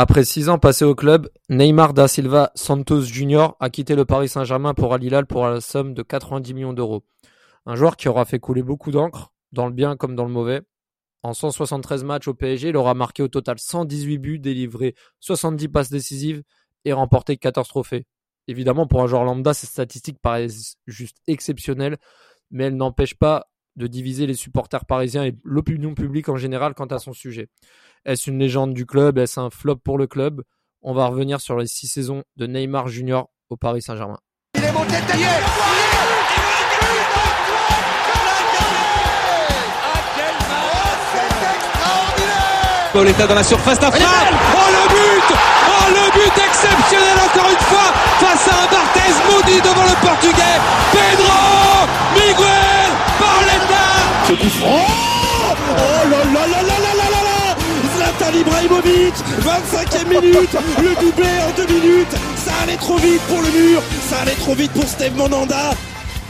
Après 6 ans passés au club, Neymar da Silva Santos Jr. a quitté le Paris Saint-Germain pour Al Hilal pour la somme de 90 millions d'euros. Un joueur qui aura fait couler beaucoup d'encre, dans le bien comme dans le mauvais. En 173 matchs au PSG, il aura marqué au total 118 buts, délivré 70 passes décisives et remporté 14 trophées. Évidemment, pour un joueur lambda, ces statistiques paraissent juste exceptionnelles, mais elles n'empêchent pas de diviser les supporters parisiens et l'opinion publique en général quant à son sujet. Est-ce une légende du club ? Est-ce un flop pour le club ? On va revenir sur les 6 saisons de Neymar Junior au Paris Saint-Germain. Il est monté de tête ! Pauletta dans la surface d'affaire. Oh le but exceptionnel encore une fois face à un Barthez maudit devant le Portugais. Pedro Miguel Pauletta. Oh là là Zlatan Ibrahimovic, 25e minute, le doublé en 2 minutes. Ça allait trop vite pour le mur, ça allait trop vite pour Steve Mandanda.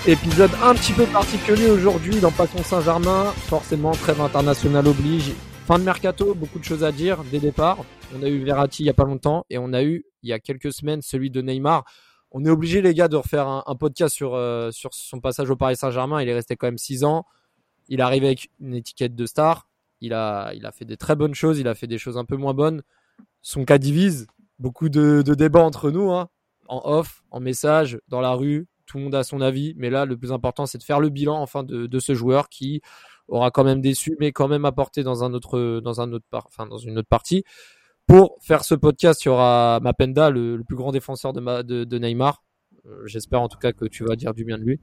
Épisode un petit peu particulier aujourd'hui dans Passion Saint-Germain, forcément trêve internationale oblige. Fin de mercato, beaucoup de choses à dire dès départ. On a eu Verratti il n'y a pas longtemps et on a eu, il y a quelques semaines, celui de Neymar. On est obligé, les gars, de refaire un podcast sur son passage au Paris Saint-Germain. Il est resté quand même 6 ans. Il est arrivé avec une étiquette de star. Il a fait des très bonnes choses. Il a fait des choses un peu moins bonnes. Son cas divise. Beaucoup de débats entre nous, hein, en off, en message, dans la rue. Tout le monde a son avis. Mais là, le plus important, c'est de faire le bilan enfin de ce joueur qui aura quand même déçu, mais quand même apporté dans une autre partie. Pour faire ce podcast, il y aura Mapenda, le plus grand défenseur de Neymar. J'espère en tout cas que tu vas dire du bien de lui.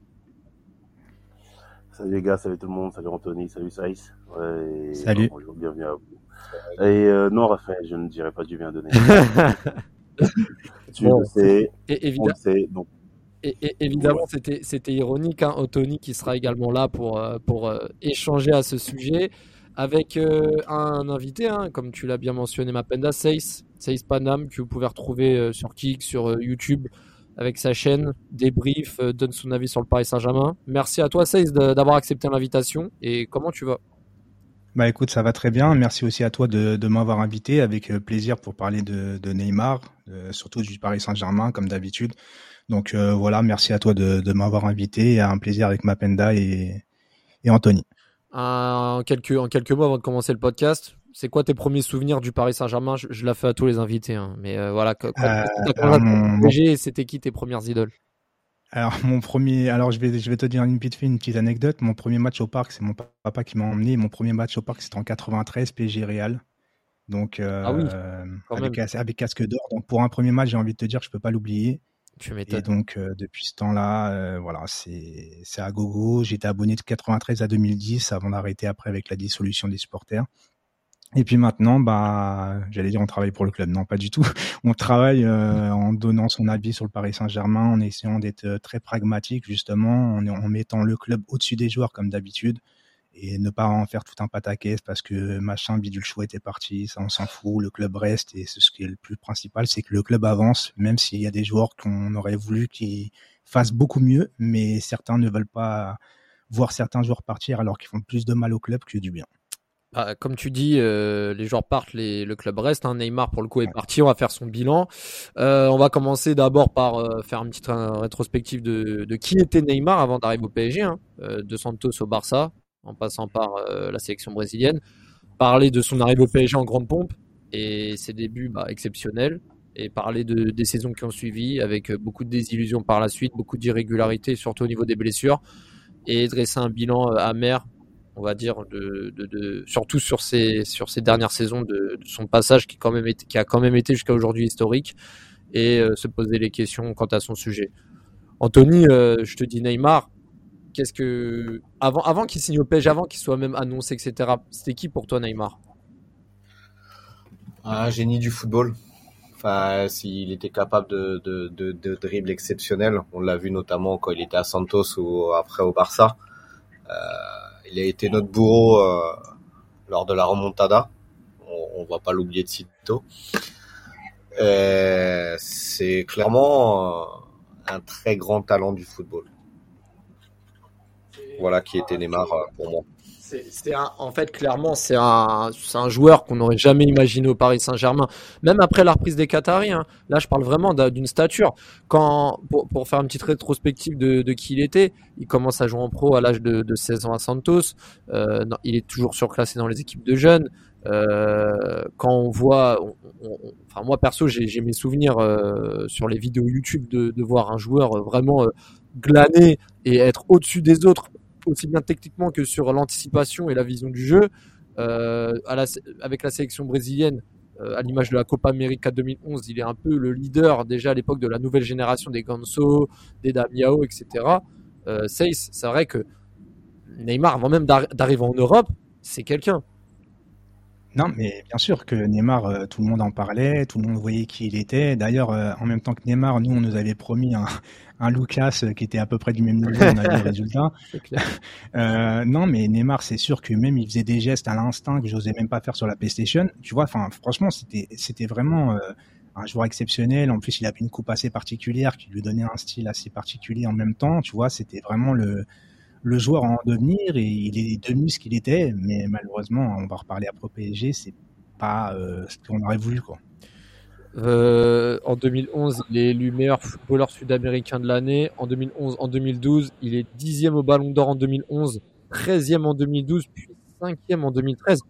Salut les gars, salut tout le monde, salut Anthony, salut Saïs. Ouais, salut. Bonjour, bienvenue à vous. Et non, Raphaël, je ne dirai pas du bien de Neymar. Tu le sais, donc. Et évidemment, c'était ironique. Hein. Anthony qui sera également là pour échanger à ce sujet avec un invité, hein, comme tu l'as bien mentionné, Mapenda, Seis Panam, que vous pouvez retrouver sur Kick, sur YouTube, avec sa chaîne, débrief, donne son avis sur le Paris Saint-Germain. Merci à toi, Seis, d'avoir accepté l'invitation. Et comment tu vas ? Bah écoute, ça va très bien. Merci aussi à toi de m'avoir invité, avec plaisir, pour parler de Neymar, surtout du Paris Saint-Germain, comme d'habitude. Donc voilà, merci à toi de m'avoir invité. Un plaisir avec Mapenda et Anthony. En quelques mots avant de commencer le podcast, c'est quoi tes premiers souvenirs du Paris Saint-Germain ? Je la fais à tous les invités, hein, mais voilà. C'était qui tes premières idoles ? Alors je vais te dire une petite anecdote. Mon premier match au parc, c'est mon papa qui m'a emmené. Mon premier match au parc, c'était en 93, PSG Real. Donc avec casque d'or. Donc pour un premier match, j'ai envie de te dire, je peux pas l'oublier. Et donc, depuis ce temps-là, voilà, c'est à gogo. J'étais abonné de 93 à 2010 avant d'arrêter après avec la dissolution des supporters. Et puis maintenant, bah, j'allais dire on travaille pour le club. Non, pas du tout. On travaille en donnant son avis sur le Paris Saint-Germain, en essayant d'être très pragmatique, justement, en mettant le club au-dessus des joueurs, comme d'habitude, et ne pas en faire tout un pataquès parce que machin, bidule chouette est parti, ça on s'en fout, le club reste, et ce qui est le plus principal, c'est que le club avance, même s'il y a des joueurs qu'on aurait voulu qu'ils fassent beaucoup mieux, mais certains ne veulent pas voir certains joueurs partir alors qu'ils font plus de mal au club que du bien. Ah, comme tu dis, les joueurs partent, le club reste, hein. Neymar pour le coup est parti, on va faire son bilan. On va commencer d'abord par faire un petit rétrospectif de qui était Neymar avant d'arriver au PSG, hein. De Santos au Barça, en passant par la sélection brésilienne, parler de son arrivée au PSG en grande pompe et ses débuts exceptionnels, et parler des saisons qui ont suivi avec beaucoup de désillusions par la suite, beaucoup d'irrégularités, surtout au niveau des blessures, et dresser un bilan amer, on va dire, surtout sur ces dernières saisons de son passage qui a quand même été jusqu'à aujourd'hui historique, et se poser les questions quant à son sujet. Anthony, je te dis Neymar. Qu'est-ce que avant qu'il signe au PSG, avant qu'il soit même annoncé, etc. C'était qui pour toi Neymar ? Un génie du football. Enfin, s'il était capable de dribbles exceptionnels, on l'a vu notamment quand il était à Santos ou après au Barça. Il a été notre bourreau lors de la remontada. On va pas l'oublier de sitôt. C'est clairement un très grand talent du football. Voilà qui était Neymar pour moi. En fait, clairement, c'est un joueur qu'on n'aurait jamais imaginé au Paris Saint-Germain. Même après la reprise des Qataris, hein, là, je parle vraiment d'une stature. Pour faire une petite rétrospective de qui il était, il commence à jouer en pro à l'âge de 16 ans à Santos. Il est toujours surclassé dans les équipes de jeunes. Quand on voit, enfin moi perso, j'ai mes souvenirs sur les vidéos YouTube de voir un joueur vraiment glaner et être au-dessus des autres, aussi bien techniquement que sur l'anticipation et la vision du jeu. Avec la sélection brésilienne, à l'image de la Copa América 2011, il est un peu le leader déjà à l'époque de la nouvelle génération des Ganso, des Damiao, etc. C'est vrai que Neymar, avant même d'arriver en Europe, c'est quelqu'un. Non, mais bien sûr que Neymar, tout le monde en parlait, tout le monde voyait qui il était. D'ailleurs, en même temps que Neymar, nous, on nous avait promis un Lucas qui était à peu près du même niveau, on a vu le résultat. C'est clair. Non, mais Neymar, c'est sûr que même il faisait des gestes à l'instinct que j'osais même pas faire sur la PlayStation. Tu vois, enfin, franchement, c'était vraiment un joueur exceptionnel. En plus, il avait une coupe assez particulière qui lui donnait un style assez particulier en même temps. Tu vois, c'était vraiment le joueur en devenir, et il est devenu ce qu'il était, mais malheureusement, on va reparler après PSG, c'est pas ce qu'on aurait voulu, quoi. En 2011, il est élu meilleur footballeur sud-américain de l'année. En 2011, en 2012, il est 10e au Ballon d'Or en 2011, 13e en 2012, puis 5e en 2013.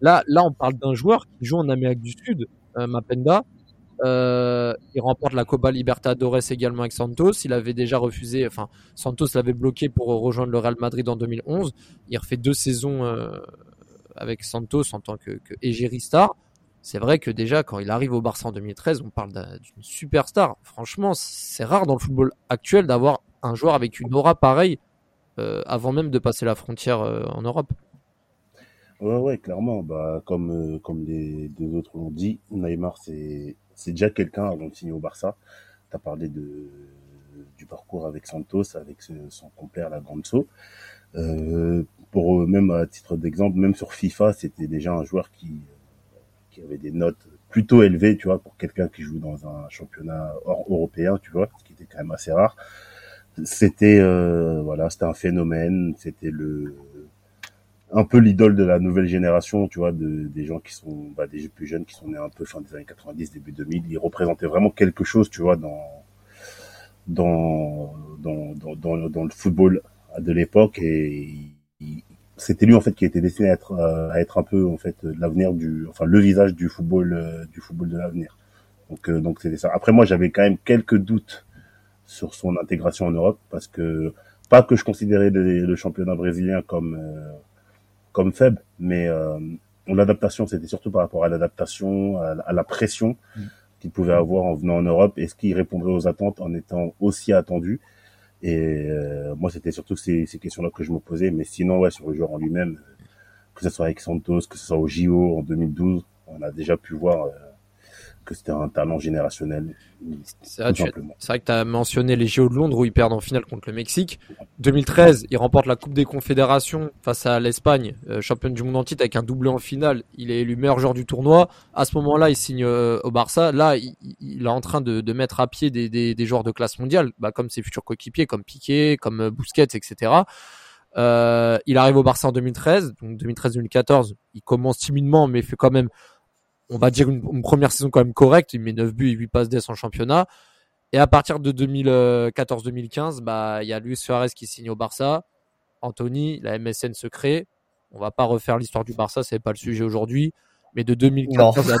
Là, on parle d'un joueur qui joue en Amérique du Sud, Mapenda. Il remporte la Copa Libertadores également avec Santos. Il avait déjà refusé, enfin Santos l'avait bloqué pour rejoindre le Real Madrid en 2011. Il refait 2 saisons avec Santos en tant que égérie star. C'est vrai que déjà quand il arrive au Barça en 2013, on parle d'une superstar. Franchement, c'est rare dans le football actuel d'avoir un joueur avec une aura pareille avant même de passer la frontière en Europe. Ouais, clairement. Comme les deux autres l'ont dit, Neymar c'est déjà quelqu'un avant de signer au Barça. Tu as parlé du parcours avec Santos, avec son compère, la Ganso. Pour eux, même à titre d'exemple, même sur FIFA, c'était déjà un joueur qui avait des notes plutôt élevées, tu vois, pour quelqu'un qui joue dans un championnat hors européen, tu vois, ce qui était quand même assez rare. C'était un phénomène, c'était un peu l'idole de la nouvelle génération, tu vois, des gens qui sont des plus jeunes qui sont nés un peu fin des années 90, début 2000. Ils représentaient vraiment quelque chose, tu vois, dans le football de l'époque, et c'était lui en fait qui était destiné à être un peu en fait l'avenir le visage du football de l'avenir. Donc c'était ça. Après moi j'avais quand même quelques doutes sur son intégration en Europe, parce que pas que je considérais le championnat brésilien comme faible, mais l'adaptation, c'était surtout par rapport à l'adaptation, à la pression qu'il pouvait avoir en venant en Europe, et ce qui répondrait aux attentes en étant aussi attendu. Et moi, c'était surtout ces questions-là que je me posais, mais sinon, ouais, sur le joueur en lui-même, que ce soit avec Santos, que ce soit au JO en 2012, on a déjà pu voir que c'était un talent générationnel. C'est vrai que tu as mentionné les JO de Londres où ils perdent en finale contre le Mexique. 2013, il remporte la Coupe des Confédérations face à l'Espagne, championne du monde en titre, avec un doublé en finale. Il est élu meilleur joueur du tournoi. À ce moment-là, il signe au Barça. Là, il est en train de mettre à pied des joueurs de classe mondiale, comme ses futurs coéquipiers, comme Piqué, comme Busquets, etc. Il arrive au Barça en 2013. Donc 2013-2014, il commence timidement, mais fait quand même, on va dire, une première saison quand même correcte. Il met 9 buts et 8 passes d'ess en championnat. Et à partir de 2014-2015, il y a Luis Suárez qui signe au Barça. Anthony, la MSN se crée. On va pas refaire l'histoire du Barça, c'est pas le sujet aujourd'hui. Mais de 2014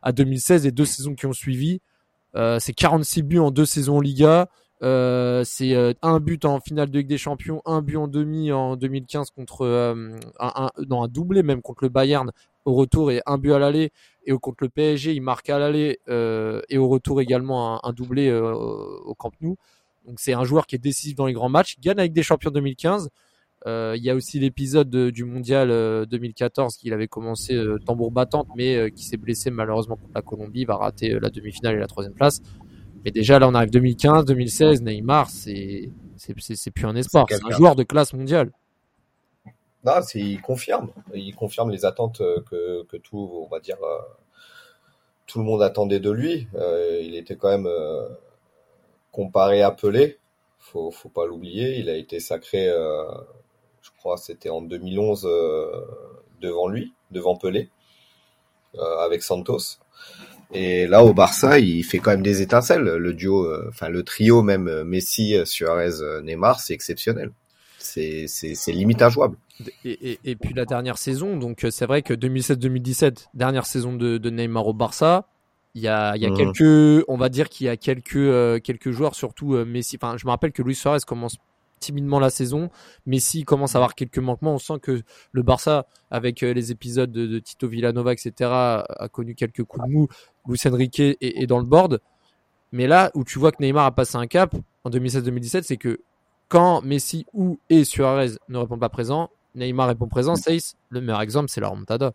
à 2016, les 2 saisons qui ont suivi, c'est 46 buts en 2 saisons en Liga. C'est 1 but en finale de Ligue des Champions, 1 but en demi en 2015 contre un doublé même contre le Bayern au retour, et 1 but à l'aller, et contre le PSG il marque à l'aller et au retour également un doublé au Camp Nou. Donc c'est un joueur qui est décisif dans les grands matchs. Il gagne la Ligue des Champions 2015. Il y a aussi l'épisode du Mondial 2014 qu'il avait commencé tambour battante, mais qui s'est blessé malheureusement contre la Colombie, va rater la demi-finale et la 3e place. Mais déjà, là, on arrive 2015, 2016, Neymar, c'est plus un espoir, c'est un joueur de classe mondiale. Non, il confirme les attentes que tout, on va dire, tout le monde attendait de lui. Il était quand même comparé à Pelé, faut pas l'oublier. Il a été sacré je crois c'était en 2011 devant lui, devant Pelé, avec Santos. Et là au Barça, il fait quand même des étincelles. Le duo, le trio même Messi, Suárez, Neymar, c'est exceptionnel. C'est limite injouable. Et puis la dernière saison, donc c'est vrai que 2016-2017, dernière saison de Neymar au Barça. Il y a quelques, on va dire qu'il y a quelques joueurs, surtout Messi. Enfin, je me rappelle que Luis Suarez commence timidement la saison. Messi commence à avoir quelques manquements. On sent que le Barça, avec les épisodes de Tito Villanova, etc., a connu quelques coups de mou. Luis Enrique est dans le board. Mais là où tu vois que Neymar a passé un cap en 2016-2017, c'est que quand Messi et Suarez ne répondent pas présent, Neymar répond présent. Seis, le meilleur exemple, c'est la remontada.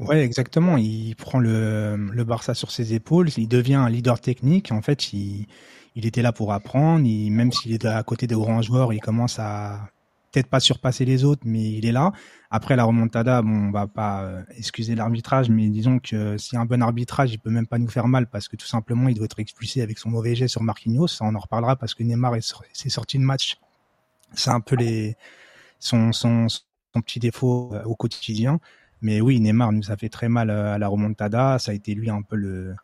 Ouais, exactement. Il prend le Barça sur ses épaules. Il devient un leader technique. En fait, il était là pour apprendre. Même s'il est à côté des grands joueurs, il commence à peut-être pas surpasser les autres, mais il est là. Après la remontada, on va pas excuser l'arbitrage, mais disons que s'il y a un bon arbitrage, il peut même pas nous faire mal parce que tout simplement, il doit être expulsé avec son mauvais jet sur Marquinhos. Ça, on en reparlera parce que Neymar s'est sorti de match. C'est un peu son petit défaut au quotidien. Mais oui, Neymar nous a fait très mal à la remontada. Ça a été lui un peu le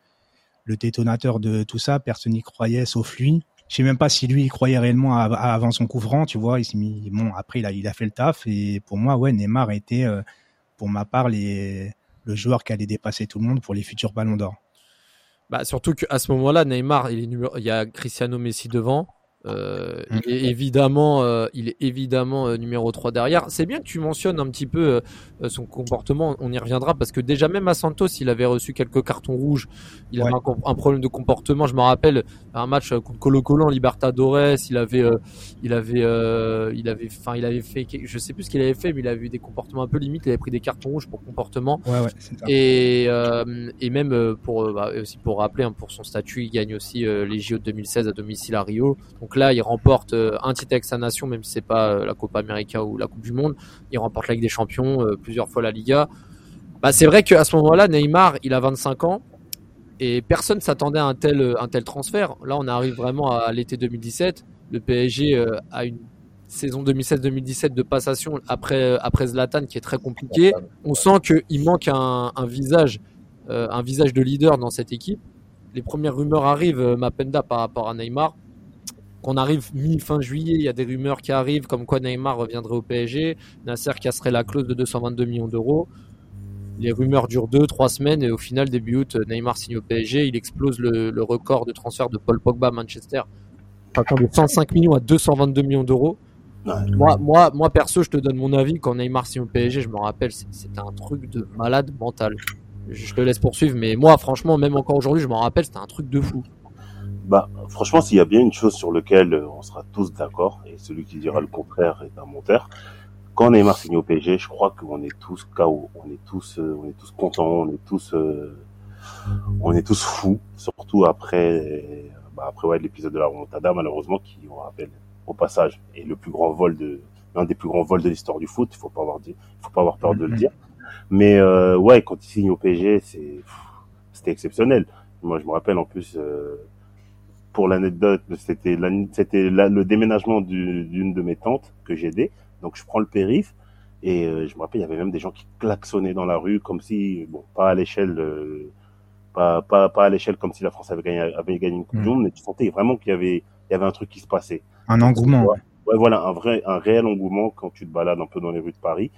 détonateur de tout ça. Personne n'y croyait, sauf lui. Je sais même pas si lui, il croyait réellement avant son coup franc, tu vois. Il s'est mis, bon, après, il a fait le taf. Et pour moi, ouais, Neymar était, pour ma part, le joueur qui allait dépasser tout le monde pour les futurs ballons d'or. Bah, surtout qu'à ce moment-là, Neymar, il y a Cristiano Messi devant. Il est évidemment numéro 3 derrière. C'est bien que tu mentionnes un petit peu son comportement, on y reviendra parce que déjà même à Santos il avait reçu quelques cartons rouges, il avait un problème de comportement. Je me rappelle un match contre Colo-Colo en Libertadores, il avait fait, je sais plus ce qu'il avait fait, mais il avait eu des comportements un peu limites, il avait pris des cartons rouges pour comportement. Ouais, c'est ça. Et même aussi pour rappeler, hein, pour son statut, il gagne aussi les JO de 2016 à domicile à Rio. Donc là, il remporte un titre avec sa nation, même si c'est pas la Copa América ou la Coupe du Monde. Il remporte la Ligue des Champions, plusieurs fois la Liga. Bah, c'est vrai qu'à ce moment-là, Neymar, il a 25 ans et personne s'attendait à un tel transfert. Là, on arrive vraiment à l'été 2017. Le PSG a une saison 2016-2017 de passation après Zlatan qui est très compliquée. On sent qu'il manque un visage de leader dans cette équipe. Les premières rumeurs arrivent, Mapenda, par rapport à Neymar. Qu'on arrive mi-fin juillet, il y a des rumeurs qui arrivent comme quoi Neymar reviendrait au PSG, Nasser casserait la clause de 222 millions d'euros. Les rumeurs durent 2-3 semaines et au final, début août, Neymar signe au PSG. Il explose le record de transfert de Paul Pogba à Manchester, de 105 millions à 222 millions d'euros. Moi, perso, je te donne mon avis. Quand Neymar signe au PSG, je me rappelle, c'était un truc de malade mental. Je te laisse poursuivre, mais moi, franchement, même encore aujourd'hui, je m'en rappelle, c'était un truc de fou. Bah, franchement, s'il y a bien une chose sur laquelle on sera tous d'accord, et celui qui dira le contraire est un menteur, quand Neymar signe au PSG, je crois qu'on est tous KO, on est tous contents, on est tous fous, surtout après l'épisode de la remontada, malheureusement, qui, on rappelle, au passage, est le plus grand vol l'un des plus grands vols de l'histoire du foot, il faut pas avoir peur de le dire. Mais, ouais, quand il signe au PSG, c'était exceptionnel. Moi, je me rappelle, en plus, pour l'anecdote, c'était le déménagement d'une de mes tantes que j'aidais. Donc, je prends le périph' et je me rappelle, il y avait même des gens qui klaxonnaient dans la rue comme si, bon, pas à l'échelle comme si la France avait gagné une Coupe du Monde, mais tu sentais vraiment qu'il y avait un truc qui se passait. Un engouement. Ouais, voilà, un réel engouement quand tu te balades un peu dans les rues de Paris.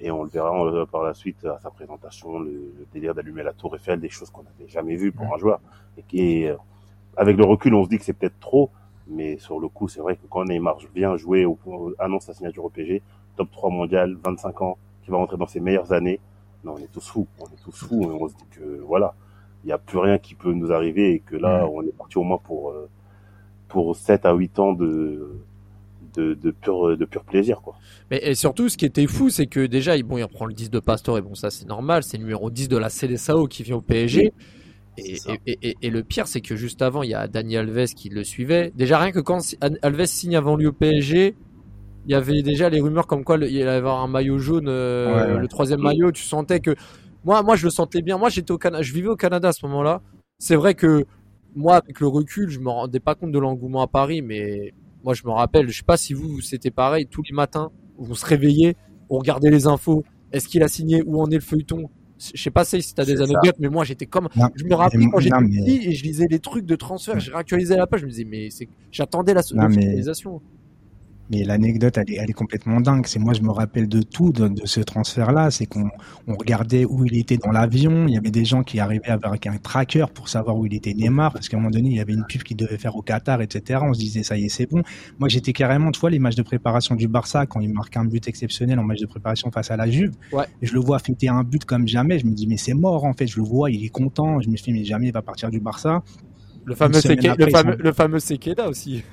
Et on le verra par la suite à sa présentation, le délire d'allumer la tour Eiffel, des choses qu'on n'avait jamais vues pour un joueur. Et avec le recul, on se dit que c'est peut-être trop, mais sur le coup, c'est vrai que quand Neymar vient jouer, annonce sa signature au PSG, top 3 mondial, 25 ans, qui va rentrer dans ses meilleures années, non, on est tous fous, et on se dit que voilà, il n'y a plus rien qui peut nous arriver, et que là, on est parti au moins pour 7 à 8 ans de pur plaisir, quoi. Mais surtout, ce qui était fou, c'est que déjà, il reprend le 10 de Pastore, et bon, ça c'est normal, c'est le numéro 10 de la Seleção qui vient au PSG. Et le pire, c'est que juste avant, il y a Daniel Alves qui le suivait. Déjà, rien que quand Alves signe avant lui au PSG, il y avait déjà les rumeurs comme quoi il allait avoir un maillot jaune, le troisième maillot. Tu sentais que. Moi, je le sentais bien. Moi, je vivais au Canada à ce moment-là. C'est vrai que moi, avec le recul, je me rendais pas compte de l'engouement à Paris, mais. Moi, je me rappelle, je sais pas si vous, c'était pareil, tous les matins, vont se réveiller, on regardait les infos, est-ce qu'il a signé, où en est le feuilleton. Je sais pas si t'as des anecdotes, mais moi j'étais comme, non, je me rappelle quand j'étais petit et je lisais les trucs de transfert, je réactualisais la page, je me disais mais c'est... j'attendais la socialisation. Mais l'anecdote, elle est complètement dingue. C'est moi, je me rappelle de tout de ce transfert-là. C'est qu'on regardait où il était dans l'avion. Il y avait des gens qui arrivaient avec un tracker pour savoir où il était Neymar, parce qu'à un moment donné, il y avait une pub qu'il devait faire au Qatar, etc. On se disait ça y est, c'est bon. Moi, j'étais carrément, tu vois, les matchs de préparation du Barça quand il marque un but exceptionnel en match de préparation face à la Juve. Ouais. Je le vois fêter un but comme jamais. Je me dis mais c'est mort en fait. Je le vois, il est content. Je me suis dit mais jamais il va partir du Barça. Le fameux Sekeda aussi.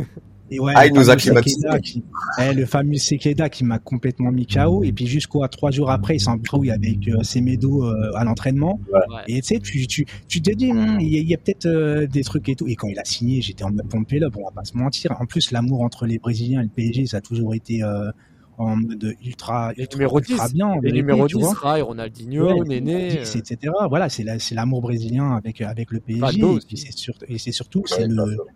Et ouais, le fameux Sekeda qui m'a complètement mis KO. Et puis jusqu'à 3 jours après, il s'en brouille avec Semedo à l'entraînement. Ouais. Et tu sais, tu te dis, il y a peut-être des trucs et tout. Et quand il a signé, j'étais en mode pompé là, bon, on va pas se mentir. En plus, l'amour entre les Brésiliens et le PSG, ça a toujours été en mode ultra bien. Les numéros 10, Ronaldinho, Néné, etc. Voilà, c'est l'amour brésilien avec le PSG. Et c'est surtout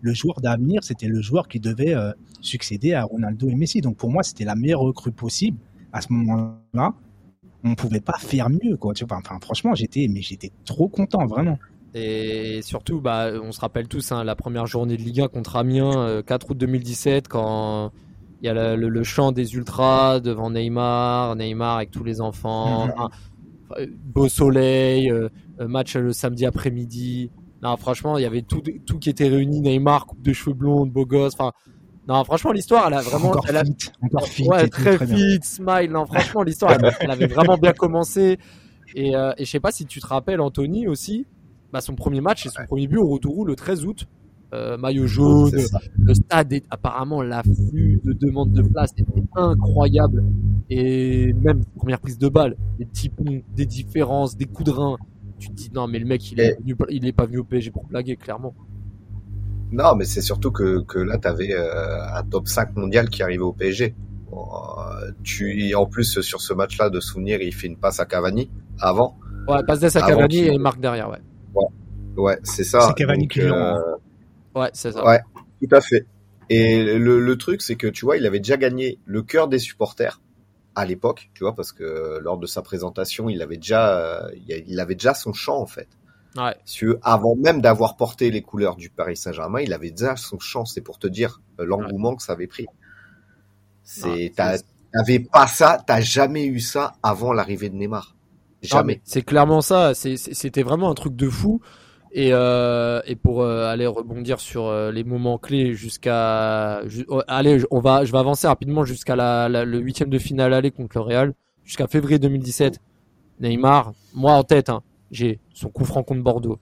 le joueur d'avenir, c'était le joueur qui devait succéder à Ronaldo et Messi. Donc pour moi, c'était la meilleure recrue possible à ce moment-là. On pouvait pas faire mieux, quoi. Tu vois, enfin, franchement, j'étais trop content, vraiment. Et surtout, on se rappelle tous la première journée de Ligue 1 contre Amiens, 4 août 2017, quand il y a le chant des ultras devant Neymar avec tous les enfants, beau soleil, match le samedi après-midi. Non, franchement, il y avait tout qui était réuni, Neymar, coupe de cheveux blonde, beau gosse. Enfin, non, franchement, l'histoire, elle a vraiment... Encore fit. Ouais, très fit, smile. Non, franchement, l'histoire, elle avait vraiment bien commencé. Et je sais pas si tu te rappelles, Anthony aussi, son premier match et son premier but au Rotorua le 13 août. Maillot jaune, le stade apparemment l'afflux de demandes de place était incroyable et même première prise de balle, des petits ponts, des différences, des coups de rein, tu te dis non mais le mec il est pas venu au PSG pour blaguer clairement. Non mais c'est surtout que là t'avais un top 5 mondial qui arrivait au PSG. Et en plus sur ce match là de souvenir il fait une passe à Cavani avant. Ouais, passe à Cavani et il marque derrière ouais c'est ça. C'est Cavani qui ouais, c'est ça. Ouais, tout à fait. Et le truc, c'est que tu vois, il avait déjà gagné le cœur des supporters à l'époque, tu vois, parce que lors de sa présentation, il avait déjà son chant en fait. Ouais. Avant même d'avoir porté les couleurs du Paris Saint-Germain, il avait déjà son chant. C'est pour te dire l'engouement que ça avait pris. T'avais pas ça, t'as jamais eu ça avant l'arrivée de Neymar. Jamais. Non, c'est clairement ça. C'était vraiment un truc de fou. Et pour aller rebondir sur les moments clés je vais avancer rapidement jusqu'à le 8e de finale aller contre le Real jusqu'à février 2017. Neymar, moi en tête, j'ai son coup franc contre Bordeaux,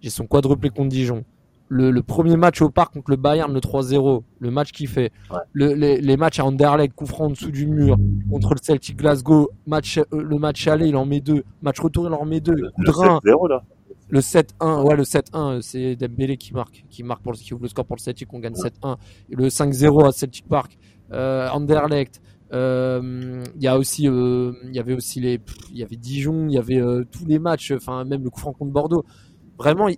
j'ai son quadruplé contre Dijon, le premier match au parc contre le Bayern, le 3-0, le match qu'il fait, les matchs à Anderlecht, coup franc en dessous du mur, contre le Celtic Glasgow, le match aller il en met 2, match retour il en met 2, le 7-0 là. Le 7-1, ouais, le 7-1, c'est Dembélé qui marque qui ouvre le score pour le Celtic, on gagne 7-1. Et le 5-0 à Celtic Park, Anderlecht, il y avait Dijon, il y avait tous les matchs, enfin, même le coup franc contre Bordeaux. Vraiment,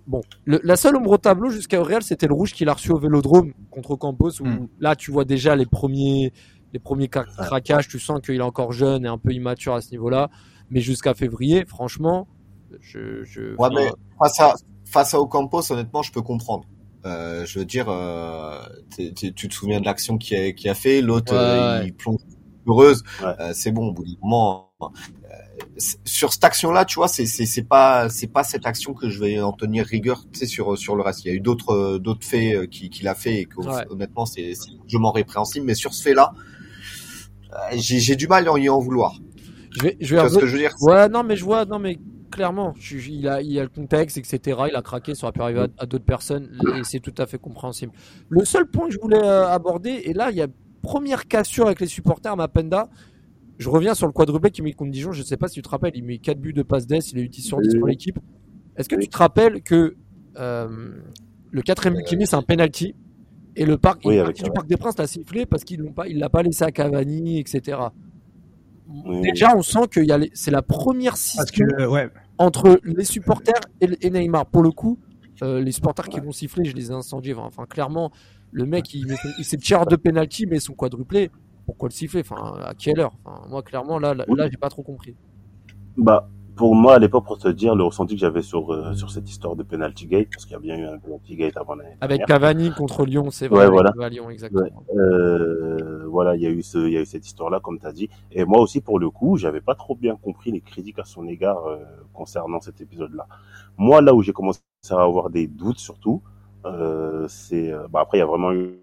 la seule ombre au tableau jusqu'à Real, c'était le rouge qu'il a reçu au Vélodrome contre Campos, où là, tu vois déjà les premiers craquages, tu sens qu'il est encore jeune et un peu immature à ce niveau-là. Mais jusqu'à février, franchement, mais face à Ocampos, honnêtement, je peux comprendre. Je veux dire, tu te souviens de l'action qui a fait l'autre, il plonge heureuse. Ouais. C'est bon, au bout d'un moment. Sur cette action-là, tu vois, c'est pas cette action que je vais en tenir rigueur. Tu sais, sur le reste, il y a eu d'autres faits qu'il a fait et que honnêtement, c'est largement répréhensible. Mais sur ce fait-là, j'ai du mal à y en vouloir. Tu vois ce que je veux dire. Ouais, non, mais je vois, non mais. Clairement, il a le contexte, etc. Il a craqué, ça aurait pu arriver à d'autres personnes et c'est tout à fait compréhensible. Le seul point que je voulais aborder, et là, il y a première cassure avec les supporters à Mapenda. Je reviens sur le quadruplé qui met contre Dijon. Je ne sais pas si tu te rappelles, il met 4 buts de passe d'ess, il a eu 10 sur 10 pour l'équipe. Est-ce que tu te rappelles que le 4ème but qu'il met, c'est un penalty et le parc Parc des Princes l'a sifflé parce qu'il ne l'a pas laissé à Cavani, etc. Déjà, on sent que c'est la première scission entre les supporters et Neymar. Pour le coup, les supporters qui vont siffler, je les ai incendiés. Enfin, clairement, le mec, il s'est tiré de penalty, mais son quadruplé. pourquoi le siffler? Enfin, à quelle heure? Enfin, moi, clairement, là, j'ai pas trop compris. Bah, pour moi, à l'époque, pour te dire, le ressenti que j'avais sur cette histoire de penalty gate, parce qu'il y a bien eu un penalty gate avant l'année dernière. Avec Cavani contre Lyon, c'est vrai. Ouais, voilà. À Lyon, exactement. Ouais. Voilà, il y a eu cette histoire-là, comme t'as dit. Et moi aussi, pour le coup, j'avais pas trop bien compris les critiques à son égard concernant cet épisode-là. Moi, là où j'ai commencé à avoir des doutes, surtout, c'est, bah après, il y a vraiment eu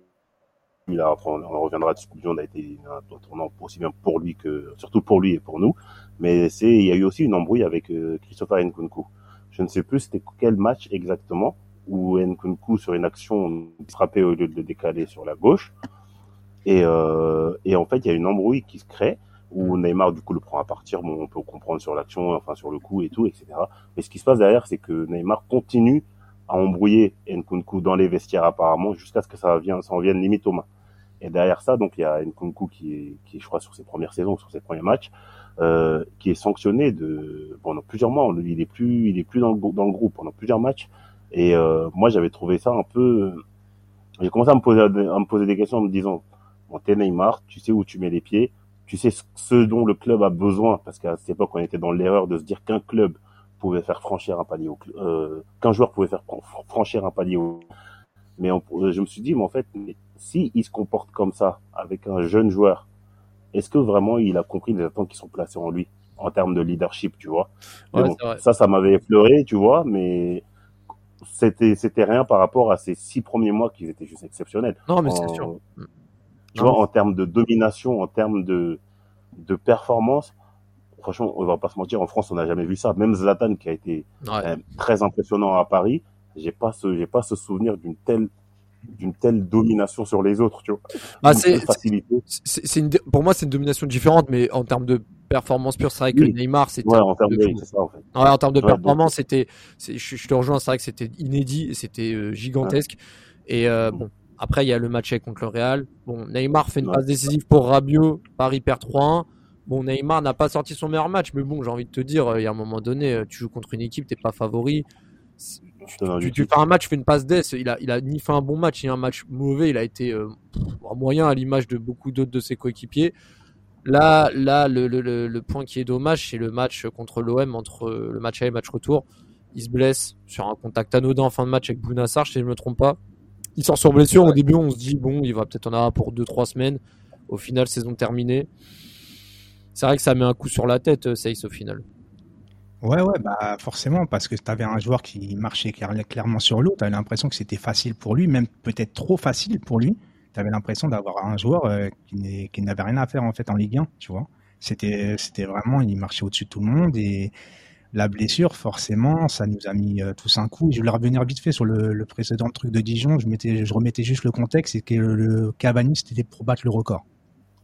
là, après, on reviendra dessus. Coupe du Monde a été un tournant aussi bien pour lui que, surtout pour lui et pour nous. Mais il y a eu aussi une embrouille avec Christopher Nkunku. Je ne sais plus c'était quel match exactement où Nkunku sur une action frappait au lieu de le décaler sur la gauche. Et en fait, il y a une embrouille qui se crée où Neymar du coup le prend à partir. Bon, on peut comprendre sur l'action, enfin sur le coup et tout, etc. Mais ce qui se passe derrière, c'est que Neymar continue à embrouiller Nkunku dans les vestiaires apparemment jusqu'à ce que ça en vienne limite aux mains. Et derrière ça, donc il y a Nkunku qui est, je crois, sur ses premières saisons, sur ses premiers matchs, qui est sanctionné pendant plusieurs mois. Il est plus dans le groupe pendant plusieurs matchs. Et moi, j'avais trouvé ça un peu. J'ai commencé à me poser des questions en me disant, bon, t'es Neymar, tu sais où tu mets les pieds, tu sais ce dont le club a besoin, parce qu'à cette époque, on était dans l'erreur de se dire qu'un club pouvait faire franchir un palier au club, qu'un joueur pouvait faire franchir un palier au club. Mais je me suis dit, mais en fait, si il se comporte comme ça avec un jeune joueur, est-ce que vraiment il a compris les attentes qui sont placées en lui en termes de leadership, tu vois? Ouais, bon, ça m'avait effleuré, tu vois, mais c'était rien par rapport à ces 6 premiers mois qui étaient juste exceptionnels. Non, mais c'est sûr. Tu vois, en termes de domination, en termes de performance, franchement, on va pas se mentir, en France, on n'a jamais vu ça. Même Zlatan, qui a été très impressionnant à Paris, j'ai pas ce souvenir d'une telle domination sur les autres, tu vois. Ah, pour moi, c'est une domination différente, mais en termes de performance pure, c'est vrai que Neymar, c'était. Ouais, en termes de c'est ça, en fait. Ouais, en termes de performance, je te rejoins, c'est vrai que c'était inédit, c'était gigantesque. Ouais. Et bon, après, il y a le match contre le Real. Bon, Neymar fait une passe décisive pour Rabiot, Paris perd 3-1. Bon, Neymar n'a pas sorti son meilleur match, mais bon, j'ai envie de te dire, il y a un moment donné, tu joues contre une équipe, t'es pas favori. Tu fais un match, tu fais une passe d'ess. Il a ni fait un bon match, ni un match mauvais. Il a été moyen à l'image de beaucoup d'autres de ses coéquipiers. Là, le point qui est dommage, c'est le match contre l'OM, entre le match aller et le match retour. Il se blesse sur un contact anodin en fin de match avec Bounassar, si je ne me trompe pas. Il sort sur blessure. Au début, on se dit, bon, il va peut-être en avoir pour 2-3 semaines. Au final, saison terminée. C'est vrai que ça met un coup sur la tête, Seiss, au final. Ouais, bah forcément, parce que tu avais un joueur qui marchait clairement sur l'eau, tu avais l'impression que c'était facile pour lui, même peut-être trop facile pour lui. Tu avais l'impression d'avoir un joueur qui n'avait rien à faire en fait en Ligue 1, tu vois. C'était vraiment, il marchait au-dessus de tout le monde, et la blessure, forcément, ça nous a mis tous un coup. Je voulais revenir vite fait sur le précédent truc de Dijon, je remettais juste le contexte, c'est que le Cavani, c'était pour battre le record.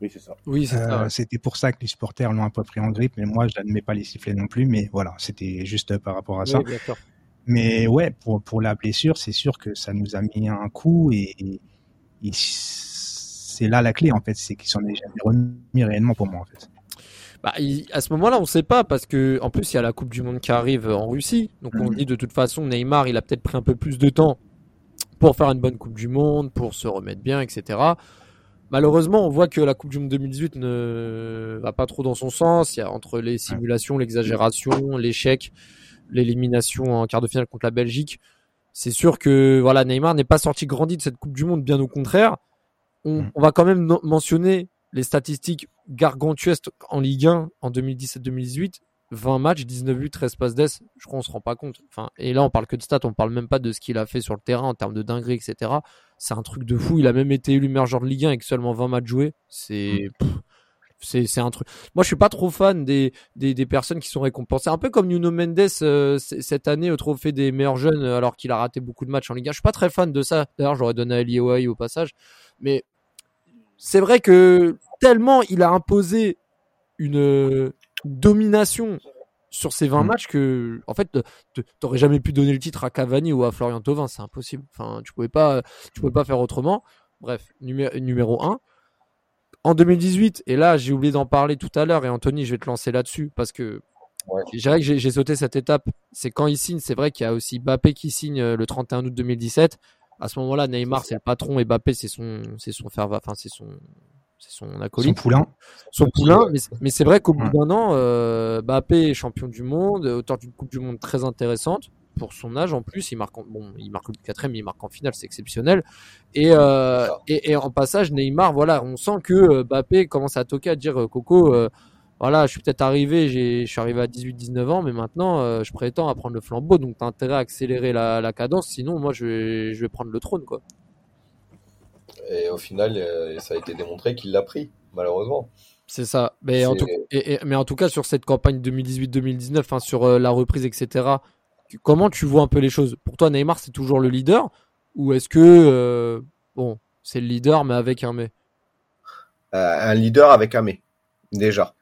Oui, c'est ça. Ouais. C'était pour ça que les supporters l'ont un peu pris en grippe, mais moi, je n'admets pas les sifflets non plus, mais voilà, c'était juste par rapport à ça. Oui, d'accord. Mais ouais, pour la blessure, c'est sûr que ça nous a mis un coup, et c'est là la clé, en fait, c'est qu'ils s'en est jamais remis réellement pour moi, en fait. Bah, à ce moment-là, on ne sait pas, parce qu'en plus, il y a la Coupe du Monde qui arrive en Russie, donc on dit de toute façon, Neymar, il a peut-être pris un peu plus de temps pour faire une bonne Coupe du Monde, pour se remettre bien, etc. Malheureusement, on voit que la Coupe du Monde 2018 ne va pas trop dans son sens. Il y a entre les simulations, l'exagération, l'échec, l'élimination en quart de finale contre la Belgique. C'est sûr que voilà, Neymar n'est pas sorti grandi de cette Coupe du Monde, bien au contraire. On va quand même mentionner les statistiques gargantuesques en Ligue 1 en 2017-2018. 20 matchs, 19 buts, 13 passes d'ess. Je crois qu'on se rend pas compte. Enfin, et là, on parle que de stats, on parle même pas de ce qu'il a fait sur le terrain en termes de dinguerie, etc. C'est un truc de fou. Il a même été élu meilleur joueur de Ligue 1 avec seulement 20 matchs joués. C'est un truc. Moi, je suis pas trop fan des personnes qui sont récompensées. Un peu comme Nuno Mendes cette année au trophée des meilleurs jeunes, alors qu'il a raté beaucoup de matchs en Ligue 1. Je suis pas très fan de ça. D'ailleurs, j'aurais donné à Elioaï au passage. Mais c'est vrai que tellement il a imposé une domination sur ces 20 matchs que, en fait, t'aurais jamais pu donner le titre à Cavani ou à Florian Thauvin, c'est impossible. Enfin, tu pouvais pas faire autrement. Bref, numéro 1. En 2018, et là, j'ai oublié d'en parler tout à l'heure, et Anthony, je vais te lancer là-dessus, parce que j'ai sauté cette étape. C'est quand il signe, c'est vrai qu'il y a aussi Mbappé qui signe le 31 août 2017. À ce moment-là, Neymar, c'est le patron, et Mbappé, c'est son, fer, enfin, c'est son, c'est son acolyte. Son poulain. Mais c'est vrai qu'au bout d'un an, Mbappé est champion du monde, auteur d'une Coupe du Monde très intéressante. Pour son âge en plus, il marque le quatrième, il marque en finale, c'est exceptionnel. Et en passage, Neymar, voilà, on sent que Mbappé commence à toquer, à dire Coco, voilà, je suis peut-être arrivé, je suis arrivé à 18-19 ans, mais maintenant je prétends à prendre le flambeau, donc t'as intérêt à accélérer la cadence, sinon moi je vais prendre le trône, quoi. Et au final, ça a été démontré qu'il l'a pris, malheureusement. C'est ça. Mais en tout cas, sur cette campagne 2018-2019, hein, sur la reprise, etc. Comment tu vois un peu les choses? Pour toi, Neymar, c'est toujours le leader? Ou est-ce que, c'est le leader, mais avec un mais? Un leader avec un mais, déjà.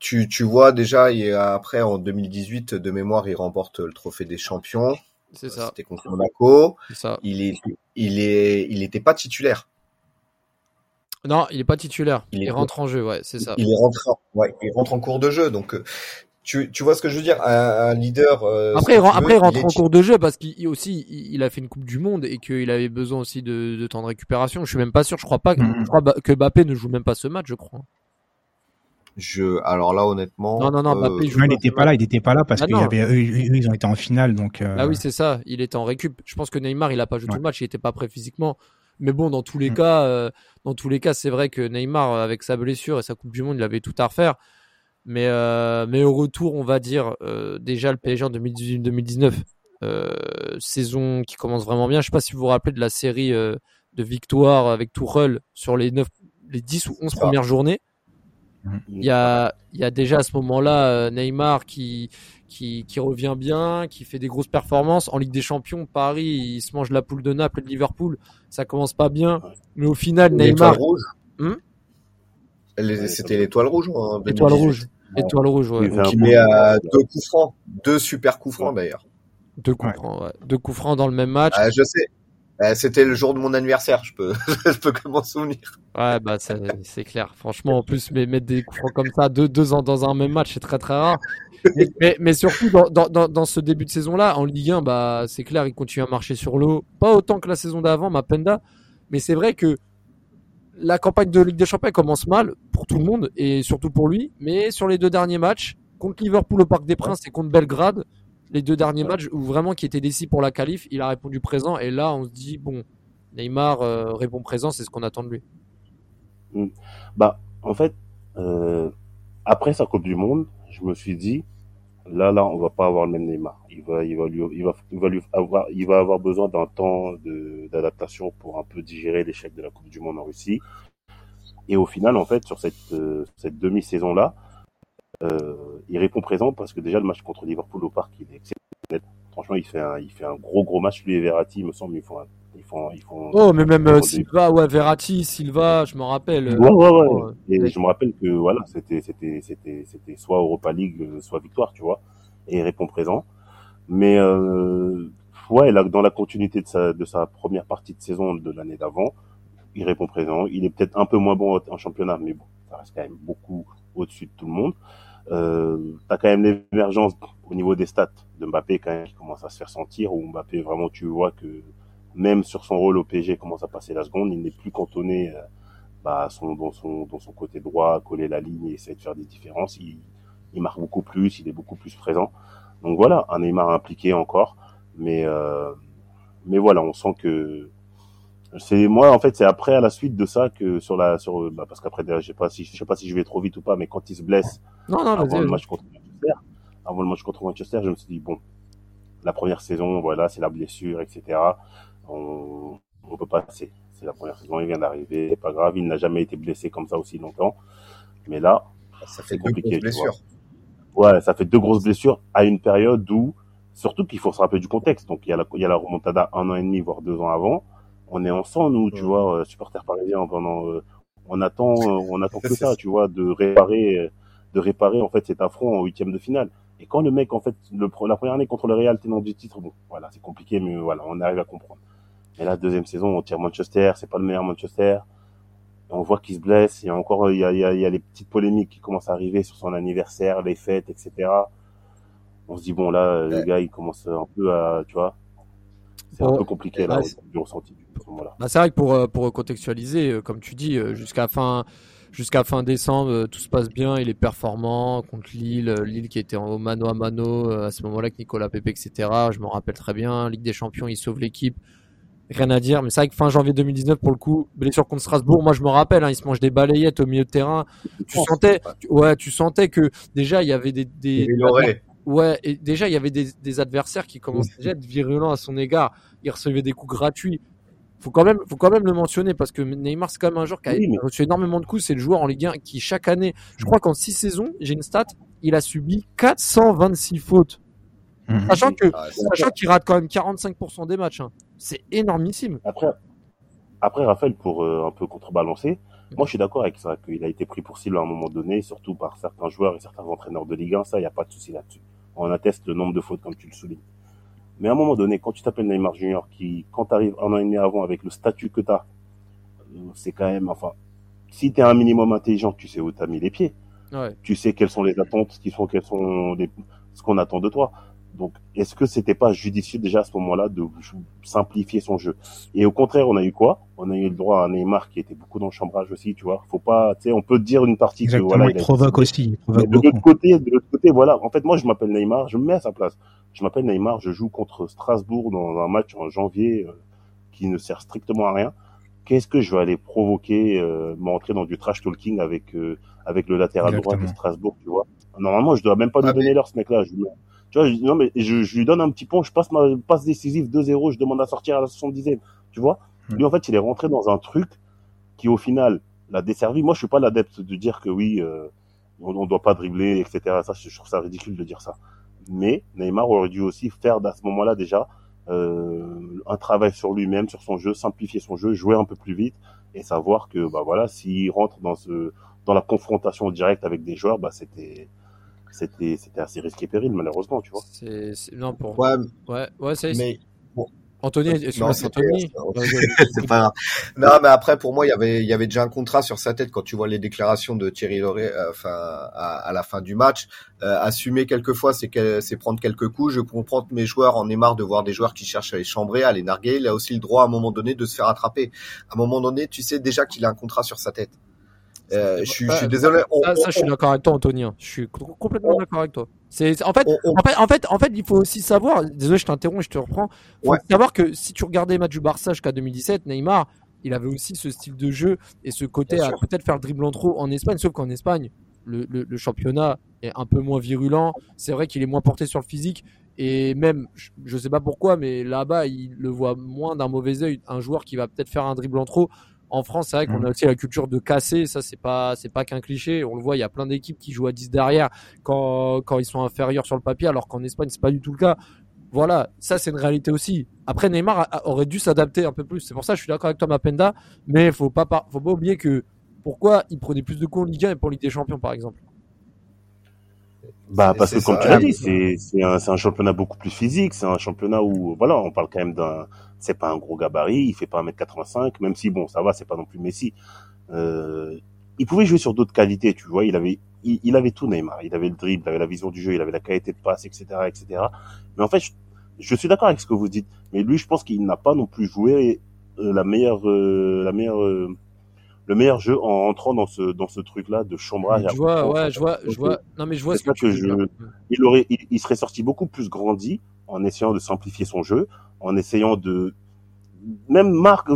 Tu vois, déjà, et après, en 2018, de mémoire, il remporte le trophée des champions. C'est ça. C'était contre Monaco. C'est ça. Il était pas titulaire. Non, il est pas titulaire. Il rentre en jeu, ouais, c'est ça. Il rentre en cours de jeu, donc... Tu vois ce que je veux dire, un leader. Après, il rentre en cours de jeu parce qu'il a fait une Coupe du Monde et qu'il avait besoin aussi de temps de récupération. Je suis même pas sûr. Je crois que Mbappé ne joue même pas ce match, je crois. Alors là, honnêtement. Non, Mbappé joue. Il n'était pas là parce qu'ils ont été en finale, donc. Ah oui, c'est ça. Il était en récup. Je pense que Neymar, il a pas joué tout le match. Il était pas prêt physiquement. Mais bon, dans tous les cas, c'est vrai que Neymar, avec sa blessure et sa Coupe du Monde, il avait tout à refaire. Mais au retour, on va dire, déjà le PSG en 2018-2019, saison qui commence vraiment bien. Je ne sais pas si vous vous rappelez de la série de victoires avec Tourelle sur les 10 ou 11 premières journées. Il y a déjà à ce moment-là Neymar qui revient bien, qui fait des grosses performances. En Ligue des Champions, Paris, il se mange la poule de Naples et de Liverpool. Ça ne commence pas bien. Mais au final, Neymar... C'était l'étoile rouge. Hein, l'étoile rouge. Ouais. Donc il met à 2 coups francs, 2 super coups francs d'ailleurs. 2 coups francs dans le même match. Je sais. C'était le jour de mon anniversaire. Je peux que m'en souvenir. Ouais, bah c'est clair. Franchement, en plus, mettre des coups francs comme ça, deux ans dans un même match, c'est très très rare. Mais surtout dans ce début de saison là, en Ligue 1, bah c'est clair, il continue à marcher sur l'eau. Pas autant que la saison d'avant, Mapenda. Mais c'est vrai que la campagne de Ligue des Champions commence mal pour tout le monde et surtout pour lui, mais sur les 2 derniers matchs, contre Liverpool au Parc des Princes et contre Belgrade, les 2 derniers matchs où vraiment qui étaient décisifs pour la qualif, il a répondu présent et là on se dit bon, Neymar répond présent, c'est ce qu'on attend de lui. Bah en fait, après sa Coupe du Monde, je me suis dit là on va pas avoir le même Neymar, il va avoir besoin d'un temps d'adaptation pour un peu digérer l'échec de la Coupe du Monde en Russie. Et au final, en fait, sur cette demi-saison là, il répond présent parce que déjà le match contre Liverpool au Parc, il est exceptionnel. Franchement, il fait un gros match, lui et Verratti, il me semble, ils font oh, mais même Silva, ouais, Verratti, Silva, je m'en rappelle. Ouais. Et je me rappelle que voilà, c'était soit Europa League, soit victoire, tu vois. Et il répond présent. Mais ouais, là, dans la continuité de sa première partie de saison de l'année d'avant, il répond présent. Il est peut-être un peu moins bon en championnat, mais bon, ça reste quand même beaucoup au-dessus de tout le monde. T'as quand même l'émergence au niveau des stats de Mbappé quand même qui commence à se faire sentir, où Mbappé vraiment tu vois que même sur son rôle au PSG commence à passer la seconde, il n'est plus cantonné dans son côté droit, coller la ligne et essayer de faire des différences, il marque beaucoup plus, il est beaucoup plus présent. Donc voilà, un Neymar impliqué encore, mais voilà, on sent que c'est après à la suite de ça que parce qu'après je sais pas si je vais trop vite ou pas, mais quand il se blesse avant le match contre Manchester, je me suis dit bon, la première saison, voilà, c'est la blessure, etc. On peut passer. C'est la première saison, il vient d'arriver, c'est pas grave, il n'a jamais été blessé comme ça aussi longtemps. Mais là, ça fait compliqué. 2 grosses blessures. Ouais, ça fait 2 grosses blessures à une période où, surtout qu'il faut se rappeler du contexte. Donc il y a la remontada 1 an et demi, voire 2 ans avant. On est ensemble, nous, tu vois, supporters parisiens, on attend que ça, tu vois, de réparer en fait cet affront en 8e de finale. Et quand le mec, en fait, la première année contre le Real, tenant du titre, bon, voilà, c'est compliqué, mais voilà, on arrive à comprendre. Et là, 2e saison, on tire Manchester, c'est pas le meilleur Manchester. Et on voit qu'il se blesse. Et encore, il y a les petites polémiques qui commencent à arriver sur son anniversaire, les fêtes, etc. On se dit, bon, là, le gars, il commence un peu à, tu vois, c'est un peu compliqué, là, du ressenti. moment-là. Bah, c'est vrai que pour contextualiser, comme tu dis, jusqu'à fin décembre, tout se passe bien, il est performant contre Lille qui était au mano à mano à ce moment-là avec Nicolas Pepe, etc. Je m'en rappelle très bien, Ligue des Champions, il sauve l'équipe. Rien à dire, mais c'est vrai que fin janvier 2019, pour le coup, blessure contre Strasbourg, moi je me rappelle, hein, il se mange des balayettes au milieu de terrain. Tu sentais que déjà il y avait des adversaires qui commençaient déjà à être virulents à son égard. Il recevait des coups gratuits. Faut quand même le mentionner parce que Neymar, c'est quand même un joueur qui a reçu énormément de coups. C'est le joueur en Ligue 1 qui, chaque année, je crois qu'en 6 saisons, j'ai une stat, il a subi 426 fautes. Mmh. Sachant qu'il rate quand même 45% des matchs. Hein. C'est énormissime. Après Raphaël, pour un peu contrebalancer, moi je suis d'accord avec ça, qu'il a été pris pour cible à un moment donné, surtout par certains joueurs et certains entraîneurs de Ligue 1, ça, il n'y a pas de souci là-dessus. On atteste le nombre de fautes, comme tu le soulignes. Mais à un moment donné, quand tu t'appelles Neymar Junior, qui, quand tu arrives un an et demi avant avec le statut que tu as, c'est quand même, enfin, si tu es un minimum intelligent, tu sais où tu as mis les pieds. Ouais. Tu sais quelles sont les attentes, ce qu'on attend de toi. Donc, est-ce que c'était pas judicieux déjà à ce moment-là de simplifier son jeu? Et au contraire, on a eu quoi? On a eu le droit à Neymar qui était beaucoup dans le chambrage aussi, tu vois. Faut pas, tu sais, on peut dire une partie que voilà. Il provoque aussi. De l'autre côté, voilà. En fait, moi, je m'appelle Neymar, je me mets à sa place. Je m'appelle Neymar, je joue contre Strasbourg dans un match en janvier qui ne sert strictement à rien. Qu'est-ce que je vais aller provoquer, m'entrer dans du trash talking avec le latéral droit de Strasbourg, tu vois. Normalement, je dois même pas lui donner l'heure, ce mec-là. Tu vois, je lui donne un petit pont, je passe ma passe décisive 2-0, je demande à sortir à la 70e. Tu vois? Lui, en fait, il est rentré dans un truc qui, au final, l'a desservi. Moi, je suis pas l'adepte de dire que oui, on doit pas dribbler, etc. Ça, je trouve ça ridicule de dire ça. Mais Neymar aurait dû aussi faire, à ce moment-là, déjà, un travail sur lui-même, sur son jeu, simplifier son jeu, jouer un peu plus vite et savoir que, bah voilà, s'il rentre dans la confrontation directe avec des joueurs, bah, c'était assez risqué et péril, malheureusement, tu vois. Non, pour... Ouais, ça y est. Mais... Bon. Anthony, Anthony. C'est pas grave. Non, mais après, pour moi, il y avait déjà un contrat sur sa tête quand tu vois les déclarations de Thierry Loret, à la fin du match. Assumer quelquefois, c'est prendre quelques coups. Je comprends que mes joueurs en aient marre de voir des joueurs qui cherchent à les chambrer, à les narguer. Il a aussi le droit, à un moment donné, de se faire attraper. À un moment donné, tu sais déjà qu'il a un contrat sur sa tête. Je suis désolé. Je suis d'accord avec toi, Anthony. Je suis complètement d'accord avec toi. En fait, il faut aussi savoir. Désolé, je t'interromps, je te reprends. Il faut savoir que si tu regardais les matchs du Barça jusqu'à 2017, Neymar, il avait aussi ce style de jeu et ce côté bien à sûr. Peut-être faire le dribble en trop en Espagne. Sauf qu'en Espagne, le championnat est un peu moins virulent. C'est vrai qu'il est moins porté sur le physique. Et même, je sais pas pourquoi, mais là-bas, il le voit moins d'un mauvais œil. Un joueur qui va peut-être faire un dribble en trop. En France, c'est vrai qu'on a aussi la culture de casser. Ça, c'est pas qu'un cliché. On le voit, il y a plein d'équipes qui jouent à 10 derrière quand ils sont inférieurs sur le papier, alors qu'en Espagne, c'est pas du tout le cas. Voilà. Ça, c'est une réalité aussi. Après, Neymar aurait dû s'adapter un peu plus. C'est pour ça que je suis d'accord avec toi, Mapenda. Mais faut pas oublier que pourquoi il prenait plus de coups en Ligue 1 et pour Ligue des Champions, par exemple. Bah, parce que comme tu l'as dit, c'est un championnat beaucoup plus physique. C'est un championnat où, voilà, on parle quand même c'est pas un gros gabarit, il fait pas 1m85, même si bon, ça va, c'est pas non plus Messi. Il pouvait jouer sur d'autres qualités, tu vois, il avait tout Neymar, il avait le dribble, il avait la vision du jeu, il avait la qualité de passe, etc. Mais en fait, je suis d'accord avec ce que vous dites, mais lui, je pense qu'il n'a pas non plus joué le meilleur jeu en entrant dans ce truc-là de chambrage. Je vois ce que tu veux dire. Il serait sorti beaucoup plus grandi en essayant de simplifier son jeu. En essayant de... Même Marc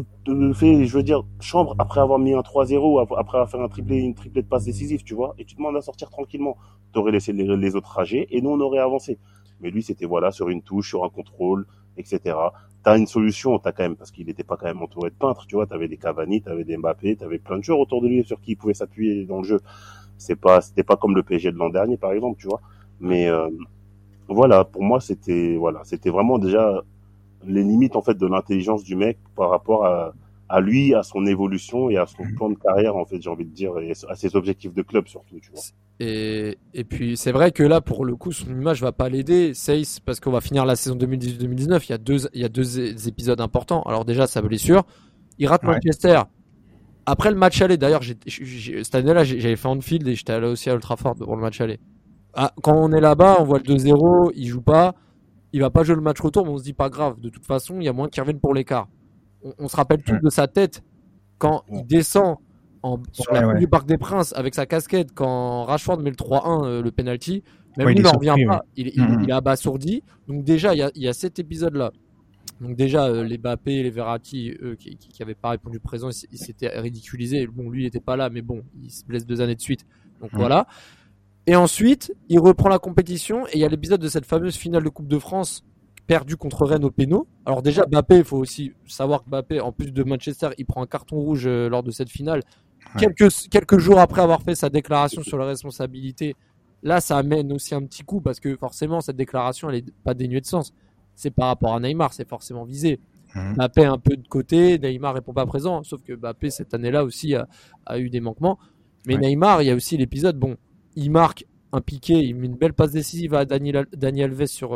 fait, je veux dire, chambre après avoir mis un 3-0, après avoir fait une triplée de passes décisives, tu vois, et tu demandes à sortir tranquillement. T'aurais laissé les autres rager et nous, on aurait avancé. Mais lui, c'était, voilà, sur une touche, sur un contrôle, etc. T'as une solution, t'as quand même, parce qu'il n'était pas quand même entouré de peintres, tu vois, t'avais des Cavani, t'avais des Mbappé, t'avais plein de joueurs autour de lui sur qui il pouvait s'appuyer dans le jeu. C'était pas comme le PSG de l'an dernier, par exemple, tu vois. Mais, voilà, pour moi, c'était vraiment déjà les limites en fait de l'intelligence du mec par rapport à lui, à son évolution et à son plan de carrière, en fait, j'ai envie de dire, et à ses objectifs de club surtout, tu vois. Et puis c'est vrai que là, pour le coup, son image va pas l'aider, Seiss, parce qu'on va finir la saison 2018-2019, il y a deux épisodes importants. Alors déjà, sa blessure, il rate Manchester. Après le match aller, d'ailleurs, cette année-là, j'avais fait Anfield et j'étais allé aussi à Old Trafford pour le match aller. Ah, quand on est là-bas, on voit le 2-0, il joue pas. Il va pas jouer le match retour, mais on se dit pas grave. De toute façon, il y a moins qui reviennent pour l'écart. on se rappelle tous de sa tête quand il descend sur la rue du Parc des Princes avec sa casquette, quand Rashford met le 3-1, le penalty, même lui n'en revient pas. Il est abasourdi. Donc déjà, il y a cet épisode-là. Donc déjà, les Mbappé, les Verratti, eux, qui n'avaient pas répondu présent, ils s'étaient ridiculisés. Bon, lui, il n'était pas là, mais bon, il se blesse 2 années de suite. Donc voilà. Et ensuite, il reprend la compétition et il y a l'épisode de cette fameuse finale de Coupe de France perdue contre Rennes au péno. Alors déjà, Mbappé, il faut aussi savoir que Mbappé, en plus de Manchester, il prend un carton rouge lors de cette finale. Quelques jours après avoir fait sa déclaration sur la responsabilité, là, ça amène aussi un petit coup parce que forcément, cette déclaration, elle n'est pas dénuée de sens. C'est par rapport à Neymar, c'est forcément visé. Mbappé un peu de côté, Neymar répond pas présent, sauf que Mbappé cette année-là aussi a eu des manquements. Mais Neymar, il y a aussi l'épisode, bon, il marque un piqué, il met une belle passe décisive à Daniel Alves sur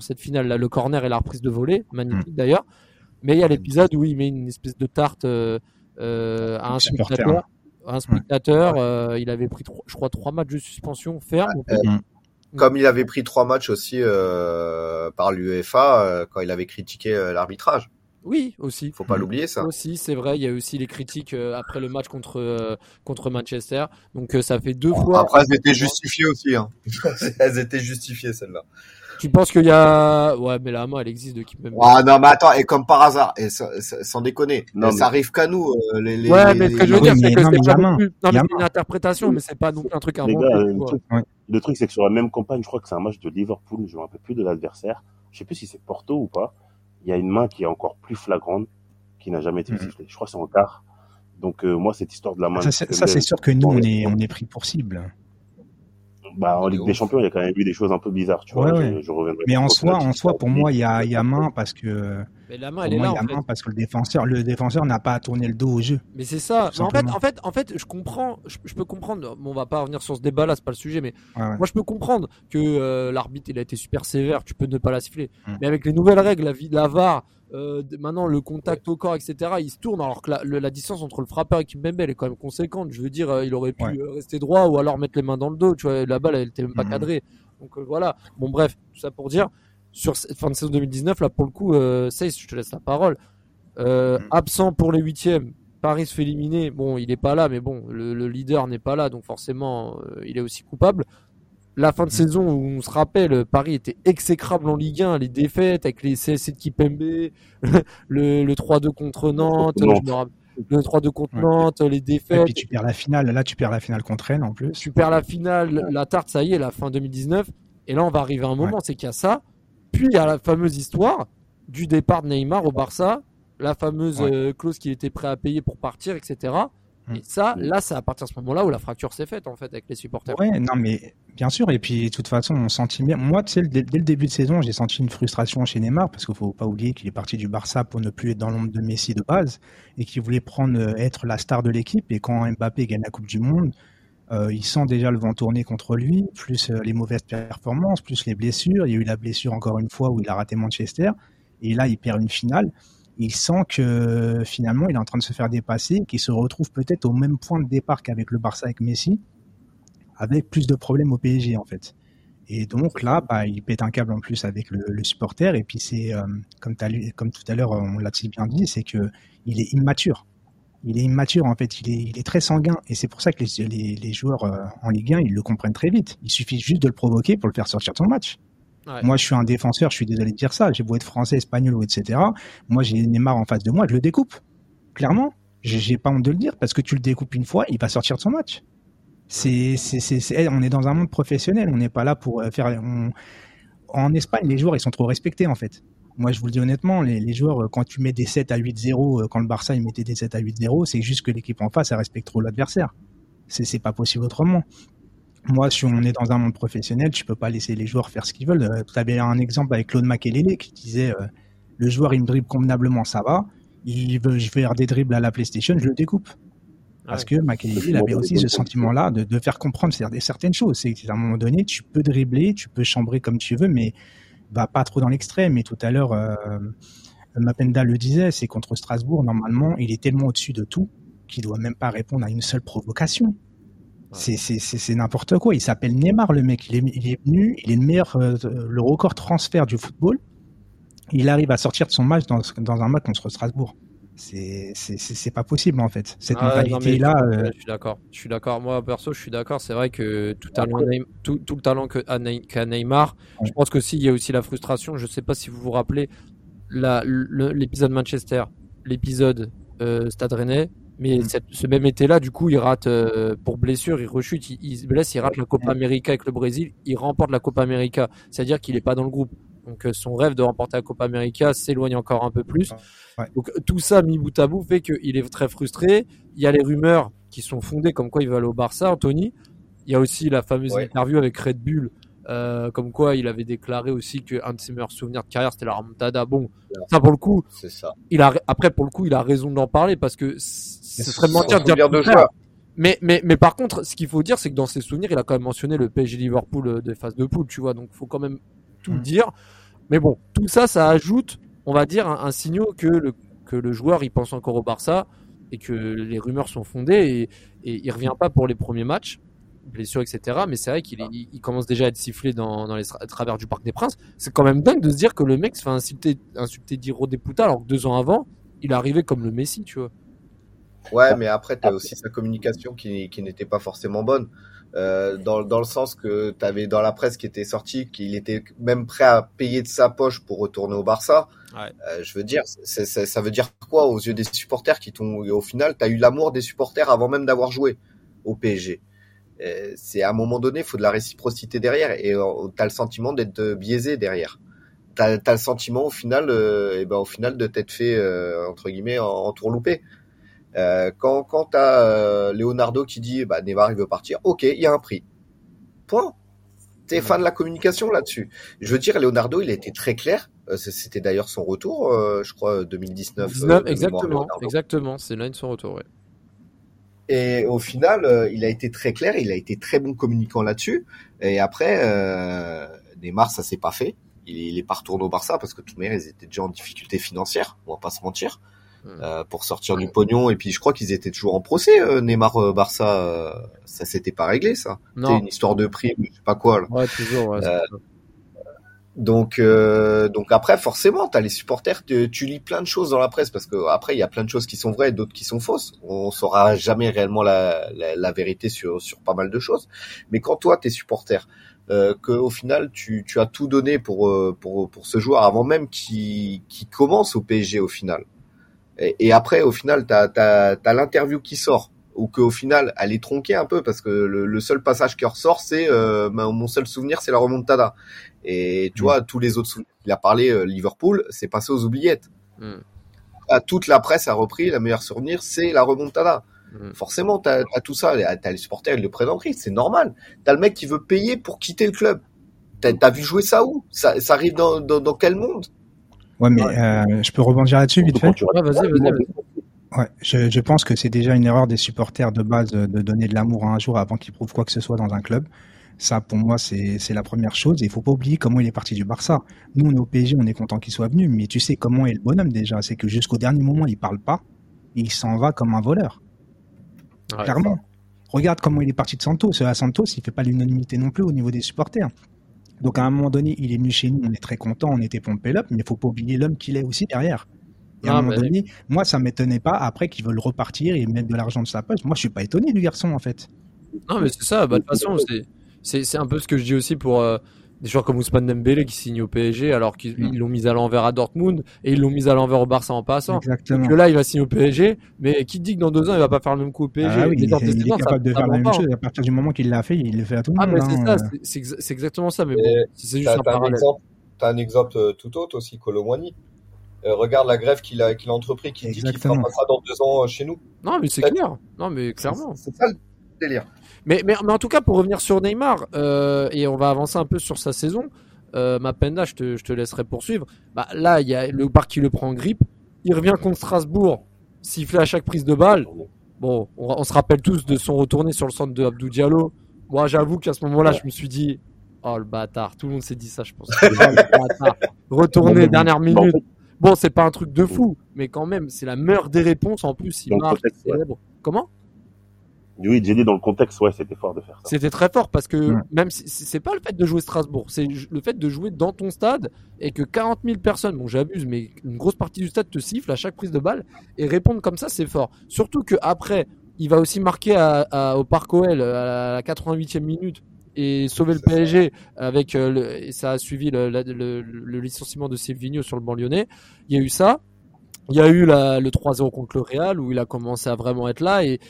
cette finale-là, le corner et la reprise de volée, magnifique d'ailleurs. Mais il y a l'épisode où il met une espèce de tarte à un spectateur. Il avait pris, je crois, 3 matchs de suspension ferme. Comme il avait pris 3 matchs aussi par l'UEFA quand il avait critiqué l'arbitrage. Oui, aussi. Faut pas l'oublier ça. Aussi, c'est vrai. Il y a aussi les critiques après le match contre Manchester. Donc ça fait 2 fois. Après, elles étaient justifiées aussi. Elles étaient justifiées celles-là. Tu penses qu'il y a mais la main elle existe de qui même. Ah non, mais attends, et comme par hasard, et sans déconner, ça arrive qu'à nous. Mais ce que je veux dire, c'est que c'est jamais plus. Non, mais c'est une interprétation, mais c'est pas non plus un truc inventé. Le truc, c'est que sur la même campagne, je crois que c'est un match de Liverpool, je me rappelle plus de l'adversaire. Je sais plus si c'est Porto ou pas. Il y a une main qui est encore plus flagrante, qui n'a jamais été sifflée. Je crois que c'est en quart. Donc, moi, cette histoire de la main. Ça, c'est sûr que nous, on est pris pour cible. Bah, en Ligue des Champions, il y a quand même eu des choses un peu bizarres, tu vois. Ouais. Je reviendrai. Mais en soi, pour moi, il y a main parce que. Mais la main, elle est là. Il y a main parce que le défenseur n'a pas à tourner le dos au jeu. Mais c'est ça. Mais en fait, je comprends. Je peux comprendre. Bon, on va pas revenir sur ce débat-là, c'est pas le sujet. Mais moi, je peux comprendre que l'arbitre, il a été super sévère. Tu peux ne pas la siffler. Mais avec les nouvelles règles, la vie de la VAR, maintenant le contact au corps, etc. Il se tourne alors que la distance entre le frappeur et Kimpembe elle est quand même conséquente. Je veux dire, il aurait pu rester droit ou alors mettre les mains dans le dos. Tu vois, la balle, elle était même pas cadrée. Donc voilà. Bon, bref, tout ça pour dire. Sur cette fin de saison 2019, là pour le coup, Seiss, je te laisse la parole. Absent pour les 8e, Paris se fait éliminer. Bon, il n'est pas là, mais bon, le leader n'est pas là, donc forcément, il est aussi coupable. La fin de saison où on se rappelle, Paris était exécrable en Ligue 1, les défaites avec les CSC de Kimpembe, le 3-2 contre Nantes, le 3-2 contre Nantes, les défaites. Et puis tu perds la finale, là tu perds la finale contre Rennes en plus. Tu perds la finale, la tarte, ça y est, la fin 2019. Et là, on va arriver à un moment, c'est qu'il y a ça. Puis il y a la fameuse histoire du départ de Neymar au Barça, la fameuse clause qu'il était prêt à payer pour partir, etc. Et ça, là, c'est à partir de ce moment-là où la fracture s'est faite en fait avec les supporters. Ouais, non, mais bien sûr. Et puis de toute façon, on sentit bien. Moi, tu sais, dès le début de saison, j'ai senti une frustration chez Neymar parce qu'il faut pas oublier qu'il est parti du Barça pour ne plus être dans l'ombre de Messi de base et qu'il voulait être la star de l'équipe. Et quand Mbappé gagne la Coupe du Monde. Il sent déjà le vent tourner contre lui, plus les mauvaises performances, plus les blessures. Il y a eu la blessure encore une fois où il a raté Manchester. Et là, il perd une finale. Il sent que finalement, il est en train de se faire dépasser, qu'il se retrouve peut-être au même point de départ qu'avec le Barça avec Messi, avec plus de problèmes au PSG en fait. Et donc là, il pète un câble en plus avec le supporter. Et puis c'est, comme tout à l'heure, on l'a si bien dit, c'est que il est immature. Il est immature en fait, il est très sanguin et c'est pour ça que les joueurs en Ligue 1 ils le comprennent très vite. Il suffit juste de le provoquer pour le faire sortir de son match. Ouais. Moi je suis un défenseur, je suis désolé de dire ça, j'ai beau être français, espagnol ou etc. Moi j'ai Neymar en face de moi, je le découpe. Clairement, j'ai pas honte de le dire parce que tu le découpes une fois, il va sortir de son match. On est dans un monde professionnel, on n'est pas là pour faire. En Espagne les joueurs ils sont trop respectés en fait. Moi, je vous le dis honnêtement, les joueurs, quand tu mets des 7 à 8-0, quand le Barça, il mettait des 7 à 8-0, c'est juste que l'équipe en face, elle respecte trop l'adversaire. C'est pas possible autrement. Moi, si on est dans un monde professionnel, tu peux pas laisser les joueurs faire ce qu'ils veulent. Tu avais un exemple avec Claude Makelele qui disait « Le joueur, il me dribble convenablement, ça va. Il veut faire des dribbles à la PlayStation, je le découpe. » Parce que Makelele, il avait aussi ce sentiment-là de faire comprendre certaines choses. C'est qu'à un moment donné, tu peux dribbler, tu peux chambrer comme tu veux, mais... pas trop dans l'extrême, mais tout à l'heure Mapenda le disait, c'est contre Strasbourg, normalement, il est tellement au-dessus de tout qu'il doit même pas répondre à une seule provocation. Ouais. C'est n'importe quoi, il s'appelle Neymar le mec, il est venu, il est le record transfert du football, il arrive à sortir de son match dans un match contre Strasbourg. C'est pas possible en fait. Cette mentalité là. Je suis d'accord. Moi perso, je suis d'accord. C'est vrai que tout le talent qu'a Neymar. Ouais. Je pense que s'il y a aussi la frustration. Je sais pas si vous vous rappelez l'épisode Manchester, l'épisode Stade Rennais. Mais ce même été-là, du coup, il rate pour blessure, il rechute, il se blesse, il rate la Copa América avec le Brésil, il remporte la Copa América. C'est-à-dire qu'il n'est pas dans le groupe. Donc, son rêve de remporter la Copa América s'éloigne encore un peu plus. Ouais. Donc, tout ça, mis bout à bout, fait qu'il est très frustré. Il y a les rumeurs qui sont fondées, comme quoi il va aller au Barça, Anthony. Il y a aussi la fameuse interview avec Red Bull, comme quoi il avait déclaré aussi qu'un de ses meilleurs souvenirs de carrière, c'était la remontada. Bon, ça, pour le coup, c'est ça. Après, pour le coup, il a raison d'en parler parce que ce serait mentir de dire de joueur. Mais par contre, ce qu'il faut dire, c'est que dans ses souvenirs, il a quand même mentionné le PSG Liverpool des phases de poule, tu vois. Donc, il faut quand même tout dire. Mais bon, tout ça, ça ajoute, on va dire, un signal que le joueur, il pense encore au Barça et que les rumeurs sont fondées et il revient pas pour les premiers matchs, blessures, etc. Mais c'est vrai qu'il commence déjà à être sifflé dans les travers du Parc des Princes. C'est quand même dingue de se dire que le mec se fait insulter d'Iro de Puta alors que 2 ans avant, il arrivait comme le Messi, tu vois. Ouais, mais après, tu as aussi sa communication qui n'était pas forcément bonne. Dans le sens que tu avais dans la presse qui était sortie qu'il était même prêt à payer de sa poche pour retourner au Barça. Ouais. Je veux dire, ça veut dire quoi aux yeux des supporters qui t'ont. Au final, tu as eu l'amour des supporters avant même d'avoir joué au PSG. C'est à un moment donné, il faut de la réciprocité derrière et tu as le sentiment d'être biaisé derrière. Tu as le sentiment au final de t'être fait entre guillemets en tourloupé. Quand t'as Leonardo qui dit bah Neymar il veut partir, ok, il y a un prix. Point. T'es fan de la communication là-dessus. Je veux dire, Leonardo il a été très clair. C'était d'ailleurs son retour, je crois 2019. Exactement. C'est l'un de son retour. Ouais. Et au final, il a été très clair, il a été très bon communicant là-dessus. Et après, Neymar ça s'est pas fait. Il est pas retourné au Barça parce que de toute manière ils étaient déjà en difficulté financière. On va pas se mentir. Pour sortir du pognon, et puis je crois qu'ils étaient toujours en procès, Neymar Barça, ça s'était pas réglé ça. Non. C'était une histoire de prix, je sais pas quoi. Là. Ouais, toujours. Ouais, donc après forcément, t'as les supporters, tu lis plein de choses dans la presse parce que après il y a plein de choses qui sont vraies, et d'autres qui sont fausses. On saura jamais réellement la vérité sur pas mal de choses. Mais quand toi t'es supporter, que au final tu as tout donné pour ce joueur avant même qu'il commence au PSG au final. Et après, au final, t'as l'interview qui sort, ou qu'au final, elle est tronquée un peu, parce que le seul passage qui ressort, c'est mon seul souvenir, c'est la remontada. Et tu vois, tous les autres souvenirs qu'il a parlé, Liverpool, c'est passé aux oubliettes. Toute la presse a repris, le meilleur souvenir, c'est la remontada. Forcément, t'as tout ça, t'as les supporters, ils le prennent en crise, c'est normal. T'as le mec qui veut payer pour quitter le club. T'as vu jouer ça où ? Ça arrive dans quel monde ? Ouais, mais je peux rebondir là-dessus vite fait. Vas-y. Ouais, je pense que c'est déjà une erreur des supporters de base de donner de l'amour à un joueur avant qu'il prouve quoi que ce soit dans un club. Ça, pour moi, c'est la première chose. Et il faut pas oublier comment il est parti du Barça. Nous, on est au PSG, on est content qu'il soit venu, mais tu sais comment est le bonhomme déjà. C'est que jusqu'au dernier moment, il parle pas. Et il s'en va comme un voleur. Ouais, clairement. Regarde comment il est parti de Santos. À Santos, il fait pas l'unanimité non plus au niveau des supporters. Donc à un moment donné, il est venu chez nous, on est très content, on était pompé l'up, mais il faut pas oublier l'homme qu'il est aussi derrière. Et à un moment donné, moi ça m'étonnait pas après qu'ils veulent repartir et mettre de l'argent de sa poche. Moi je suis pas étonné du garçon en fait. Non mais c'est ça, de toute façon c'est un peu ce que je dis aussi pour des joueurs comme Ousmane Dembélé qui signe au PSG alors qu'ils l'ont mis à l'envers à Dortmund et ils l'ont mis à l'envers au Barça en passant. Exactement. Donc là il va signer au PSG, mais qui dit que dans 2 ans il va pas faire le même coup au PSG? Ah oui, il est capable de faire la même chose à partir du moment qu'il l'a fait, il le fait à tout le monde. Ah mais c'est exactement ça. Mais bon, c'est juste un parallèle. T'as un exemple tout autre aussi, Kolo Muani. Regarde la grève qu'il a entrepris, qui dit qu'il fera pas dans 2 ans chez nous. Non mais c'est clair. Non mais clairement. C'est ça le délire. Mais en tout cas, pour revenir sur Neymar, et on va avancer un peu sur sa saison, Mapenda, je te laisserai poursuivre. Bah, là, il y a le Barça qui le prend en grippe. Il revient contre Strasbourg, sifflé à chaque prise de balle. Bon, on se rappelle tous de son retourné sur le centre de Abdou Diallo. Moi, j'avoue qu'à ce moment-là, je me suis dit « Oh, le bâtard !» Tout le monde s'est dit ça, je pense. « Oh, le bâtard !» Retourné, dernière minute. Bon, c'est pas un truc de fou, mais quand même, c'est la meilleure des réponses. En plus, il marque, célèbre. Comment ? Oui, j'ai dit dans le contexte, ouais, c'était fort de faire ça. C'était très fort parce que même si c'est pas le fait de jouer Strasbourg, c'est le fait de jouer dans ton stade et que 40 000 personnes, bon, j'abuse, mais une grosse partie du stade te siffle à chaque prise de balle et répondre comme ça, c'est fort. Surtout que après, il va aussi marquer au Parc OL à la 88e minute et sauver le PSG avec et ça a suivi le licenciement de Silvinho sur le banc lyonnais. Il y a eu ça. Il y a eu le 3-0 contre le Real où il a commencé à vraiment être là et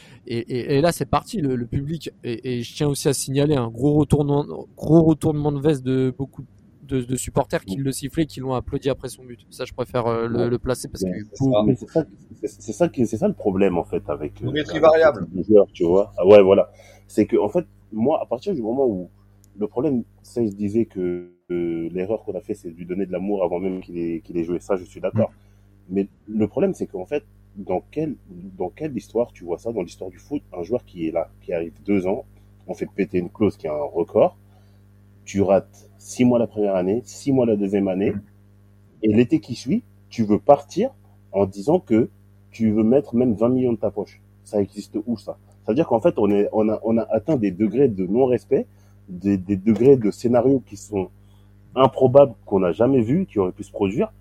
là c'est parti le public et je tiens aussi à signaler un gros retournement de veste de beaucoup de supporters qui le sifflaient, qui l'ont applaudi après son but. Ça je préfère le placer parce que c'est ça le problème en fait avec les variables des joueurs, tu vois. Ah ouais, voilà. C'est que en fait moi à partir du moment où le problème, ça je disais que l'erreur qu'on a fait c'est de lui donner de l'amour avant même qu'il ait joué, ça je suis d'accord. Mais le problème, c'est qu'en fait, dans quelle histoire tu vois ça, dans l'histoire du foot, un joueur qui est là, qui arrive 2 ans, on fait péter une clause qui a un record, tu rates 6 mois la première année, 6 mois la deuxième année, et l'été qui suit, tu veux partir en disant que tu veux mettre même 20 millions de ta poche. Ça existe où, ça? Ça veut dire qu'en fait, on a atteint des degrés de non-respect, des degrés de scénarios qui sont improbables, qu'on n'a jamais vus, qui auraient pu se produire,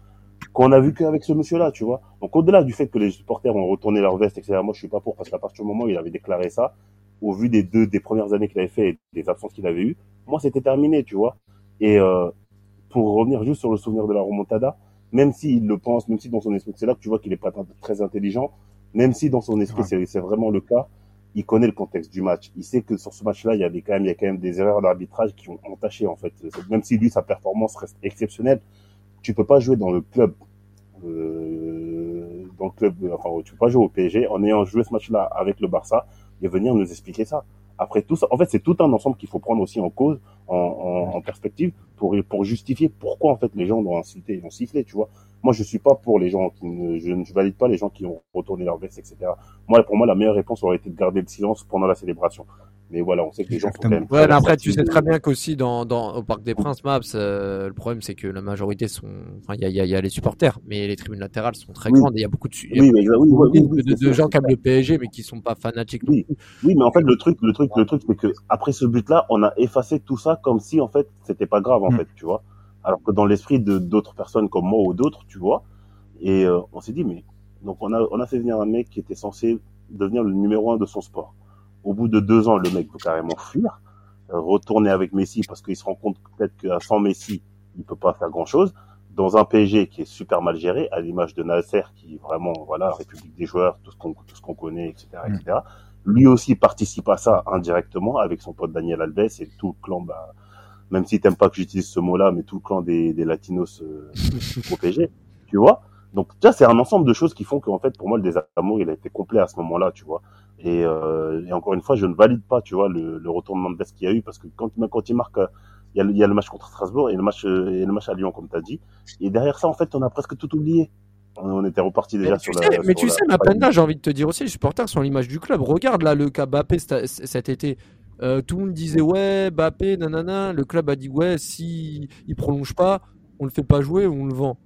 qu'on a vu qu'avec ce monsieur-là, tu vois. Donc, au-delà du fait que les supporters ont retourné leur veste, etc., moi, je suis pas pour, parce qu'à partir du moment où il avait déclaré ça, au vu des premières années qu'il avait fait et des absences qu'il avait eues, moi, c'était terminé, tu vois. Et, pour revenir juste sur le souvenir de la remontada, même s'il le pense, même si dans son esprit, c'est là que tu vois qu'il est pas très intelligent, même si dans son esprit, c'est vraiment le cas, il connaît le contexte du match. Il sait que sur ce match-là, il y a quand même des erreurs d'arbitrage qui ont entaché, en fait. Même si lui, sa performance reste exceptionnelle, tu peux pas jouer dans le club, tu peux pas jouer au PSG en ayant joué ce match-là avec le Barça et venir nous expliquer ça. Après tout ça, en fait, c'est tout un ensemble qu'il faut prendre aussi en cause, en perspective, pour justifier pourquoi, en fait, les gens l'ont insulté, l'ont sifflé, tu vois. Moi, je suis pas pour les gens je ne valide pas les gens qui ont retourné leur veste, etc. Moi, pour moi, la meilleure réponse aurait été de garder le silence pendant la célébration. Mais voilà, on sait que les gens sont quand même... Ouais, mais après, tu sais très bien qu'aussi, au Parc des Princes, Maps, le problème, c'est que la majorité sont... Enfin, il y a les supporters, mais les tribunes latérales sont très grandes et il y a beaucoup de... gens qui aiment le PSG, mais qui sont pas fanatiques. Oui, mais en fait, le truc, c'est que après ce but-là, on a effacé tout ça comme si, en fait, c'était pas grave, en fait, tu vois. Alors que dans l'esprit d'autres personnes comme moi ou d'autres, tu vois, et on s'est dit, mais... Donc, on a fait venir un mec qui était censé devenir le numéro 1 de son sport. Au bout de 2 ans, le mec peut carrément fuir, retourner avec Messi parce qu'il se rend compte peut-être qu'à sans Messi, il peut pas faire grand-chose. Dans un PSG qui est super mal géré, à l'image de Nasser, qui vraiment, voilà, République des joueurs, tout ce qu'on connaît, etc., etc. Lui aussi participe à ça indirectement avec son pote Daniel Alves et tout le clan, bah, même si t'aimes pas que j'utilise ce mot-là, mais tout le clan des Latinos au PSG, tu vois. Donc, déjà, c'est un ensemble de choses qui font qu'en fait, pour moi, le désamour, il a été complet à ce moment-là, tu vois. Et encore une fois, je ne valide pas, tu vois, le retournement de veste qu'il y a eu, parce que quand il marque, il y a le match contre Strasbourg et le match à Lyon, comme t'as dit. Et derrière ça, en fait, on a presque tout oublié. On était reparti déjà sur la... Mais tu sais, Mapenda, j'ai envie de te dire aussi, les supporters sont à l'image du club. Regarde, là, le cas Mbappé cet été. Tout le monde disait, ouais, Mbappé, nanana. Le club a dit, ouais, si il prolonge pas, on le fait pas jouer, on le vend.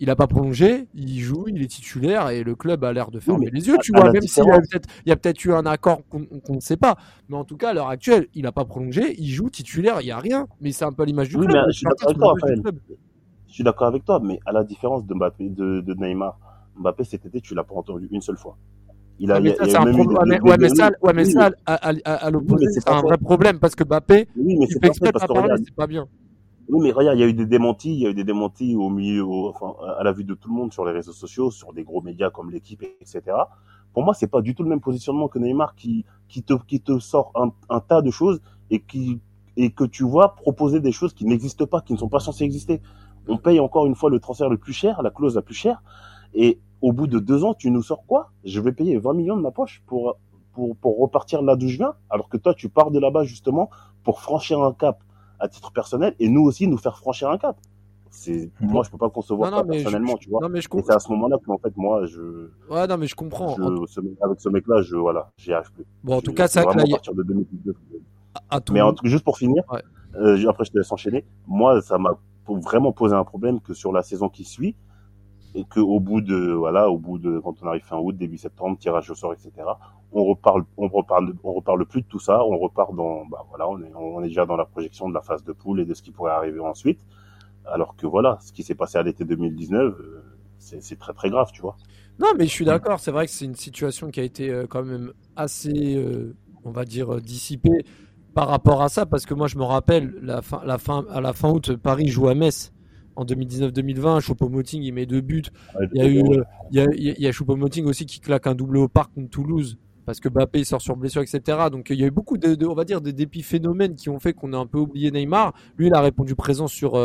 Il n'a pas prolongé, il joue, il est titulaire et le club a l'air de fermer les yeux, tu vois, même s'il y a peut-être eu un accord qu'on ne sait pas. Mais en tout cas, à l'heure actuelle, il n'a pas prolongé, il joue titulaire, il n'y a rien. Mais c'est un peu l'image du club. Je suis d'accord avec toi, mais à la différence de Mbappé, de Neymar, Mbappé cet été, tu ne l'as pas entendu une seule fois. Mais ça, à l'opposé, c'est un vrai problème parce que Mbappé, il fait exprès de pas parler, c'est pas bien. Oui, mais regarde, il y a eu des démentis à la vue de tout le monde sur les réseaux sociaux, sur des gros médias comme l'Équipe, etc. Pour moi, c'est pas du tout le même positionnement que Neymar qui te sort un tas de choses et que tu vois proposer des choses qui n'existent pas, qui ne sont pas censées exister. On paye encore une fois le transfert le plus cher, la clause la plus chère, et au bout de 2 ans, tu nous sors quoi? Je vais payer 20 millions de ma poche pour repartir là d'où je viens, alors que toi, tu pars de là-bas justement pour franchir un cap à titre personnel et nous aussi nous faire franchir un cap. C'est moi je peux pas concevoir ça personnellement, tu vois. Non, mais je comprends. Et c'est à ce moment-là que en fait moi je Ouais, non mais je comprends. Avec ce mec là, j'y arrive plus. Bon, en tout cas, ça a à partir de 2022. Mais juste pour finir, après je te laisse enchaîner. Moi, ça m'a vraiment posé un problème que sur la saison qui suit et que au bout de quand on arrive fin août, début septembre, tirage au sort, etc., on reparle plus de tout ça, on repart dans, bah voilà, on est déjà dans la projection de la phase de poule et de ce qui pourrait arriver ensuite. Alors que voilà, ce qui s'est passé à l'été 2019, c'est très très grave, tu vois. Non, mais je suis d'accord, c'est vrai que c'est une situation qui a été quand même assez, on va dire, dissipée par rapport à ça, parce que moi je me rappelle, à la fin août, Paris joue à Metz. En 2019-2020, Choupo-Moting, il met 2 buts. Ouais, il y a Choupo-Moting aussi qui claque un doublé au parc contre Toulouse parce que Mbappé sort sur blessure, etc. Donc il y a eu beaucoup de on va dire, d'épiphénomènes qui ont fait qu'on a un peu oublié Neymar. Lui, il a répondu présent sur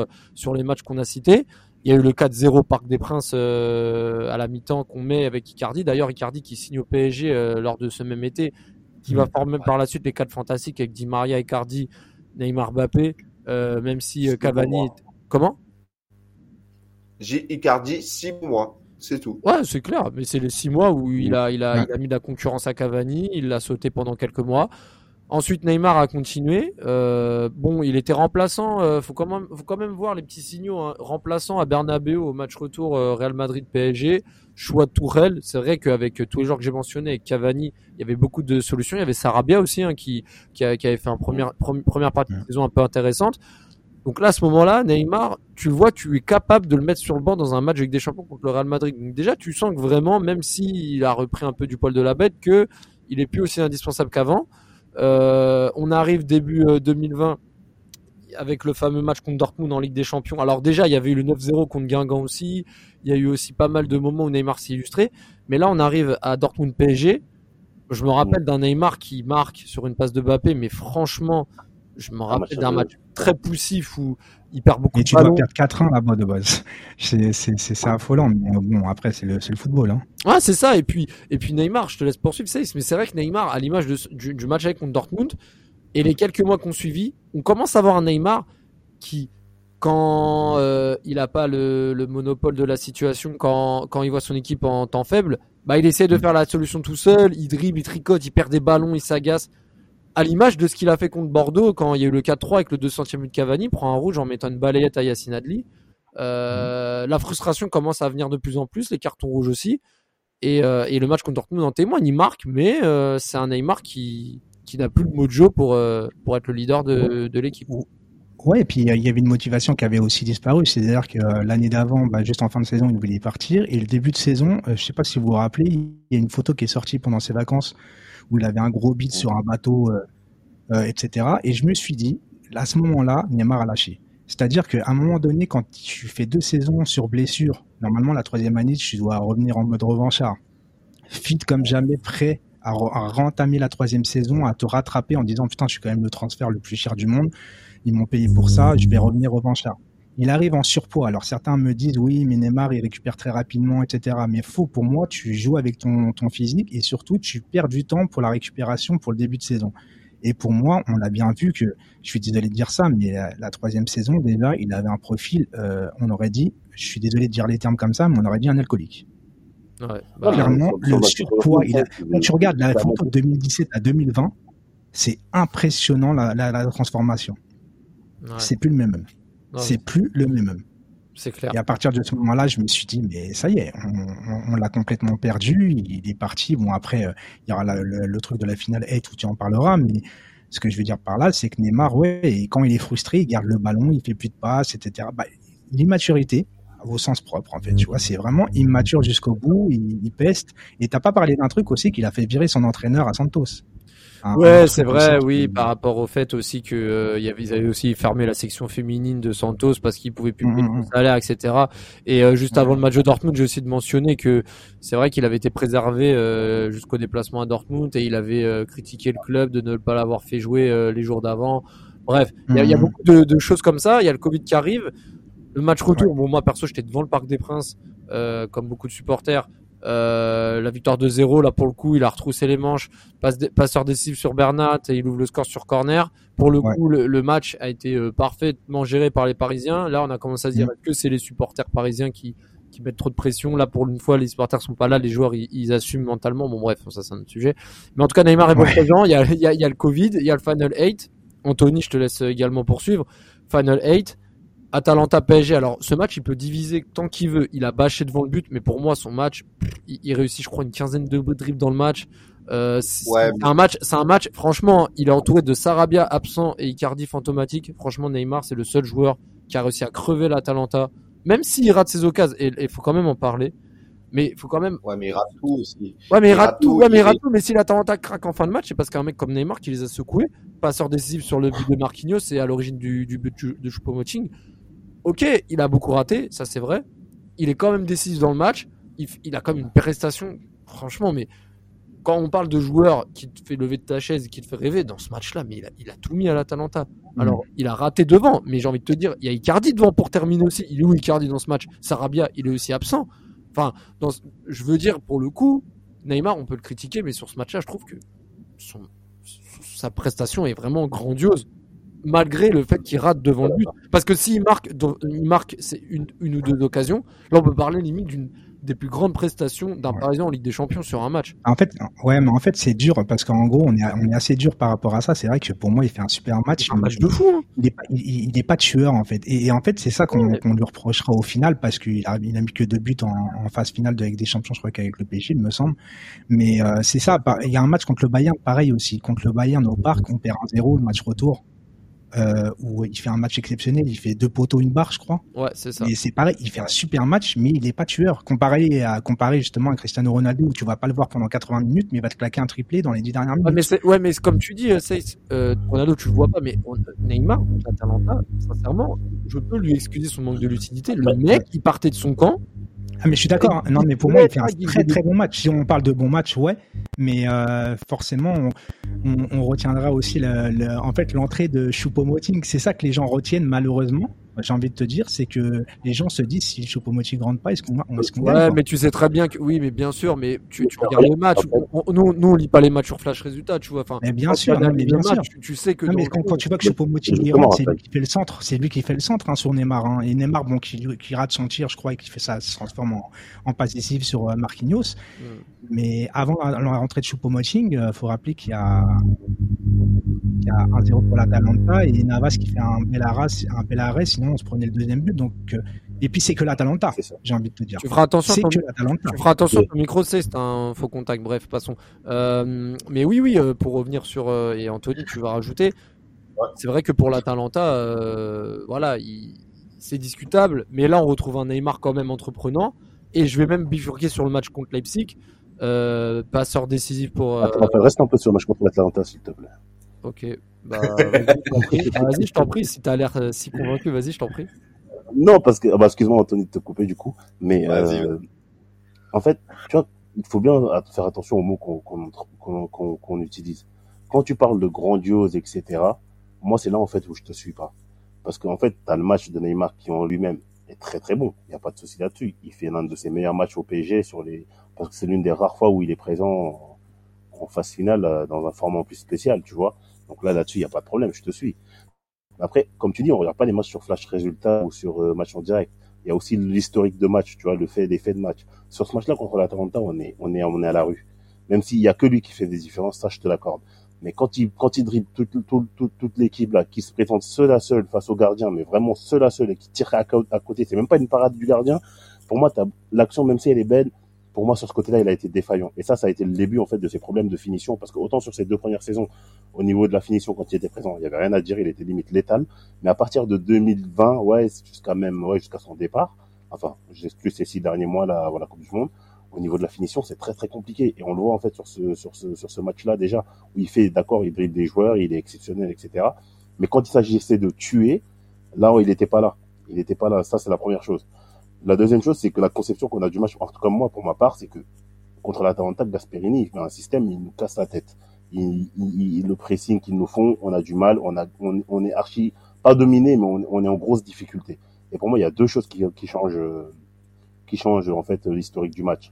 les matchs qu'on a cités. Il y a eu le 4-0 au Parc des Princes à la mi-temps qu'on met avec Icardi. D'ailleurs, Icardi qui signe au PSG lors de ce même été, qui va former par la suite les 4 fantastiques avec Di Maria, Icardi, Neymar, Mbappé, même si Cavani... Comment ? J'ai Icardi 6 mois, c'est tout. Ouais, c'est clair, mais c'est les 6 mois où il a mis de la concurrence à Cavani, il l'a sauté pendant quelques mois. Ensuite, Neymar a continué. Bon, il était remplaçant. Faut quand même voir les petits signaux. Hein. Remplaçant à Bernabeu au match retour Real Madrid-PSG. Choix de Tourelle. C'est vrai qu'avec tous les joueurs que j'ai mentionnés, avec Cavani, il y avait beaucoup de solutions. Il y avait Sarabia aussi hein, qui avait fait une première partie de saison un peu intéressante. Donc là, à ce moment-là, Neymar, tu vois, tu es capable de le mettre sur le banc dans un match avec des champions contre le Real Madrid. Donc déjà, tu sens que vraiment, même s'il a repris un peu du poil de la bête, qu'il n'est plus aussi indispensable qu'avant. On arrive début 2020 avec le fameux match contre Dortmund en Ligue des Champions. Alors déjà, il y avait eu le 9-0 contre Guingamp aussi. Il y a eu aussi pas mal de moments où Neymar s'est illustré. Mais là, on arrive à Dortmund-PSG. Je me rappelle d'un Neymar qui marque sur une passe de Mbappé, mais franchement... Je me rappelle d'un match très poussif où il perd beaucoup de ballons. Et tu dois perdre 4-1 là-bas de base. C'est affolant. Mais bon, après, c'est le football. Hein. Ouais, c'est ça. Et puis Neymar, je te laisse poursuivre, Saïs. Mais c'est vrai que Neymar, à l'image du match avec contre Dortmund, et les quelques mois qu'on suivit, on commence à voir un Neymar qui, quand il n'a pas le monopole de la situation, quand il voit son équipe en temps faible, bah, il essaie de faire la solution tout seul. Il dribble, il tricote, il perd des ballons, il s'agace. À l'image de ce qu'il a fait contre Bordeaux quand il y a eu le 4-3 avec le 200e but de Cavani, prend un rouge en mettant une balayette à Yassine Adli. La frustration commence à venir de plus en plus, les cartons rouges aussi. Et le match contre Dortmund en témoigne, il marque, mais c'est un Neymar qui n'a plus le mojo pour être le leader de l'équipe. Ouais, et puis il y avait une motivation qui avait aussi disparu. C'est-à-dire que l'année d'avant, bah, juste en fin de saison, il voulait partir. Et le début de saison, je ne sais pas si vous vous rappelez, il y a une photo qui est sortie pendant ses vacances où il avait un gros bide sur un bateau, etc. Et je me suis dit, à ce moment-là, Neymar a lâché. C'est-à-dire qu'à un moment donné, quand tu fais 2 saisons sur blessure, normalement la 3e année, tu dois revenir en mode revanchard. Fit comme jamais, prêt à rentamer la 3e saison, à te rattraper en disant « Putain, je suis quand même le transfert le plus cher du monde. Ils m'ont payé pour ça, je vais revenir revanchard. » Il arrive en surpoids. Alors certains me disent « Oui, mais Neymar, il récupère très rapidement, etc. » Mais faux, pour moi, tu joues avec ton physique et surtout, tu perds du temps pour la récupération pour le début de saison. Et pour moi, on l'a bien vu que, je suis désolé de dire ça, mais la 3e saison, déjà, il avait un profil, on aurait dit, je suis désolé de dire les termes comme ça, mais on aurait dit un alcoolique. Ouais, bah, clairement, le surpoids, quand tu regardes la photo de 2017 à 2020, c'est impressionnant la transformation. Ouais. C'est plus le même. Non, c'est plus le même. C'est clair. Et à partir de ce moment-là, je me suis dit, mais ça y est, on l'a complètement perdu. Il est parti. Bon, après, il y aura le truc de la finale, tout tu en parleras. Mais ce que je veux dire par là, c'est que Neymar, ouais, quand il est frustré, il garde le ballon, il fait plus de passes, etc. Bah, l'immaturité, au sens propre, en fait, tu vois, c'est vraiment immature jusqu'au bout. Il peste. Et t'as pas parlé d'un truc aussi qu'il a fait virer son entraîneur à Santos. Ouais, c'est vrai, oui, par rapport au fait aussi que ils avaient aussi fermé la section féminine de Santos parce qu'ils pouvaient plus payer le salaire, etc. Et juste avant le match de Dortmund, j'ai aussi de mentionner que c'est vrai qu'il avait été préservé jusqu'au déplacement à Dortmund et il avait critiqué le club de ne pas l'avoir fait jouer les jours d'avant. Bref, il y a beaucoup de choses comme ça. Il y a le Covid qui arrive, le match retour. Ouais. Bon, moi perso, j'étais devant le Parc des Princes, comme beaucoup de supporters. La victoire 2-0, là pour le coup, il a retroussé les manches, passeur décisif sur Bernat et il ouvre le score sur corner. Pour le coup, le match a été parfaitement géré par les Parisiens. Là, on a commencé à se dire que c'est les supporters parisiens qui mettent trop de pression. Là, pour une fois, les supporters sont pas là, les joueurs ils assument mentalement. Bon, bref, ça c'est un autre sujet. Mais en tout cas, Neymar est bon présent. Il y a le Covid, il y a le Final 8. Anthony, je te laisse également poursuivre. Final 8. Atalanta PSG. Alors, ce match, il peut diviser tant qu'il veut. Il a bâché devant le but, mais pour moi, son match, il réussit, je crois, une quinzaine de dribbles dans le match. C'est un match, franchement, il est entouré de Sarabia absent et Icardi fantomatique. Franchement, Neymar, c'est le seul joueur qui a réussi à crever l'Atalanta, même s'il rate ses occasions, et il faut quand même en parler. Mais il faut quand même. Ouais, mais il rate tout aussi. Ouais, mais il rate tout. Mais si l'Atalanta craque en fin de match, c'est parce qu'un mec comme Neymar qui les a secoués, passeur décisif sur le but de Marquinhos, c'est à l'origine du but de Choupo-Moting. Ok, il a beaucoup raté, ça c'est vrai. Il est quand même décisif dans le match. Il a quand même une prestation, franchement, mais quand on parle de joueur qui te fait lever de ta chaise et qui te fait rêver dans ce match-là, mais il a tout mis à l'Atalanta. Alors, il a raté devant, mais j'ai envie de te dire, il y a Icardi devant pour terminer aussi. Il est où Icardi dans ce match ? Sarabia, il est aussi absent. Enfin, je veux dire, pour le coup, Neymar, on peut le critiquer, mais sur ce match-là, je trouve que sa prestation est vraiment grandiose, malgré le fait qu'il rate devant le but. Parce que s'il marque c'est une ou deux occasions, là, on peut parler limite d'une des plus grandes prestations d'un Parisien en Ligue des Champions sur un match. En fait, c'est dur parce qu'en gros, on est assez dur par rapport à ça. C'est vrai que pour moi, il fait un super match. C'est un match de fou. Hein. Il n'est pas tueur en fait. Et en fait, c'est ça qu'on lui reprochera au final parce qu'il a mis que 2 buts en phase finale de Ligue des Champions, je crois qu'avec le PSG, il me semble. Mais c'est ça. Il y a un match contre le Bayern, pareil aussi. Contre le Bayern au Parc, on perd 1-0, le match retour. Où il fait un match exceptionnel, il fait 2 poteaux, 1 barre, je crois. Ouais, c'est ça. Et c'est pareil, il fait un super match, mais il est pas tueur. Comparé justement à Cristiano Ronaldo, où tu vas pas le voir pendant 80 minutes, mais il va te claquer un triplé dans les 10 dernières minutes. Mais comme tu dis, Ronaldo, tu le vois pas, mais Neymar, l'Atalanta, sincèrement, je peux lui excuser son manque de lucidité. Le mec, il partait de son camp. Ah, mais je suis d'accord. Non, mais pour moi, il fait un très très bon match. Si on parle de bon match, ouais. Mais forcément, on retiendra aussi l'entrée de Choupo-Moting. C'est ça que les gens retiennent malheureusement. J'ai envie de te dire, c'est que les gens se disent si Choupo-Moting ne rentre pas, est-ce qu'on gagne. Ouais, mais tu sais très bien que oui, mais bien sûr, mais tu regardes les matchs. Nous, on lit pas les matchs sur Flash Résultats, tu vois. Enfin, mais bien sûr, match, tu sais que. Non, mais quand tu vois que Choupo-Moting rentre, c'est lui qui fait le centre. C'est lui qui fait le centre sur Neymar. Hein. Et Neymar, bon, qui rate son tir, je crois, et qui fait ça, se transforme en passe décisive sur Marquinhos. Mais avant la rentrée de Choupo-Moting, faut rappeler qu'il y a 1-0 pour l'Atalanta et Navas qui fait un bel arrêt, sinon on se prenait le 2e but. Donc, et puis c'est que l'Atalanta, j'ai envie de te dire. Tu feras attention à ton micro, c'est un faux contact, bref, passons. Mais oui, pour revenir sur... et Anthony, tu vas rajouter, c'est vrai que pour l'Atalanta, c'est discutable, mais là on retrouve un Neymar quand même entreprenant, et je vais même bifurquer sur le match contre Leipzig, passeur décisif pour... Attends, reste un peu sur le match contre l'Atalanta, s'il te plaît. Ok, vas-y, je t'en prie, si t'as l'air si convaincu, vas-y, je t'en prie. Non, parce que, excuse-moi, Anthony, de te couper du coup, mais en fait, tu vois, il faut bien faire attention aux mots qu'on utilise. Quand tu parles de grandiose, etc., moi, c'est là, en fait, où je te suis pas. Parce qu'en fait, t'as le match de Neymar qui, en lui-même, est très très bon. Il n'y a pas de souci là-dessus. Il fait l'un de ses meilleurs matchs au PSG parce que c'est l'une des rares fois où il est présent en phase finale dans un format plus spécial, tu vois. Donc là-dessus, il n'y a pas de problème, je te suis. Après, comme tu dis, on ne regarde pas les matchs sur Flash Résultats ou sur match en direct. Il y a aussi l'historique de match, tu vois, les faits de match. Sur ce match-là, contre l'Atalanta, on est à la rue. Même s'il n'y a que lui qui fait des différences, ça, je te l'accorde. Mais quand il dribble toute l'équipe, là, qui se prétend seul à seul face au gardien, mais vraiment seul à seul et qui tire à côté, c'est même pas une parade du gardien. Pour moi, l'action, même si elle est belle, pour moi, sur ce côté-là, il a été défaillant. Et ça a été le début, en fait, de ses problèmes de finition. Parce que autant sur ses 2 premières saisons, au niveau de la finition, quand il était présent, il y avait rien à dire, il était limite létal. Mais à partir de 2020, jusqu'à son départ, enfin, j'excuse ces 6 derniers mois, là, avant la Coupe du Monde, au niveau de la finition, c'est très très compliqué, et on le voit en fait sur ce match-là déjà, où il fait, d'accord, il dribble des joueurs, il est exceptionnel, etc. Mais quand il s'agissait de tuer, là il n'était pas là. Il n'était pas là. Ça c'est la première chose. La deuxième chose, c'est que la conception qu'on a du match, en tout cas moi pour ma part, c'est que contre l'Atalanta, Gasperini, il fait un système, il nous casse la tête. Le pressing qu'ils nous font, on a du mal, on est archi pas dominé, mais on est en grosse difficulté. Et pour moi, il y a 2 choses qui changent en fait l'historique du match.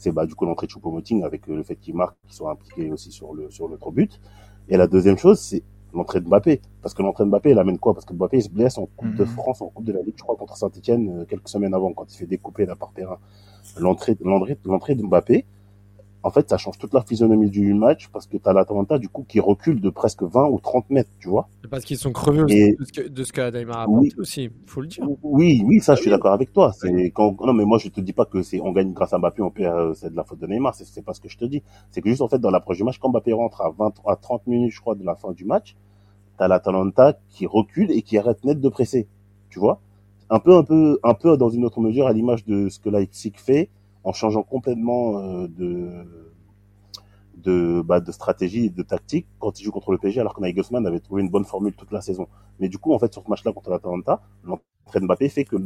C'est du coup l'entrée de Choupo-Moting avec le fait qu'il marque, qu'il soit impliqué aussi sur l'autre but. Et la deuxième chose, c'est l'entrée de Mbappé. Parce que l'entrée de Mbappé, elle amène quoi? Parce que Mbappé, il se blesse en Coupe de France, en Coupe de la Ligue, je crois, contre Saint-Etienne, quelques semaines avant, quand il fait découper là par terrain. L'entrée de Mbappé, en fait, ça change toute la physionomie du match parce que tu as l'Atalanta, du coup, qui recule de presque 20 ou 30 mètres, tu vois. Parce qu'ils sont crevés aussi de ce qu'a Neymar apporté aussi, il faut le dire. Oui, ça, je suis d'accord avec toi. C'est quand... Non, mais moi, je te dis pas que c'est on gagne grâce à Mbappé, on perd, c'est de la faute de Neymar, c'est pas ce que je te dis. C'est que juste, en fait, dans l'approche du match, quand Mbappé rentre à 30 minutes, je crois, de la fin du match, tu as l'Atalanta qui recule et qui arrête net de presser, tu vois. Un peu dans une autre mesure à l'image de ce que Leipzig fait, en changeant complètement de stratégie et de tactique quand il joue contre le PSG, alors que Nagelsmann avait trouvé une bonne formule toute la saison. Mais du coup, en fait, sur ce match-là contre l'Atalanta, l'entrée de Mbappé fait que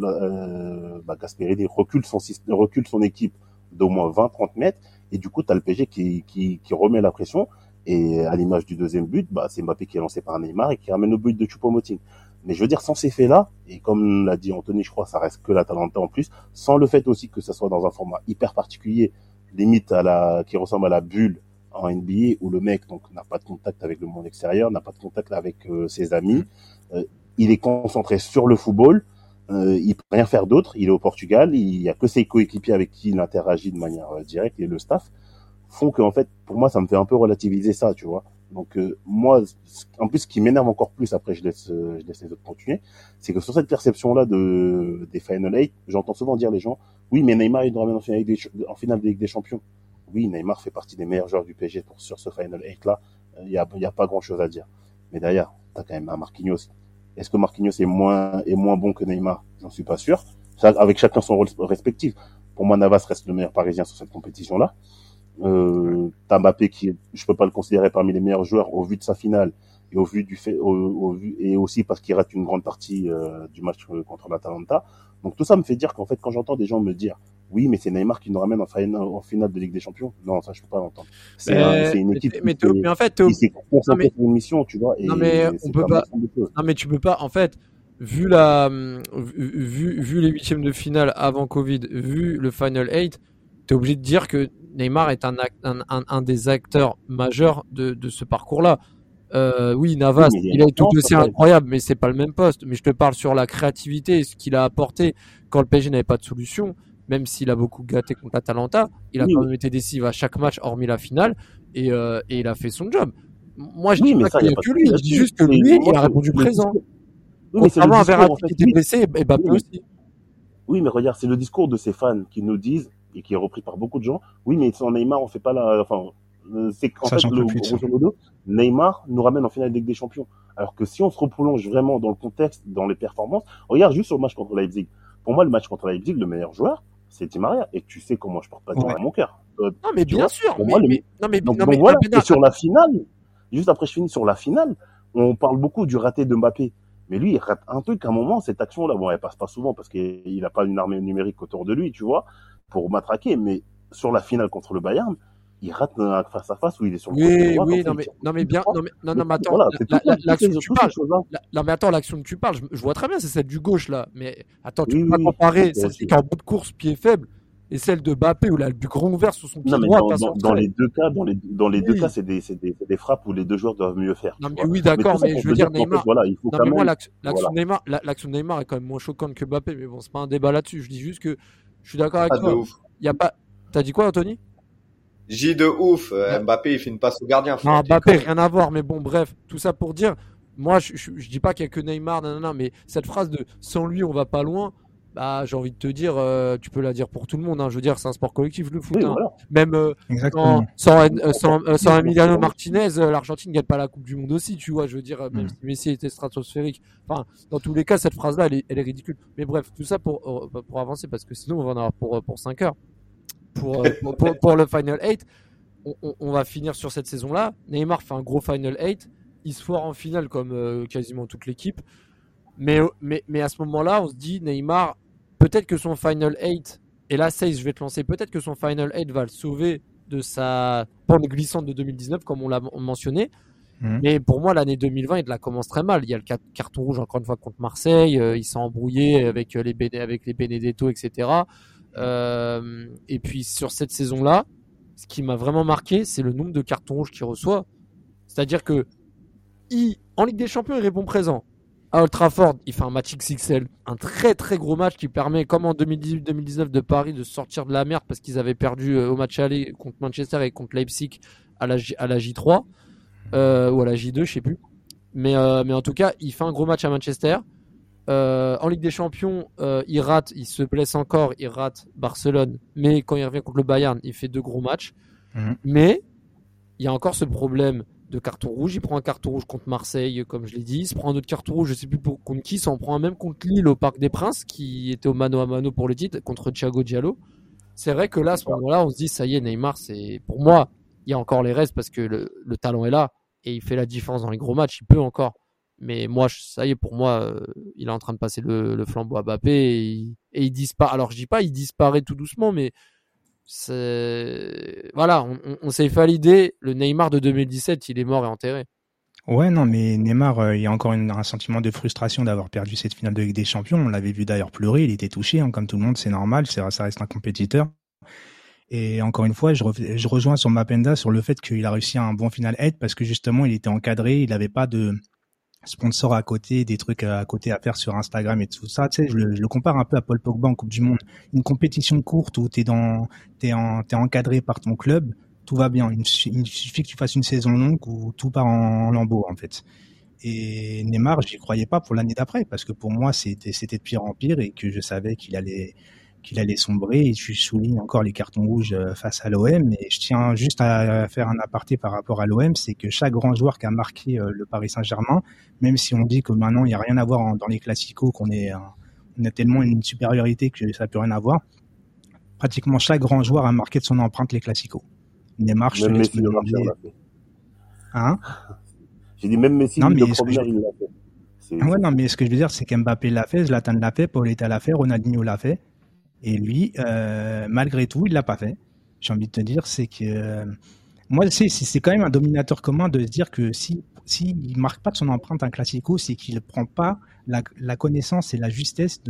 Gasperini recule son équipe d'au moins 20-30 mètres, et du coup, tu as le PSG qui remet la pression, et à l'image du deuxième but, c'est Mbappé qui est lancé par Neymar et qui ramène au but de Choupo-Moting. Mais je veux dire, sans ces faits-là, et comme l'a dit Anthony, je crois, ça reste que l'Atalanta en plus, sans le fait aussi que ça soit dans un format hyper particulier, limite qui ressemble à la bulle en NBA, où le mec donc n'a pas de contact avec le monde extérieur, n'a pas de contact avec ses amis, il est concentré sur le football, il peut rien faire d'autre, il est au Portugal, il y a que ses coéquipiers avec qui il interagit de manière directe, et le staff, font que, en fait, pour moi, ça me fait un peu relativiser ça, tu vois. Donc, moi, en plus, ce qui m'énerve encore plus, après, je laisse les autres continuer, c'est que sur cette perception-là des Final 8, j'entends souvent dire les gens, oui, mais Neymar, il doit ramener en finale de Ligue des Champions. Oui, Neymar fait partie des meilleurs joueurs du PSG sur ce Final 8-là. Il y a pas grand-chose à dire. Mais d'ailleurs, t'as quand même un Marquinhos. Est-ce que Marquinhos est moins bon que Neymar? J'en suis pas sûr. Ça, avec chacun son rôle respectif. Pour moi, Navas reste le meilleur parisien sur cette compétition-là. T'as Mbappé qui, je peux pas le considérer parmi les meilleurs joueurs au vu de sa finale et au vu du fait, et aussi parce qu'il rate une grande partie du match contre l'Atalanta. Donc tout ça me fait dire qu'en fait quand j'entends des gens me dire oui mais c'est Neymar qui nous ramène en finale de Ligue des Champions, non ça je peux pas l'entendre. C'est une équipe mais en fait qui s'est concentrée sur une mission, tu vois. Non mais on peut pas. Non mais tu peux pas en fait. Vu les huitièmes de finale avant Covid, vu le Final 8, t'es obligé de dire que Neymar est un des acteurs majeurs de ce parcours-là. Oui, Navas, oui, il est tout aussi incroyable, mais c'est pas le même poste. Mais je te parle sur la créativité et ce qu'il a apporté quand le PSG n'avait pas de solution, même s'il a beaucoup gâté contre l'Atalanta. Il a quand même été décisif à chaque match, hormis la finale, et il a fait son job. Moi, je dis pas qu'il n'y a que lui, je dis juste que lui, il a répondu présent. Contrairement à Verratti qui était blessé et Mbappé aussi. Oui, mais regarde, c'est le discours de ses fans qui nous disent et qui est repris par beaucoup de gens. Oui, mais sans Neymar, on fait pas la. Enfin, c'est qu'en fait, grosso modo, Neymar nous ramène en finale de Ligue des Champions. Alors que si on se replonge vraiment dans le contexte, dans les performances, regarde juste sur le match contre Leipzig. Pour moi, le match contre Leipzig, le meilleur joueur, c'est Di Maria. Et tu sais comment je porte pas à mon cœur. Non, mais bien sûr. Pour moi, donc voilà. Et sur la finale, juste après, je finis sur la finale. On parle beaucoup du raté de Mbappé. Mais lui, il rate un truc à un moment. Cette action-là, bon, elle passe pas souvent parce qu'il a pas une armée numérique autour de lui, tu vois, pour matraquer, mais sur la finale contre le Bayern, il rate un face à face où il est sur le côté droit. L'action que tu parles, je vois très bien, c'est celle du gauche là, mais attends, tu peux pas comparer celle qui est en bout de course pied faible et celle de Mbappé où il a le grand ouvert sur son pied droit. Dans les deux cas, c'est des frappes où les deux joueurs doivent mieux faire. Non mais oui, d'accord, mais je veux dire Neymar. L'action de Neymar est quand même moins choquante que Mbappé, mais bon, c'est pas un débat là-dessus. Je dis juste que je suis d'accord avec toi. Il y a pas. T'as dit quoi, Anthony? J'ai de ouf. Mbappé, il fait une passe au gardien. Non, Mbappé, rien à voir. Mais bon, bref, tout ça pour dire. Moi, je dis pas qu'il y a que Neymar, nanana. Mais cette phrase de sans lui, on va pas loin. Bah, j'ai envie de te dire, tu peux la dire pour tout le monde. Hein. Je veux dire, c'est un sport collectif le foot. Oui, hein. Voilà. Même sans Emiliano Martinez, l'Argentine gagne pas la Coupe du Monde aussi. Tu vois, je veux dire, même si Messi était stratosphérique. Enfin, dans tous les cas, cette phrase-là, elle est ridicule. Mais bref, tout ça pour avancer parce que sinon on va en avoir pour 5 heures. Pour le Final 8, on va finir sur cette saison-là. Neymar fait un gros Final 8. Il se foire en finale comme quasiment toute l'équipe. Mais à ce moment-là, on se dit Neymar, peut-être que son Final 8, et là, Saïs, je vais te lancer, peut-être que son Final 8 va le sauver de sa pente glissante de 2019, comme on l'a mentionné. Mais pour moi, l'année 2020, il la commence très mal. Il y a le carton rouge, encore une fois, contre Marseille. Il s'est embrouillé avec les Benedetto, etc. Et puis, sur cette saison-là, ce qui m'a vraiment marqué, c'est le nombre de cartons rouges qu'il reçoit. C'est-à-dire que en Ligue des Champions, il répond présent. à Old Trafford, il fait un match XXL, un très très gros match qui permet, comme en 2018-2019 de Paris, de sortir de la merde parce qu'ils avaient perdu au match aller contre Manchester et contre Leipzig à la J3 ou à la J2, je sais plus. Mais en tout cas, il fait un gros match à Manchester. En Ligue des Champions, il rate, il se blesse encore, il rate Barcelone. Mais quand il revient contre le Bayern, il fait 2 gros matchs. Mmh. Mais il y a encore ce problème de carton rouge. Il prend un carton rouge contre Marseille, comme je l'ai dit. Il se prend un autre carton rouge, je ne sais plus contre qui. Il s'en prend un même contre Lille au Parc des Princes, qui était au mano à mano pour le titre, contre Thiago Diallo. C'est vrai que là, à ce moment-là, on se dit, ça y est, Neymar, c'est... pour moi, il y a encore les restes parce que le talent est là et il fait la différence dans les gros matchs. Il peut encore. Mais moi, ça y est, pour moi, il est en train de passer le flambeau à Mbappé et il disparaît. Alors, je dis pas, il disparaît tout doucement, mais c'est... voilà, on s'est validé. Le Neymar de 2017, il est mort et enterré. Ouais, non, mais Neymar, il y a encore un sentiment de frustration d'avoir perdu cette finale de Ligue des Champions. On l'avait vu d'ailleurs pleurer, il était touché, hein, comme tout le monde, c'est normal, ça reste un compétiteur. Et encore une fois, je rejoins sur Mapenda sur le fait qu'il a réussi un bon final head parce que justement, il était encadré, il n'avait pas de sponsor à côté, des trucs à côté à faire sur Instagram et tout ça. Tu sais, je le compare un peu à Paul Pogba en Coupe du Monde. Une compétition courte où t'es encadré par ton club, tout va bien. Il suffit que tu fasses une saison longue où tout part en lambeaux, en fait. Et Neymar, j'y croyais pas pour l'année d'après parce que pour moi, c'était de pire en pire et que je savais qu'il allait sombrer. Et je souligne encore les cartons rouges face à l'OM. Et je tiens juste à faire un aparté par rapport à l'OM, c'est que chaque grand joueur qui a marqué le Paris Saint-Germain, même si on dit que maintenant il n'y a rien à voir dans les classicos, qu'on a tellement une supériorité que ça ne peut rien avoir, pratiquement chaque grand joueur a marqué de son empreinte les classicos. Neymar, même Messi le premier, il l'a fait. Hein ? J'ai dit même Messi le premier, il l'a fait. Ouais, non, mais ce que je veux dire, c'est qu'Mbappé l'a fait, Zlatan l'a fait, Pauletta l'a fait, Ronaldinho l'a fait. Et lui, malgré tout, il l'a pas fait. J'ai envie de te dire, c'est que moi, c'est quand même un dominateur commun de se dire que s'il marque pas de son empreinte un classico, c'est qu'il prend pas la connaissance et la justesse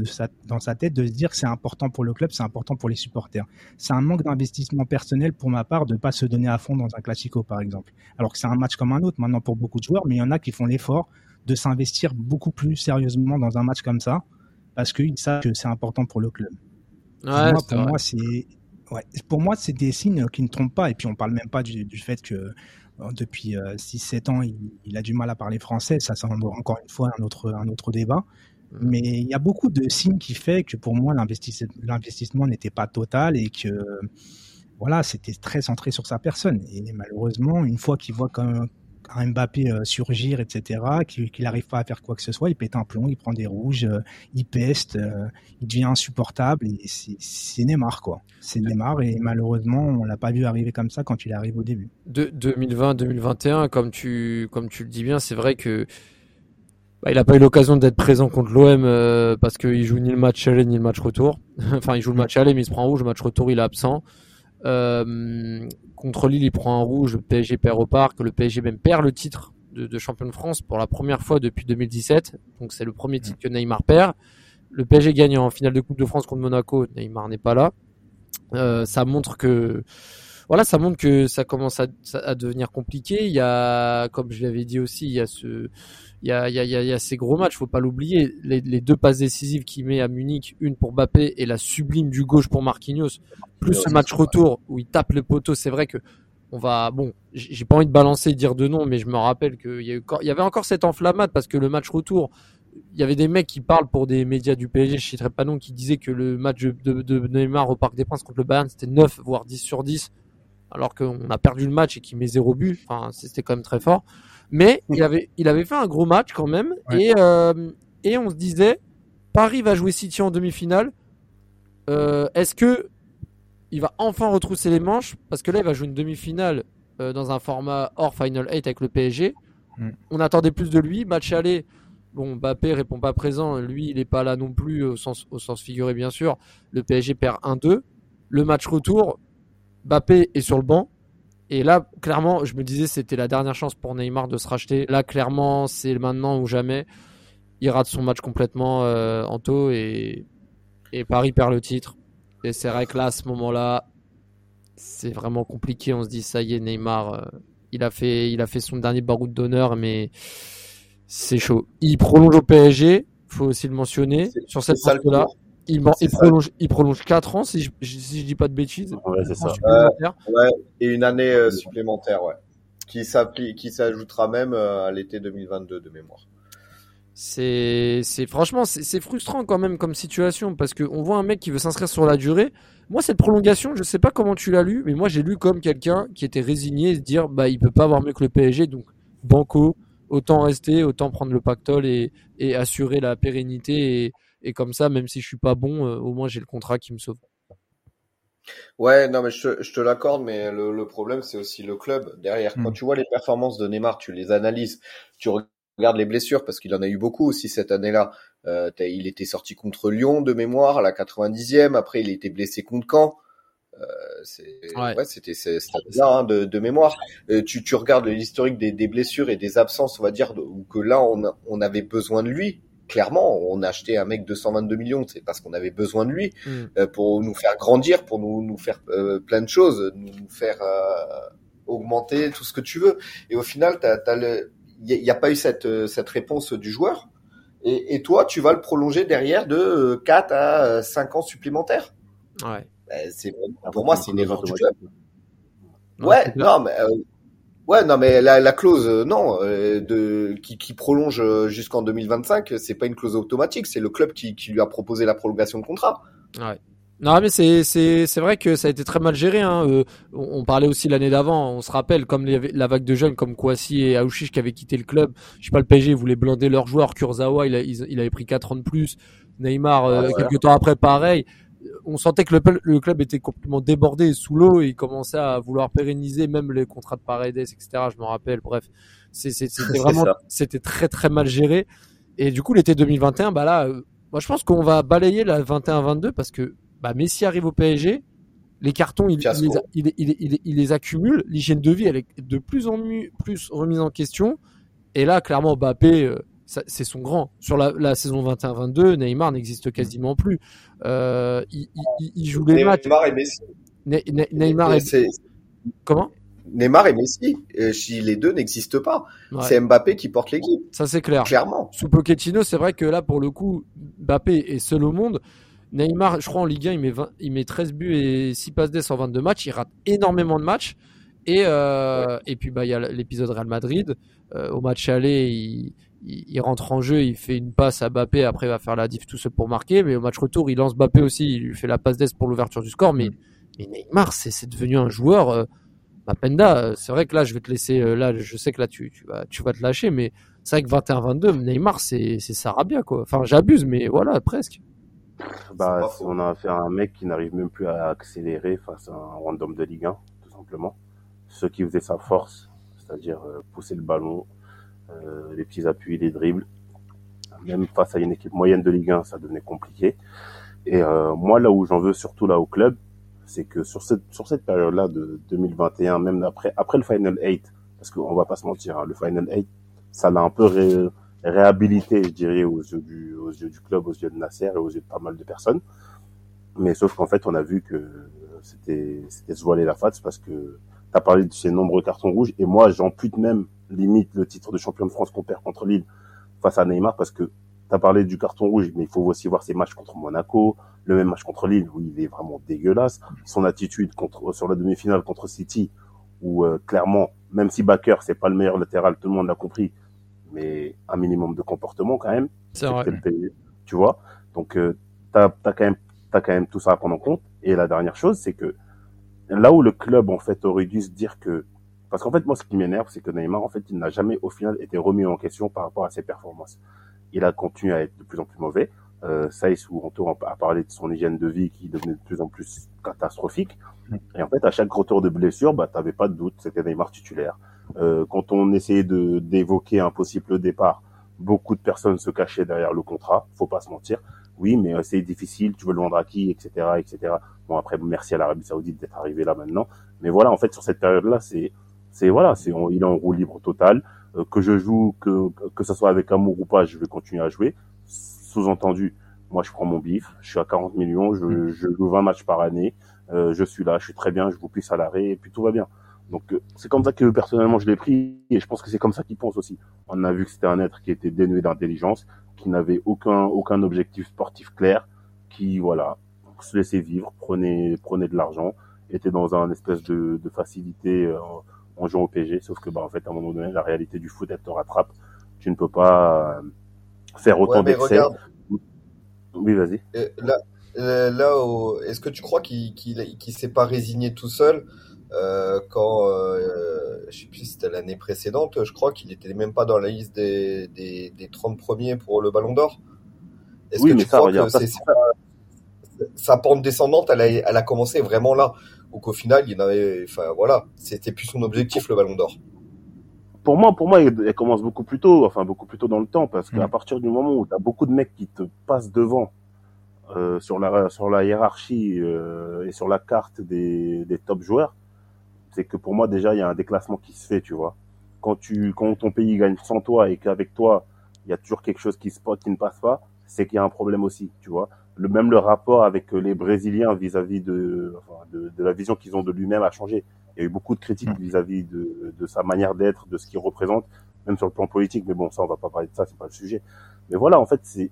dans sa tête de se dire que c'est important pour le club, c'est important pour les supporters. C'est un manque d'investissement personnel pour ma part de pas se donner à fond dans un classico, par exemple. Alors que c'est un match comme un autre maintenant pour beaucoup de joueurs, mais il y en a qui font l'effort de s'investir beaucoup plus sérieusement dans un match comme ça parce qu'ils savent que c'est important pour le club. Ouais, pour moi, c'est des signes qui ne trompent pas. Et puis, on ne parle même pas du fait que depuis 6-7 ans, il a du mal à parler français. Ça, c'est encore une fois un autre débat. Mais il y a beaucoup de signes qui font que, pour moi, l'investissement n'était pas total et que voilà, c'était très centré sur sa personne. Et malheureusement, une fois qu'il voit un Mbappé surgir, etc., qu'il n'arrive pas à faire quoi que ce soit, il pète un plomb, il prend des rouges, il peste, il devient insupportable, et c'est Neymar, quoi. C'est Neymar, et malheureusement, on ne l'a pas vu arriver comme ça quand il arrive au début. 2020-2021, comme tu le dis bien, c'est vrai que il n'a pas eu l'occasion d'être présent contre l'OM parce qu'il joue ni le match aller ni le match retour. Enfin, il joue le match aller, mais il se prend rouge, le match retour, il est absent. Contre Lille, il prend un rouge, le PSG perd au Parc, le PSG même perd le titre de champion de France pour la première fois depuis 2017, donc c'est le premier titre que Neymar perd. Le PSG gagne en finale de Coupe de France contre Monaco, Neymar n'est pas là. Ça montre que voilà, ça montre que ça commence à devenir compliqué. Il y a, comme je l'avais dit aussi, il y a ces gros matchs, faut pas l'oublier. Les 2 passes décisives qu'il met à Munich, une pour Mbappé et la sublime du gauche pour Marquinhos, plus ce match retour où il tape le poteau. C'est vrai que j'ai pas envie de balancer et dire de nom, mais je me rappelle qu'il y a eu, il y avait encore cette enflammade parce que le match retour, il y avait des mecs qui parlent pour des médias du PSG, je citerai pas nom, qui disaient que le match de Neymar au Parc des Princes contre le Bayern, c'était 9 voire 10 sur 10. Alors qu'on a perdu le match et qu'il met 0 but. Enfin, c'était quand même très fort. Mais il avait fait un gros match quand même. Ouais. Et on se disait, Paris va jouer City en demi-finale. Est-ce que il va enfin retrousser les manches? Parce que là, il va jouer une demi-finale dans un format hors Final 8 avec le PSG. Ouais. On attendait plus de lui. Match aller, bon, Mbappé répond pas présent. Lui, il est pas là non plus au sens figuré, bien sûr. Le PSG perd 1-2. Le match retour, Mbappé est sur le banc. Et là, clairement, je me disais, c'était la dernière chance pour Neymar de se racheter. Là, clairement, c'est maintenant ou jamais. Il rate son match complètement en taux et Paris perd le titre. Et c'est vrai que là, à ce moment-là, c'est vraiment compliqué. On se dit, ça y est, Neymar, il a fait son dernier baroud d'honneur, mais C'est chaud. Il prolonge au PSG, il faut aussi le mentionner. Sur cette partie-là, il prolonge 4 ans, si je dis pas de bêtises. Ouais, c'est ça. Ouais, et une année supplémentaire, ouais. Qui s'ajoutera même à l'été 2022 de mémoire. Franchement, c'est frustrant quand même comme situation, parce qu'on voit un mec qui veut s'inscrire sur la durée. Moi, cette prolongation, je ne sais pas comment tu l'as lu, mais moi, j'ai lu comme quelqu'un qui était résigné et se dire il ne peut pas avoir mieux que le PSG, donc banco, autant rester, autant prendre le pactole et assurer la pérennité. Et comme ça, même si je ne suis pas bon, au moins j'ai le contrat qui me sauve. Ouais, non, mais je te l'accorde, mais le problème, c'est aussi le club derrière. Quand tu vois les performances de Neymar, tu les analyses, tu regarde les blessures, parce qu'il en a eu beaucoup aussi cette année-là. Il était sorti contre Lyon de mémoire à la 90e. Après, il était blessé contre Caen. C'était là de mémoire. Tu regardes l'historique des blessures et des absences, on va dire, ou que là on avait besoin de lui. Clairement, on a acheté un mec de 122 millions, c'est parce qu'on avait besoin de lui pour nous faire grandir, pour nous faire plein de choses, nous faire augmenter tout ce que tu veux. Et au final, t'as le il n'y a pas eu cette réponse du joueur. Et toi, tu vas le prolonger derrière de 4 à 5 ans supplémentaires. Ouais. Pour moi, c'est une erreur du club. Non, mais la clause, qui prolonge jusqu'en 2025, c'est pas une clause automatique. C'est le club qui lui a proposé la prolongation de contrat. Ouais. Non, mais c'est vrai que ça a été très mal géré, hein. On parlait aussi l'année d'avant, on se rappelle, comme la vague de jeunes, comme Kouassi et Aouchiche qui avaient quitté le club. Je sais pas, le PSG, ils voulaient blinder leurs joueurs. Kurzawa, il avait pris 4 ans de plus. Neymar, quelques temps après, pareil. On sentait que le club était complètement débordé, sous l'eau, et il commençait à vouloir pérenniser même les contrats de Paredes, etc. Je m'en rappelle. Bref. C'était vraiment, c'était très, très mal géré. Et du coup, l'été 2021, moi, je pense qu'on va balayer la 21-22 parce que, Messi arrive au PSG, les cartons, il les accumule, l'hygiène de vie, elle est de plus en plus remise en question. Et là, clairement, Mbappé, c'est son grand. Sur la saison 21-22, Neymar n'existe quasiment plus. Il joue les matchs. Neymar et Messi. Neymar et Messi. Comment ? Neymar et Messi, les deux n'existent pas. Ouais. C'est Mbappé qui porte l'équipe. Ça, c'est clair. Clairement. Sous Pochettino, c'est vrai que là, pour le coup, Mbappé est seul au monde. Neymar, je crois en Ligue 1, il met 13 buts et 6 passes décisives en 22 matchs. Il rate énormément de matchs. Et puis, il y a l'épisode Real Madrid. Au match aller, il rentre en jeu, il fait une passe à Mbappé. Après, il va faire la diff tout seul pour marquer. Mais au match retour, il lance Mbappé aussi. Il lui fait la passe décisive pour l'ouverture du score. Mais Neymar, c'est devenu un joueur. Mapenda, c'est vrai que là, je vais te laisser. Là, je sais que là, tu vas te lâcher. Mais c'est vrai que 21-22, Neymar, c'est Sarabia, quoi. Enfin, j'abuse, mais voilà, presque. On a affaire à un mec qui n'arrive même plus à accélérer face à un random de Ligue 1, tout simplement. Ce qui faisait sa force, c'est-à-dire pousser le ballon, les petits appuis, les dribbles. Même face à une équipe moyenne de Ligue 1, ça devenait compliqué. Et moi, là où j'en veux surtout là au club, c'est que sur cette période-là de 2021, même après le Final 8, parce qu'on va pas se mentir, hein, le Final 8, ça l'a un peu réhabilité, je dirais, aux yeux du club, aux yeux de Nasser et aux yeux de pas mal de personnes. Mais sauf qu'en fait, on a vu que c'était se voiler la face, parce que t'as parlé de ces nombreux cartons rouges, et moi, j'ampute même limite le titre de champion de France qu'on perd contre Lille face à Neymar, parce que t'as parlé du carton rouge, mais il faut aussi voir ses matchs contre Monaco, le même match contre Lille où il est vraiment dégueulasse, son attitude sur la demi-finale contre City, où clairement, même si Bakker, c'est pas le meilleur latéral, tout le monde l'a compris, mais un minimum de comportement quand même. C'est vrai. Tu vois. Donc, t'as quand même tout ça à prendre en compte. Et la dernière chose, c'est que là où le club, en fait, aurait dû se dire que, parce qu'en fait, moi, ce qui m'énerve, c'est que Neymar, en fait, il n'a jamais, au final, été remis en question par rapport à ses performances. Il a continué à être de plus en plus mauvais. Saïs ou Ronto a parlé de son hygiène de vie qui devenait de plus en plus catastrophique. Et en fait, à chaque retour de blessure, t'avais pas de doute, c'était Neymar titulaire. Quand on essayait d'évoquer un possible départ, beaucoup de personnes se cachaient derrière le contrat, faut pas se mentir. Oui, mais c'est difficile, tu veux le vendre à qui, etc., etc. Bon, après, merci à l'Arabie Saoudite d'être arrivé là maintenant. Mais voilà, en fait, sur cette période-là, il est en roue libre totale. Que je joue, que ça soit avec amour ou pas, je vais continuer à jouer. Sous-entendu, moi, je prends mon bif, je suis à 40 millions, je joue 20 matchs par année, je suis là, je suis très bien, je vous pousse à l'arrêt, et puis tout va bien. Donc c'est comme ça que personnellement je l'ai pris, et je pense que c'est comme ça qu'il pense aussi. On a vu que c'était un être qui était dénué d'intelligence, qui n'avait aucun objectif sportif clair, qui voilà, se laissait vivre, prenait de l'argent, était dans un espèce de facilité en jouant au PSG. Sauf que en fait à un moment donné la réalité du foot elle te rattrape. Tu ne peux pas faire autant d'excès. Regarde. Oui, vas-y. Est-ce que tu crois qu'il s'est pas résigné tout seul quand je sais plus si c'était l'année précédente, je crois qu'il était même pas dans la liste des 30 premiers pour le Ballon d'Or. Est-ce que tu crois que sa pente descendante, elle a commencé vraiment là, ou qu'au final, c'était plus son objectif le Ballon d'Or. Pour moi, elle commence beaucoup plus tôt dans le temps, parce qu'à partir du moment où t'as beaucoup de mecs qui te passent devant sur la hiérarchie et sur la carte des top joueurs, c'est que pour moi déjà il y a un déclassement qui se fait, tu vois. Quand ton pays gagne sans toi et qu'avec toi il y a toujours quelque chose qui ne passe pas, c'est qu'il y a un problème aussi, tu vois. Même le rapport avec les Brésiliens vis-à-vis de la vision qu'ils ont de lui-même a changé. Il y a eu beaucoup de critiques vis-à-vis de sa manière d'être, de ce qu'il représente, même sur le plan politique. Mais bon, ça, on va pas parler de ça, c'est pas le sujet. Mais voilà, en fait, c'est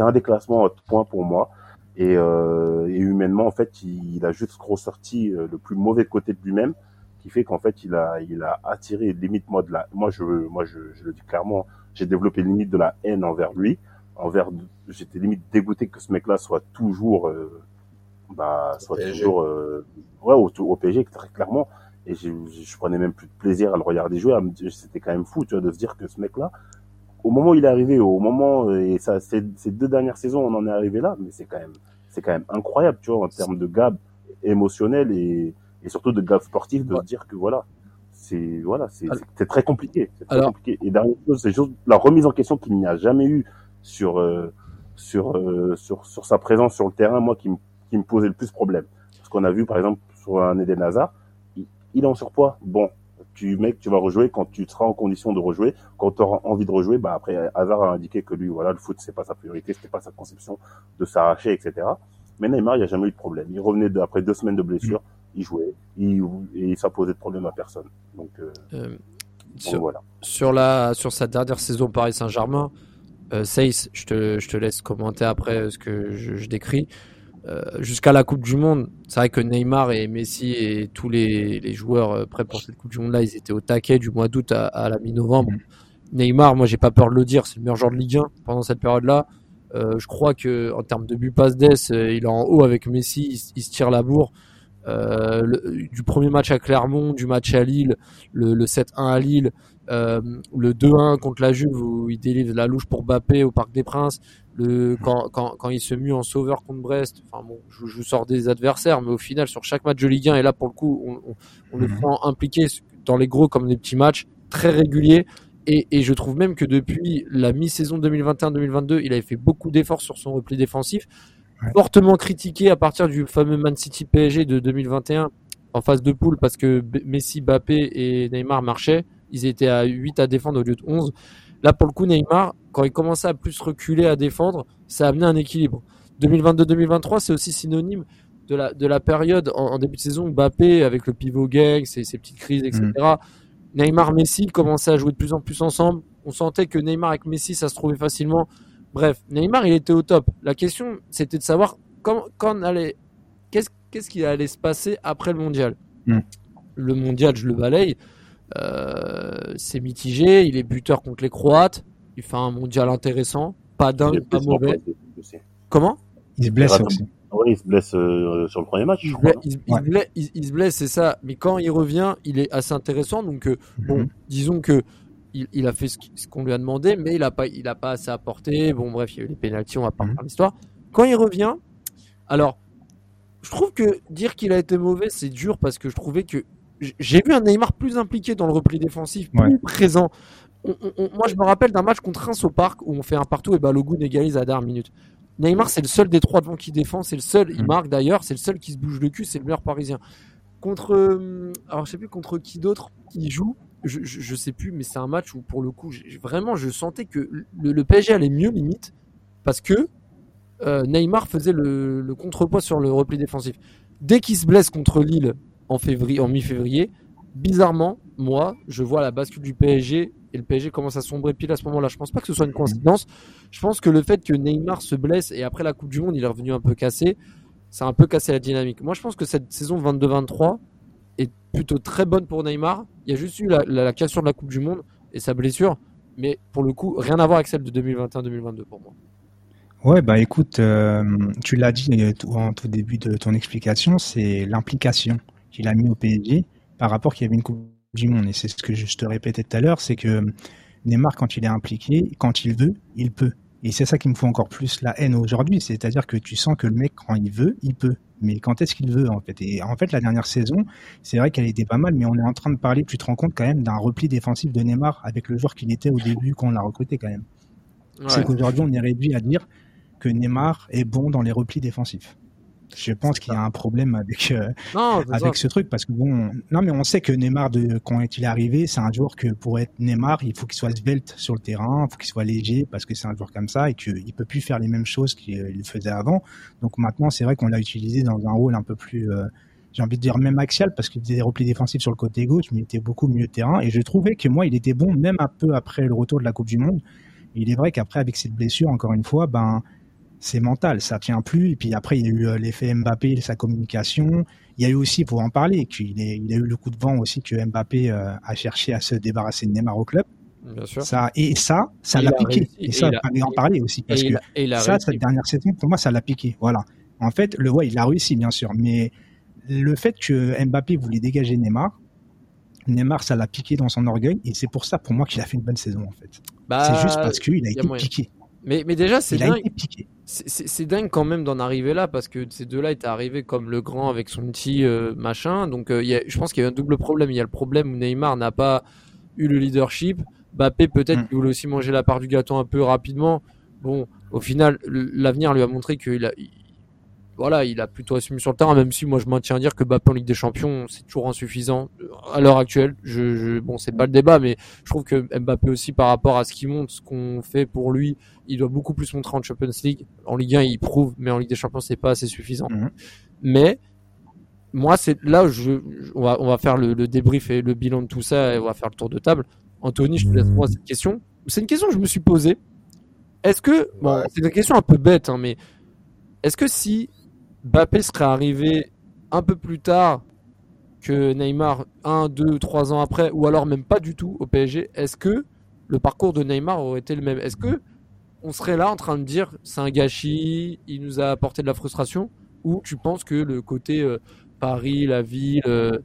un déclassement à tout point pour moi. Et humainement, en fait, il a juste ressorti le plus mauvais côté de lui-même, qui fait qu'en fait, il a attiré limite je le dis clairement, j'ai développé limite de la haine envers lui, j'étais limite dégoûté que ce mec-là soit toujours au PSG très clairement, et je prenais même plus de plaisir à le regarder jouer. C'était quand même fou, tu vois, de se dire que ce mec-là, au moment où il est arrivé, et ça, ces deux dernières saisons, on en est arrivé là, mais c'est quand même incroyable, tu vois, en termes de gap émotionnel et surtout de gap sportif, de se dire que voilà, c'est très compliqué, Et dernière chose, c'est juste la remise en question qu'il n'y a jamais eu sur sa présence sur le terrain, moi qui me posait le plus problème. Parce qu'on a vu, par exemple, sur un Eden Hazard, il est en surpoids. Bon, tu vas rejouer quand tu seras en condition de rejouer, quand tu auras envie de rejouer. Après, Hazard a indiqué que lui, voilà, le foot, c'est pas sa priorité, c'était pas sa conception de s'arracher, etc. Mais Neymar, il n'y a jamais eu de problème. Il revenait après 2 semaines de blessure, il jouait, et ça posait de problème à personne. Donc, voilà. Sur sa dernière saison Paris Saint-Germain, Seyss, je te laisse commenter après ce que je décris. Jusqu'à la Coupe du Monde, c'est vrai que Neymar et Messi et tous les joueurs prêts pour cette Coupe du Monde là, ils étaient au taquet du mois d'août à la mi-novembre. Neymar, moi j'ai pas peur de le dire, c'est le meilleur joueur de Ligue 1 pendant cette période là. Je crois que en termes de buts passes d'ess, il est en haut avec Messi, il se tire la bourre. Du premier match à Clermont, du match à Lille, le 7-1 à Lille, le 2-1 contre la Juve où il délivre la louche pour Mbappé au Parc des Princes, quand il se mue en sauveur contre Brest. Enfin bon, je vous sors des adversaires, mais au final sur chaque match de Ligue 1, et là pour le coup on est vraiment impliqué dans les gros comme les petits matchs, très réguliers, et je trouve même que depuis la mi-saison 2021-2022, il avait fait beaucoup d'efforts sur son repli défensif, fortement critiqué à partir du fameux Man City PSG de 2021 en phase de poule, parce que Messi, Mbappé et Neymar marchaient, ils étaient à 8 à défendre au lieu de 11. Là pour le coup, Neymar, quand il commençait à plus reculer à défendre, ça a amené un équilibre. 2022-2023, c'est aussi synonyme de la période en début de saison, Mbappé avec le pivot gang, ses petites crises, etc. Neymar, Messi commençaient à jouer de plus en plus ensemble, on sentait que Neymar avec Messi ça se trouvait facilement. Bref, Neymar, il était au top. La question, c'était de savoir qu'est-ce qui allait se passer après le mondial. Le mondial, je le balaye. C'est mitigé. Il est buteur contre les Croates. Il fait un mondial intéressant. Pas dingue, pas mauvais. Comment ? Il se blesse aussi. Oui, il se blesse sur le premier match. Il se blesse, c'est ça. Mais quand il revient, il est assez intéressant. Donc, bon, disons que il a fait ce qu'on lui a demandé, mais il a pas assez apporté. Bon, bref, il y a eu les pénaltys, on va pas faire l'histoire. Quand il revient, alors, je trouve que dire qu'il a été mauvais, c'est dur, parce que je trouvais que j'ai vu un Neymar plus impliqué dans le repli défensif, plus présent. Moi, je me rappelle d'un match contre Reims au Parc où on fait un partout et Balogun égalise à la dernière minute. Neymar, c'est le seul des trois devant qui défend, c'est le seul, il marque d'ailleurs, c'est le seul qui se bouge le cul, c'est le meilleur Parisien. Alors, je sais plus contre qui d'autre il joue. Je sais plus, mais c'est un match où pour le coup vraiment je sentais que le PSG allait mieux limite, parce que Neymar faisait le contrepoids sur le repli défensif. Dès qu'il se blesse contre Lille en mi-février, bizarrement, moi, je vois la bascule du PSG et le PSG commence à sombrer pile à ce moment-là. Je pense pas que ce soit une coïncidence. Je pense que le fait que Neymar se blesse et après la Coupe du Monde, il est revenu un peu cassé, ça a un peu cassé la dynamique. Moi, je pense que cette saison 22-23 est plutôt très bonne pour Neymar. Il y a juste eu la cassure de la Coupe du Monde et sa blessure, mais pour le coup, rien à voir avec celle de 2021-2022 pour moi. Ouais, bah écoute, tu l'as dit en tout début de ton explication, c'est l'implication qu'il a mis au PSG par rapport qu'il y avait une Coupe du Monde. Et c'est ce que je te répétais tout à l'heure, c'est que Neymar, quand il est impliqué, quand il veut, il peut. Et c'est ça qui me fout encore plus la haine aujourd'hui, c'est-à-dire que tu sens que le mec, quand il veut, il peut. Mais quand est-ce qu'il veut, en fait? Et en fait, la dernière saison, c'est vrai qu'elle était pas mal, mais on est en train de parler, tu te rends compte quand même, d'un repli défensif de Neymar avec le joueur qu'il était au début quand on l'a recruté quand même. Ouais. C'est qu'aujourd'hui, on est réduit à dire que Neymar est bon dans les replis défensifs. Je pense qu'il y a un problème avec ce truc parce que mais on sait que Neymar quand il est arrivé, c'est un joueur que pour être Neymar, il faut qu'il soit svelte sur le terrain, il faut qu'il soit léger parce que c'est un joueur comme ça et qu'il peut plus faire les mêmes choses qu'il faisait avant. Donc maintenant, c'est vrai qu'on l'a utilisé dans un rôle un peu plus j'ai envie de dire même axial parce qu'il faisait des replis défensifs sur le côté gauche, mais il était beaucoup mieux terrain et je trouvais que moi, il était bon même un peu après le retour de la Coupe du Monde. Il est vrai qu'après avec cette blessure encore une fois, c'est mental, ça tient plus. Et puis après, il y a eu l'effet Mbappé, sa communication. Il y a eu aussi, pour en parler, il a eu le coup de vent aussi que Mbappé a cherché à se débarrasser de Neymar au club. Bien sûr. Ça l'a piqué. Et ça, il fallait en parler aussi parce que cette dernière saison, pour moi, ça l'a piqué. Voilà. En fait, il a réussi, bien sûr. Mais le fait que Mbappé voulait dégager Neymar, ça l'a piqué dans son orgueil. Et c'est pour ça, pour moi, qu'il a fait une bonne saison, en fait. C'est juste parce qu'il a été piqué. Mais déjà, c'est dingue. C'est dingue quand même d'en arriver là parce que ces deux-là étaient arrivés comme le grand avec son petit machin. Donc, je pense qu'il y a un double problème. Il y a le problème où Neymar n'a pas eu le leadership. Mbappé, peut-être, il voulait aussi manger la part du gâteau un peu rapidement. Bon, au final, l'avenir lui a montré qu'il a plutôt assumé sur le terrain, même si moi je maintiens à dire que Mbappé en Ligue des Champions, c'est toujours insuffisant à l'heure actuelle. Bon, c'est pas le débat, mais je trouve que Mbappé aussi, par rapport à ce qu'il montre, ce qu'on fait pour lui, il doit beaucoup plus montrer en Champions League. En Ligue 1, il prouve, mais en Ligue des Champions, c'est pas assez suffisant. Mm-hmm. Mais moi, c'est là, on va faire le débrief et le bilan de tout ça, et on va faire le tour de table. Anthony, je te laisse moi cette question. C'est une question que je me suis posée. C'est une question un peu bête, hein, mais est-ce que si Mbappé serait arrivé un peu plus tard que Neymar, 1, 2, 3 ans après, ou alors même pas du tout au PSG, est-ce que le parcours de Neymar aurait été le même? Est-ce que on serait là en train de dire c'est un gâchis, il nous a apporté de la frustration, ou tu penses que le côté Paris, la ville,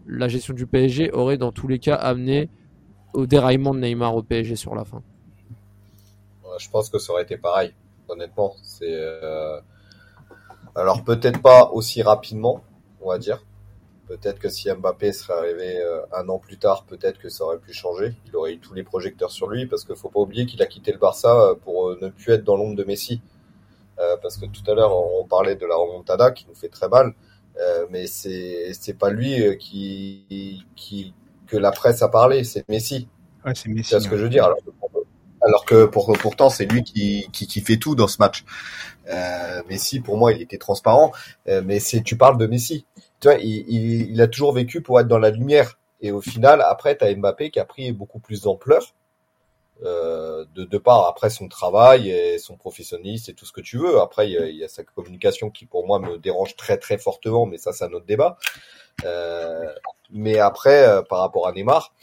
la gestion du PSG aurait dans tous les cas amené au déraillement de Neymar au PSG sur la fin? Je pense que ça aurait été pareil, honnêtement. C'est... Alors peut-être pas aussi rapidement, on va dire. Peut-être que si Mbappé serait arrivé un an plus tard, peut-être que ça aurait pu changer. Il aurait eu tous les projecteurs sur lui, parce qu'il faut pas oublier qu'il a quitté le Barça pour ne plus être dans l'ombre de Messi. Parce que tout à l'heure, on parlait de la remontada qui nous fait très mal, mais c'est pas lui que la presse a parlé, c'est Messi. Ouais, c'est Messi. C'est ce que je veux dire. Alors que pourtant c'est lui qui fait tout dans ce match. Messi, pour moi, il était transparent. Mais tu parles de Messi. Tu vois, il a toujours vécu pour être dans la lumière. Et au final, après, t'as Mbappé qui a pris beaucoup plus d'ampleur de part après son travail et son professionnalisme et tout ce que tu veux. Après, il y a sa communication qui, pour moi, me dérange très très fortement. Mais ça, c'est un autre débat. Mais après, par rapport à Neymar,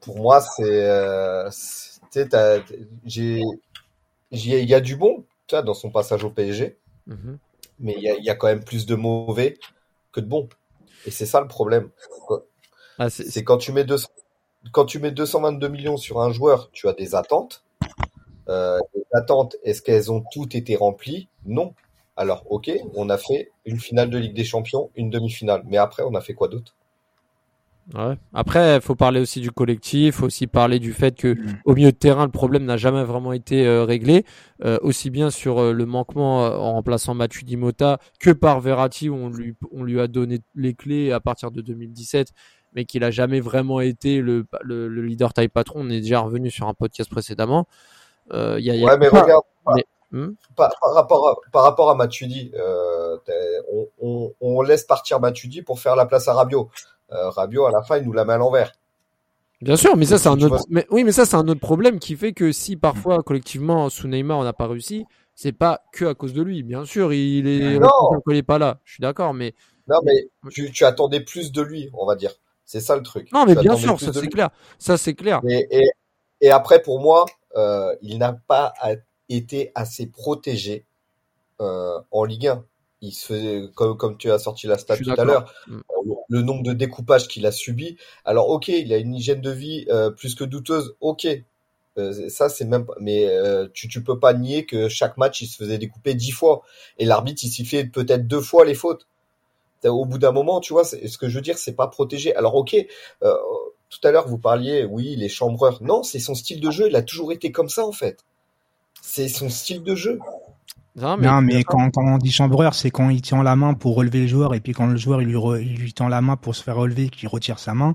pour moi, il y a du bon, tu vois, dans son passage au PSG, mais il y a quand même plus de mauvais que de bons. Et c'est ça le problème. Ah, c'est quand tu mets 222 millions sur un joueur, tu as des attentes. Les attentes, est-ce qu'elles ont toutes été remplies? Non. Alors, ok, on a fait une finale de Ligue des Champions, une demi-finale, mais après, on a fait quoi d'autre? Ouais. Après, il faut parler aussi du collectif, il faut aussi parler du fait que au milieu de terrain, le problème n'a jamais vraiment été réglé, aussi bien sur le manquement en remplaçant Matuidi Mota que par Verratti, où on lui a donné les clés à partir de 2017, mais qu'il n'a jamais vraiment été le leader taille patron. On est déjà revenu sur un podcast précédemment. Par rapport à Matuidi, on laisse partir Matuidi pour faire la place à Rabiot. Rabiot, à la fin, il nous la met à l'envers. Bien sûr, mais ça, c'est un autre, problème qui fait que si parfois, collectivement, sous Neymar, on n'a pas réussi, c'est pas que à cause de lui. Bien sûr, il est, il est pas là. Je suis d'accord, mais. Non, mais tu attendais plus de lui, on va dire. C'est ça le truc. Non, mais bien sûr, ça c'est clair. Ça c'est clair. Et après, pour moi, il n'a pas été assez protégé, en Ligue 1. Il se faisait, comme tu as sorti la stat tout à l'heure, le nombre de découpages qu'il a subi. Alors ok, il a une hygiène de vie plus que douteuse. Ok, ça c'est même. Mais tu peux pas nier que chaque match il se faisait découper 10 fois et l'arbitre il s'y fait peut-être 2 fois les fautes. Au bout d'un moment, tu vois, ce que je veux dire, c'est pas protégé. Alors ok, tout à l'heure vous parliez, oui, les chambreurs. Non, c'est son style de jeu. Il a toujours été comme ça en fait. C'est son style de jeu. Non mais quand on dit chambreur, c'est quand il tient la main pour relever le joueur et puis quand le joueur il lui tend la main pour se faire relever, qu'il retire sa main,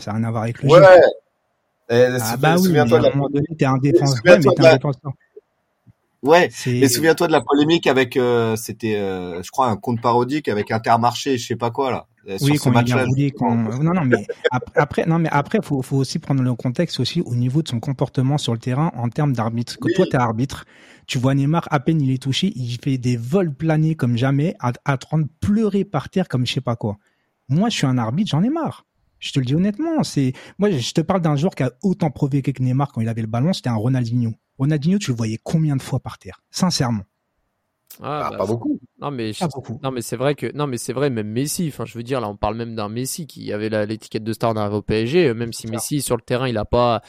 ça n'a rien à voir avec le jeu. Ouais. Souviens-toi de la polémique. T'es un défenseur. Ouais. Et souviens-toi de la polémique avec c'était je crois un compte parodique avec Intermarché, je sais pas quoi là. Oui, quand il a roulé, mais après faut aussi prendre le contexte aussi au niveau de son comportement sur le terrain en termes d'arbitre. Quand toi t'es arbitre, tu vois Neymar, à peine il est touché, il fait des vols planés comme jamais, à te rendre pleurer par terre comme je sais pas quoi. Moi, je suis un arbitre, j'en ai marre. Je te le dis honnêtement, moi je te parle d'un joueur qui a autant provoqué que Neymar quand il avait le ballon, c'était un Ronaldinho. Ronaldinho, tu le voyais combien de fois par terre, sincèrement? Pas beaucoup. Non mais c'est vrai même Messi, enfin je veux dire là on parle même d'un Messi qui avait l'étiquette de star d'arriver au PSG, même si Messi sur le terrain il a pas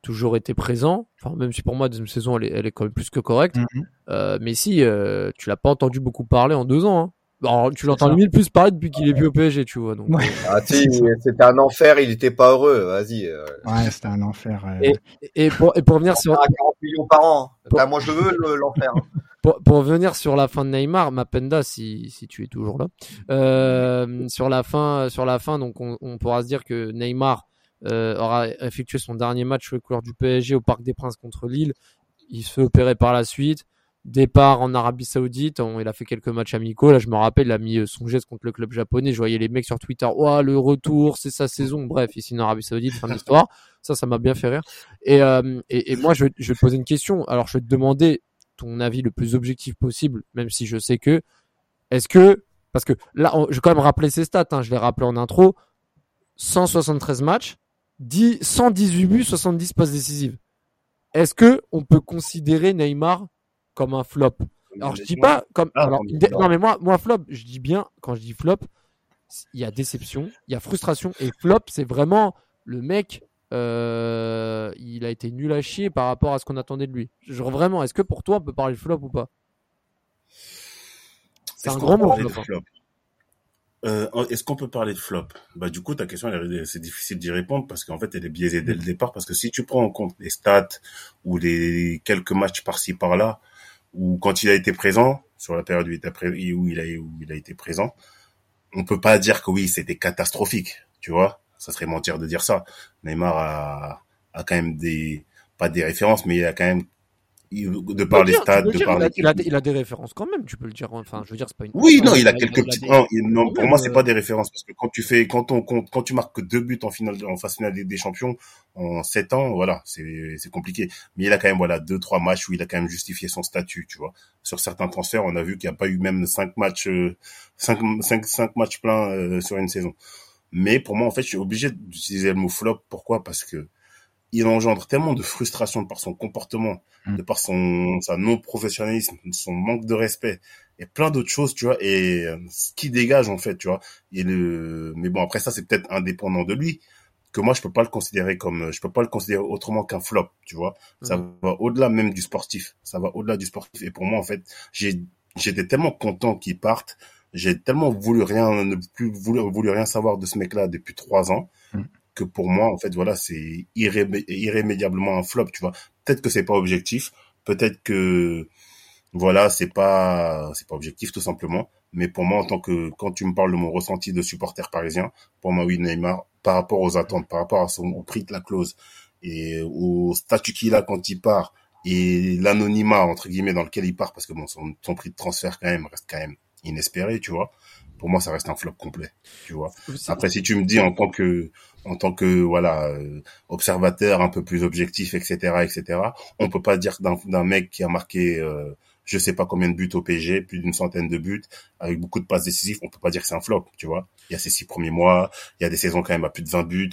toujours été présent, enfin même si pour moi la deuxième saison elle est quand même plus que correcte. Messi, tu l'as pas entendu beaucoup parler en 2 ans hein. Alors, tu l'entends mille plus parler depuis qu'il est plus au PSG, tu vois. Donc, c'était un enfer, il était pas heureux, vas-y. Ouais, c'était un enfer. Et pour revenir sur 40 millions par an. Moi je veux l'enfer. Pour revenir sur la fin de Neymar, Mapenda, si tu es toujours là. Sur la fin, donc on pourra se dire que Neymar aura effectué son dernier match sous les couleurs du PSG au Parc des Princes contre Lille. Il se fait opérer par la suite. Départ en Arabie Saoudite, il a fait quelques matchs amicaux. Là, je me rappelle, il a mis son geste contre le club japonais. Je voyais les mecs sur Twitter, oh, le retour, c'est sa saison. Bref, ici en Arabie Saoudite, fin d'histoire. Ça m'a bien fait rire. Et moi, je vais te poser une question. Alors, je vais te demander ton avis le plus objectif possible, même si je sais que, parce que là, je vais quand même rappeler ses stats. Je l'ai rappelé en intro. 173 matchs, 118 buts, 70 passes décisives. Est-ce que on peut considérer Neymar comme un flop? Alors je dis pas comme moi flop, je dis bien, quand je dis flop, il y a déception, il y a frustration, et flop c'est vraiment le mec il a été nul à chier par rapport à ce qu'on attendait de lui. Genre vraiment, est-ce que pour toi on peut parler de flop ou pas? C'est un grand mot, flop. Est-ce qu'on peut parler de flop? Du coup, ta question, c'est difficile d'y répondre parce qu'en fait, elle est biaisée dès le départ, parce que si tu prends en compte les stats ou les quelques matchs par-ci, par-là, ou quand il a été présent, sur la période où il a été présent, on peut pas dire que oui, c'était catastrophique, tu vois. Ça serait mentir de dire ça. Neymar a quand même pas des références, mais il a quand même, de par les stades, de par les... Il a des références quand même, tu peux le dire. Enfin, je veux dire, c'est pas une... Oui, non, il a quelques petits... Non, pour moi, c'est pas des références, parce que quand tu marques 2 buts en phase finale des champions, en 7 ans, voilà, c'est compliqué. Mais il a quand même, voilà, 2-3 matchs où il a quand même justifié son statut, tu vois. Sur certains transferts, on a vu qu'il n'y a pas eu même 5 matchs pleins, sur une saison. Mais pour moi, en fait, je suis obligé d'utiliser le mot flop. Pourquoi? Parce que il engendre tellement de frustration de par son comportement, de par sa non-professionnalisme, son manque de respect et plein d'autres choses, tu vois, et ce qui dégage, en fait, tu vois. Mais bon, après ça, c'est peut-être indépendant de lui, que moi, je peux pas le considérer autrement qu'un flop, tu vois. Ça va au-delà même du sportif. Ça va au-delà du sportif. Et pour moi, en fait, j'étais tellement content qu'il parte. J'ai tellement voulu rien savoir de ce mec-là depuis 3 ans. Que pour moi, en fait, voilà, c'est irrémédiablement un flop, tu vois. Peut-être que c'est pas objectif, peut-être que, voilà, c'est pas objectif, tout simplement. Mais pour moi, quand tu me parles de mon ressenti de supporter parisien, pour moi, oui, Neymar, par rapport aux attentes, par rapport au prix de la clause et au statut qu'il a quand il part et l'anonymat, entre guillemets, dans lequel il part, parce que bon, son prix de transfert, quand même, reste quand même inespéré, tu vois. pour moi, ça reste un flop complet, tu vois. Après, si tu me dis en tant que voilà, observateur un peu plus objectif, etc., on peut pas dire d'un mec qui a marqué je sais pas combien de buts au PSG, plus d'une centaine de buts, avec beaucoup de passes décisives, on peut pas dire que c'est un flop, tu vois. Il y a ces 6 premiers mois, il y a des saisons quand même à plus de 20 buts,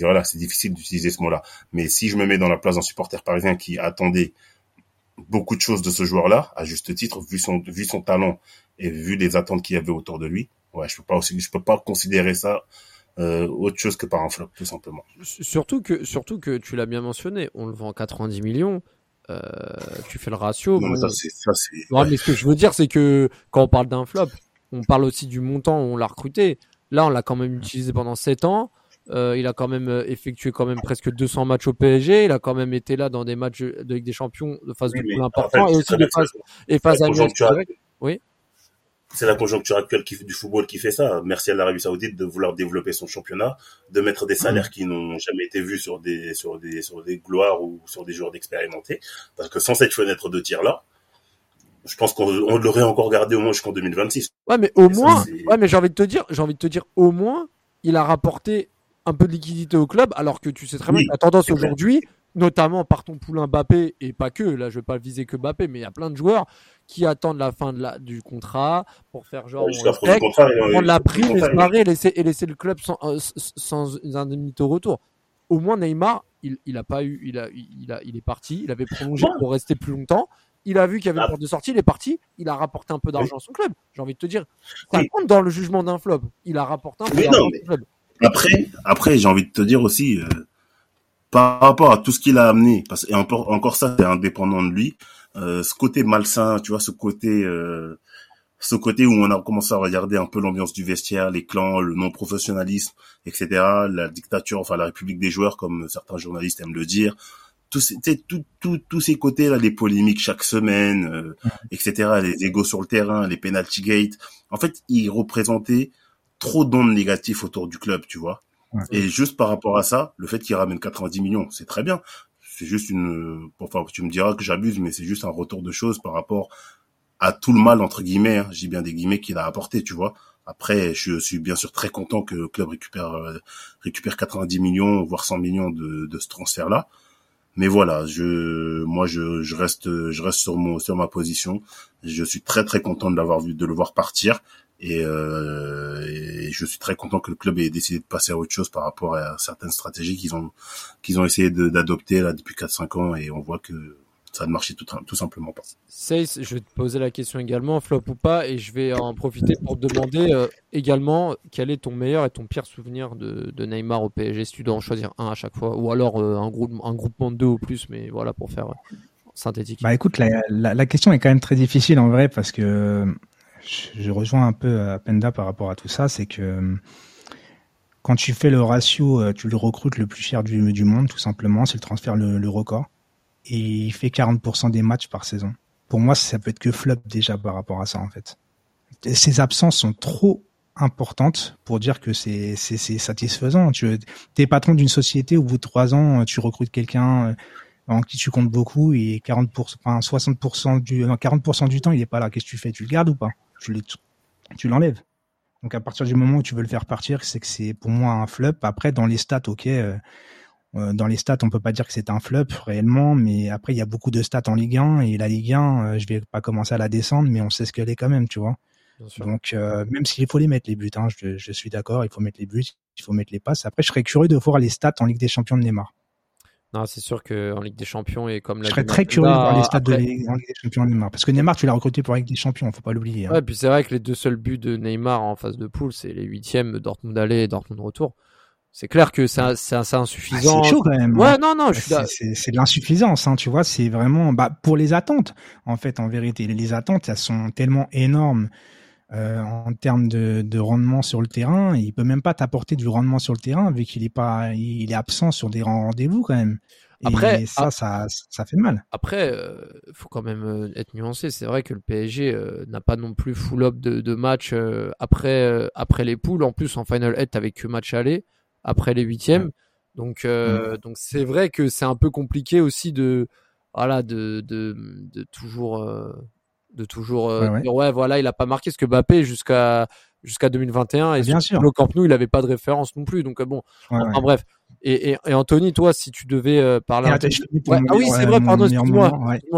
voilà, c'est difficile d'utiliser ce mot-là. Mais si je me mets dans la place d'un supporter parisien qui attendait beaucoup de choses de ce joueur-là, à juste titre, vu son talent et vu les attentes qu'il y avait autour de lui, ouais, je peux pas considérer ça autre chose que par un flop, tout simplement. Surtout que tu l'as bien mentionné, on le vend 90 millions. Tu fais le ratio. Non, mais non, mais ce que je veux dire, c'est que quand on parle d'un flop, on parle aussi du montant où on l'a recruté. Là, on l'a quand même utilisé pendant 7 ans. Il a quand même effectué presque 200 matchs au PSG. Il a quand même été là dans des matchs de Ligue des Champions de phase de poule important, et aussi de phase annuelle. Oui. C'est la conjoncture actuelle du football qui fait ça. Merci à l'Arabie Saoudite de vouloir développer son championnat, de mettre des salaires qui n'ont jamais été vus sur des gloires ou sur des joueurs d'expérimentés. Parce que sans cette fenêtre de tir là, je pense qu'on l'aurait encore gardé au moins jusqu'en 2026. Ouais, mais mais j'ai envie de te dire, au moins, il a rapporté un peu de liquidité au club, alors que tu sais très bien que la tendance aujourd'hui, notamment par ton poulain Mbappé, et pas que, là je vais pas viser que Mbappé, mais il y a plein de joueurs qui attendent la fin du contrat pour faire genre prendre la prime et se barrer et laisser le club sans indemnité au retour. Au moins Neymar, il est parti, il avait prolongé pour rester plus longtemps, il a vu qu'il y avait une porte de sortie, il est parti, il a rapporté un peu d'argent à son club. J'ai envie de te dire, ça compte dans le jugement d'un flop, il a rapporté un peu d'argent à son club. Après, j'ai envie de te dire aussi, par rapport à tout ce qu'il a amené, parce que encore ça, c'est indépendant de lui. Ce côté malsain, tu vois, ce côté où on a commencé à regarder un peu l'ambiance du vestiaire, les clans, le non-professionnalisme, etc., la dictature, enfin la République des joueurs, comme certains journalistes aiment le dire. Tous ces côtés-là, les polémiques chaque semaine, etc., les égos sur le terrain, les penalty gate. En fait, il représentait trop d'ondes négatives autour du club, tu vois. Ouais. Et juste par rapport à ça, le fait qu'il ramène 90 millions, c'est très bien. C'est juste tu me diras que j'abuse, mais c'est juste un retour de choses par rapport à tout le mal, entre guillemets, hein, j'ai bien des guillemets, qu'il a apporté, tu vois. Après, je suis bien sûr très content que le club récupère 90 millions, voire 100 millions de ce transfert-là. Mais voilà, je reste sur ma position. Je suis très très content de l'avoir vu, de le voir partir. Et je suis très content que le club ait décidé de passer à autre chose par rapport à certaines stratégies qu'ils ont essayé d'adopter là depuis 4-5 ans, et on voit que ça ne marchait tout simplement pas. Seiss, je vais te poser la question également, flop ou pas, et je vais en profiter pour te demander également quel est ton meilleur et ton pire souvenir de Neymar au PSG, si tu dois en choisir un à chaque fois, ou alors un groupement de 2 ou plus, mais voilà, pour faire synthétique. Bah écoute, la question est quand même très difficile en vrai, parce que je rejoins un peu à Penda par rapport à tout ça, c'est que quand tu fais le ratio, tu le recrutes le plus cher du monde, tout simplement, c'est le transfert le record, et il fait 40% des matchs par saison. Pour moi, ça peut être que flop déjà par rapport à ça, en fait. Ces absences sont trop importantes pour dire que c'est satisfaisant. T'es patron d'une société, au bout de 3 ans, tu recrutes quelqu'un en qui tu comptes beaucoup, et 40% du temps, il est pas là. Qu'est-ce que tu fais? Tu le gardes ou pas? Tu l'enlèves. Donc, à partir du moment où tu veux le faire partir, c'est que c'est pour moi un flop. Après, dans les stats, on peut pas dire que c'est un flop réellement, mais après, il y a beaucoup de stats en Ligue 1, et la Ligue 1, je vais pas commencer à la descendre, mais on sait ce qu'elle est quand même, tu vois. Donc, même s'il faut les mettre les buts, hein, je suis d'accord, il faut mettre les buts, il faut mettre les passes. Après, je serais curieux de voir les stats en Ligue des Champions de Neymar. Non, c'est sûr qu'en Ligue des Champions, et comme je serais très curieux de voir les stats de Ligue des Champions de Neymar, parce que Neymar, tu l'as recruté pour la Ligue des Champions, faut pas l'oublier. Hein. Ouais, puis c'est vrai que les 2 seuls buts de Neymar en phase de poule, c'est les 8e, Dortmund aller et Dortmund retour. C'est clair que c'est insuffisant. C'est chaud quand même. Ouais, hein. Non, c'est de l'insuffisance, hein, tu vois, c'est vraiment pour les attentes, en fait, en vérité. Les attentes, elles sont tellement énormes. En termes de rendement sur le terrain, il peut même pas t'apporter du rendement sur le terrain vu qu'il est pas, il est absent sur des rendez-vous quand même. Après, et ça fait mal. Après, faut quand même être nuancé. C'est vrai que le PSG n'a pas non plus full up de matchs après les poules. En plus, en Final 8, t'avais que match aller après les 8e. Ouais. Donc c'est vrai que c'est un peu compliqué aussi de toujours de toujours dire ouais, voilà, il a pas marqué, ce que Mbappé jusqu'à 2021 et sur le Camp Nou, il avait pas de référence non plus. Donc bon, bref. Et Anthony, toi, si tu devais parler... Excuse-moi,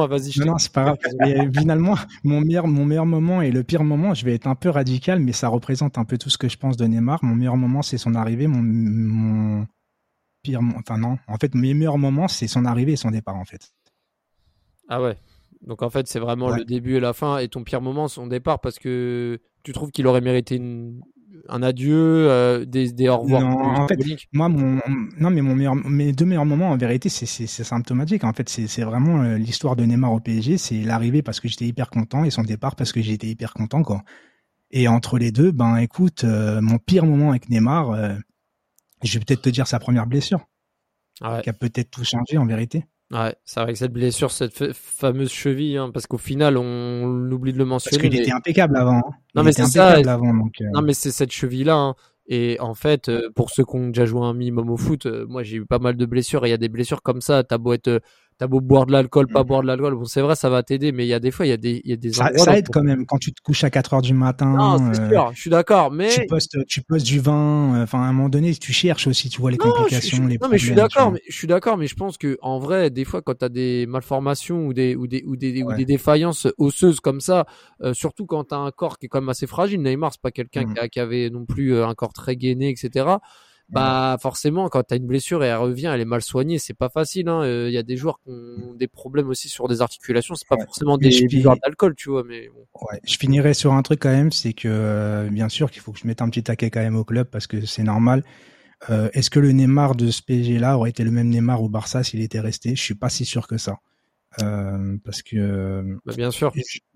vas-y. Non, c'est pas grave. Et finalement, mon meilleur moment et le pire moment, je vais être un peu radical, mais ça représente un peu tout ce que je pense de Neymar. Mon meilleur moment, c'est son arrivée. Mon pire... Enfin non, en fait, mes meilleurs moments, c'est son arrivée et son départ, en fait. Ah ouais. Donc en fait, c'est vraiment le début et la fin. Et ton pire moment, son départ, parce que tu trouves qu'il aurait mérité un adieu, des au revoir. Non, en fait, moi, mes deux meilleurs moments, en vérité, c'est symptomatique. En fait, c'est vraiment l'histoire de Neymar au PSG. C'est l'arrivée parce que j'étais hyper content et son départ parce que j'étais hyper content, quoi. Et entre les deux, ben écoute, mon pire moment avec Neymar, je vais peut-être te dire sa première blessure, qui a peut-être tout changé, en vérité. Ouais, c'est vrai que cette blessure, cette fameuse cheville, hein, parce qu'au final, on oublie de le mentionner. Parce qu'il était impeccable avant. Hein. Non, mais c'est ça. Avant, donc, non, mais c'est cette cheville-là. Hein. Et en fait, pour ceux qui ont déjà joué un minimum au foot, moi, j'ai eu pas mal de blessures. Et il y a des blessures comme ça. T'as beau boire de l'alcool, pas boire de l'alcool. Bon, c'est vrai, ça va t'aider. Mais il y a des fois, il y a des endroits. Ça aide quand même quand tu te couches à 4h du matin. Non, c'est sûr. Je suis d'accord. Mais tu postes du vin. Enfin, à un moment donné, tu cherches aussi. Tu vois les complications, les problèmes. Non, mais je suis d'accord. Mais je pense que en vrai, des fois, quand t'as des malformations ou des défaillances osseuses comme ça, surtout quand t'as un corps qui est quand même assez fragile. Neymar, c'est pas quelqu'un qui avait non plus un corps très gainé, etc. Bah forcément, quand t'as une blessure et elle revient, elle est mal soignée, c'est pas facile. Hein. Y a des joueurs qui ont des problèmes aussi sur des articulations, c'est pas forcément des buveurs d'alcool, tu vois. Mais bon. Je finirai sur un truc quand même, c'est que bien sûr qu'il faut que je mette un petit taquet quand même au club parce que c'est normal. Est-ce que le Neymar de ce PSG-là aurait été le même Neymar au Barça s'il était resté ? Je suis pas si sûr que ça. Parce que bien sûr,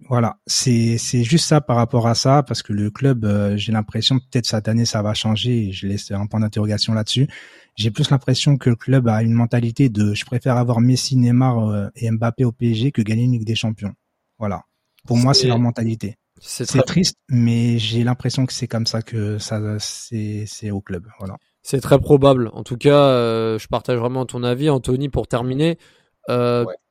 voilà, c'est juste ça par rapport à ça, parce que le club, j'ai l'impression peut-être cette année ça va changer, et je laisse un point d'interrogation là-dessus. J'ai plus l'impression que le club a une mentalité de je préfère avoir Messi, Neymar et Mbappé au PSG que gagner une Ligue des Champions. Voilà, pour moi c'est leur mentalité. C'est triste, mais j'ai l'impression que c'est comme ça que ça c'est au club. Voilà, c'est très probable. En tout cas, je partage vraiment ton avis, Anthony, pour terminer.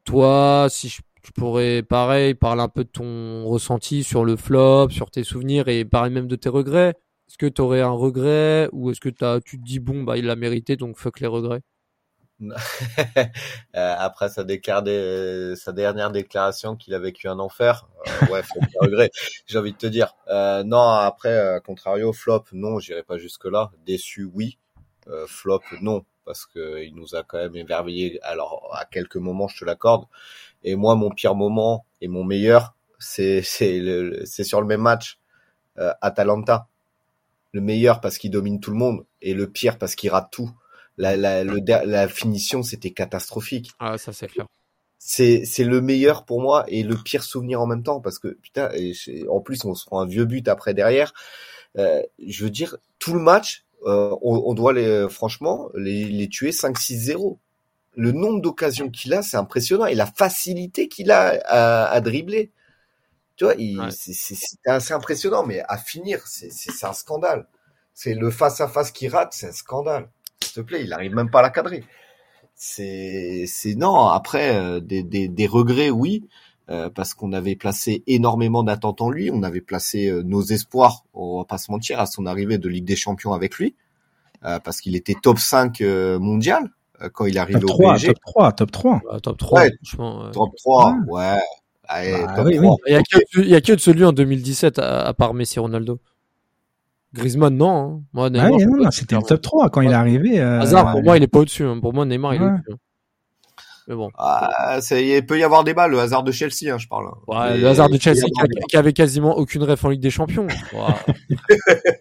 Toi, si tu pourrais, pareil, parler un peu de ton ressenti sur le flop, sur tes souvenirs et parler même de tes regrets. Est-ce que tu aurais un regret ou est-ce que tu te dis bon, bah il l'a mérité donc fuck les regrets? Après sa dernière déclaration qu'il a vécu un enfer, fuck les regrets. J'ai envie de te dire non. Après, contrario flop, non, j'irai pas jusque là. Déçu, oui. Flop, non. Parce que il nous a quand même émerveillé. Alors à quelques moments, je te l'accorde. Et moi, mon pire moment et mon meilleur, c'est sur le même match, Atalanta. Le meilleur parce qu'il domine tout le monde et le pire parce qu'il rate tout. La finition, c'était catastrophique. Ah, ça c'est clair. C'est le meilleur pour moi et le pire souvenir en même temps parce que putain. En plus, on se prend un vieux but après derrière. Je veux dire, tout le match. On doit les tuer 5-6-0. Le nombre d'occasions qu'il a, c'est impressionnant. Et la facilité qu'il a à dribbler. Tu vois, c'est assez impressionnant. Mais à finir, c'est un scandale. C'est le face-à-face qui rate, c'est un scandale. S'il te plaît, il arrive même pas à la cadrer. Non, après, des regrets, oui. Parce qu'on avait placé énormément d'attentes en lui, on avait placé nos espoirs, on va pas se mentir, à son arrivée de Ligue des Champions avec lui, parce qu'il était top 5 mondial quand il arrive au PSG. Top 3. Ouais, franchement, top 3. Allez, top 3. Il y a que de celui en 2017 à part Messi, Ronaldo. Griezmann, non. Hein. Moi, Neymar, non, c'était le top 3 quand il est arrivé. Hazard, pour moi, il est pas au-dessus. Hein. Pour moi, Neymar, il est au-dessus. Mais bon. Ah, il peut y avoir débat, le Hazard de Chelsea, je parle. Ouais, le Hazard de Chelsea qui avait quasiment aucune ref en Ligue des Champions.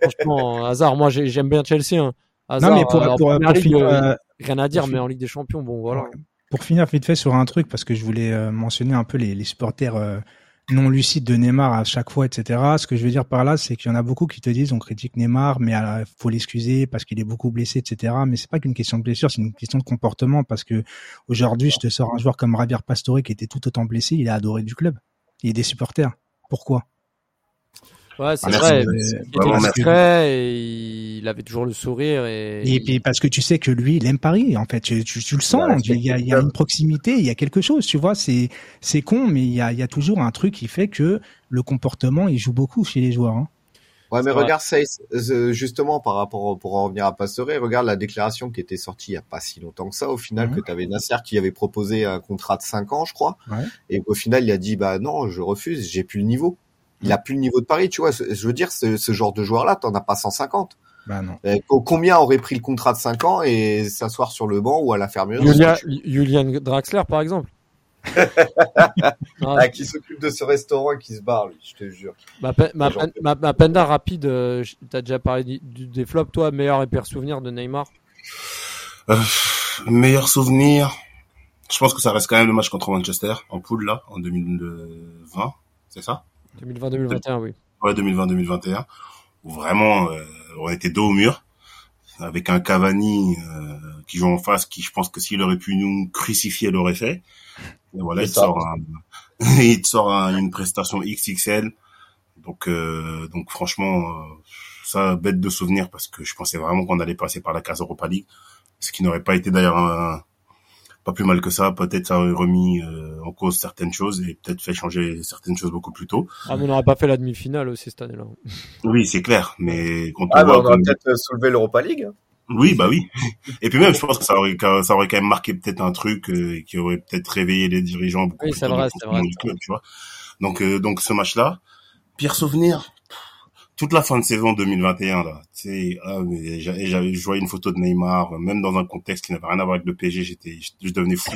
Franchement, Hazard, moi j'aime bien Chelsea. Hein. Hazard, non, mais pour finir, rien à dire, mais en Ligue des Champions, bon voilà. Pour finir vite fait sur un truc, parce que je voulais mentionner un peu les supporters non lucides de Neymar à chaque fois, etc. Ce que je veux dire par là, c'est qu'il y en a beaucoup qui te disent on critique Neymar, mais faut l'excuser parce qu'il est beaucoup blessé, etc. Mais c'est pas qu'une question de blessure, c'est une question de comportement parce que aujourd'hui, je te sors un joueur comme Javier Pastore qui était tout autant blessé, il est adoré du club, il est des supporters. Pourquoi ? Ouais, c'est vrai. Il était discret et il avait toujours le sourire. Et puis parce que tu sais que lui, il aime Paris, en fait. Tu le sens, ouais, il y a une proximité, il y a quelque chose, tu vois. C'est con, mais il y a toujours un truc qui fait que le comportement, il joue beaucoup chez les joueurs. Hein. Ouais, mais regarde, justement, par rapport, pour en revenir à Pastore, regarde la déclaration qui était sortie il n'y a pas si longtemps que ça, au final, que tu avais Nasser qui avait proposé un contrat de 5 ans, je crois. Ouais. Et au final, il a dit, bah non, je refuse, j'ai plus le niveau. Il a plus le niveau de Paris, tu vois. Je veux dire, ce genre de joueur-là, t'en as pas 150. Bah non. Combien aurait pris le contrat de 5 ans et s'asseoir sur le banc ou à l'infirmerie? Julian Draxler, par exemple. Ah, qui s'occupe de ce restaurant et qui se barre, lui, je te jure. Ma panda rapide, t'as déjà parlé des flops, toi. Meilleur et pire souvenir de Neymar? Meilleur souvenir, je pense que ça reste quand même le match contre Manchester en poule là en 2020, c'est ça? 2020-2021, oui. Ouais, 2020-2021, où vraiment on était dos au mur avec un Cavani qui joue en face, qui, je pense que s'il aurait pu nous crucifier, l'aurait fait. Et voilà, il te sort une prestation XXL. Donc franchement, ça, bête de souvenir, parce que je pensais vraiment qu'on allait passer par la case Europa League, ce qui n'aurait pas été d'ailleurs pas plus mal que ça. Peut-être ça aurait remis en cause certaines choses et peut-être fait changer certaines choses beaucoup plus tôt. Ah, mais on n'aurait pas fait la demi-finale aussi cette année-là. Oui, c'est clair, mais quand on aurait peut-être soulevé l'Europa League. Oui, bah oui. Et puis même, je pense que ça aurait quand même marqué peut-être un truc qui aurait peut-être réveillé les dirigeants beaucoup plus tôt. Oui, c'est vrai, du club, tu vois. Donc ce match-là, pire souvenir, toute la fin de saison 2021 là, tu sais, je voyais une photo de Neymar, même dans un contexte qui n'avait rien à voir avec le PSG, je devenais fou.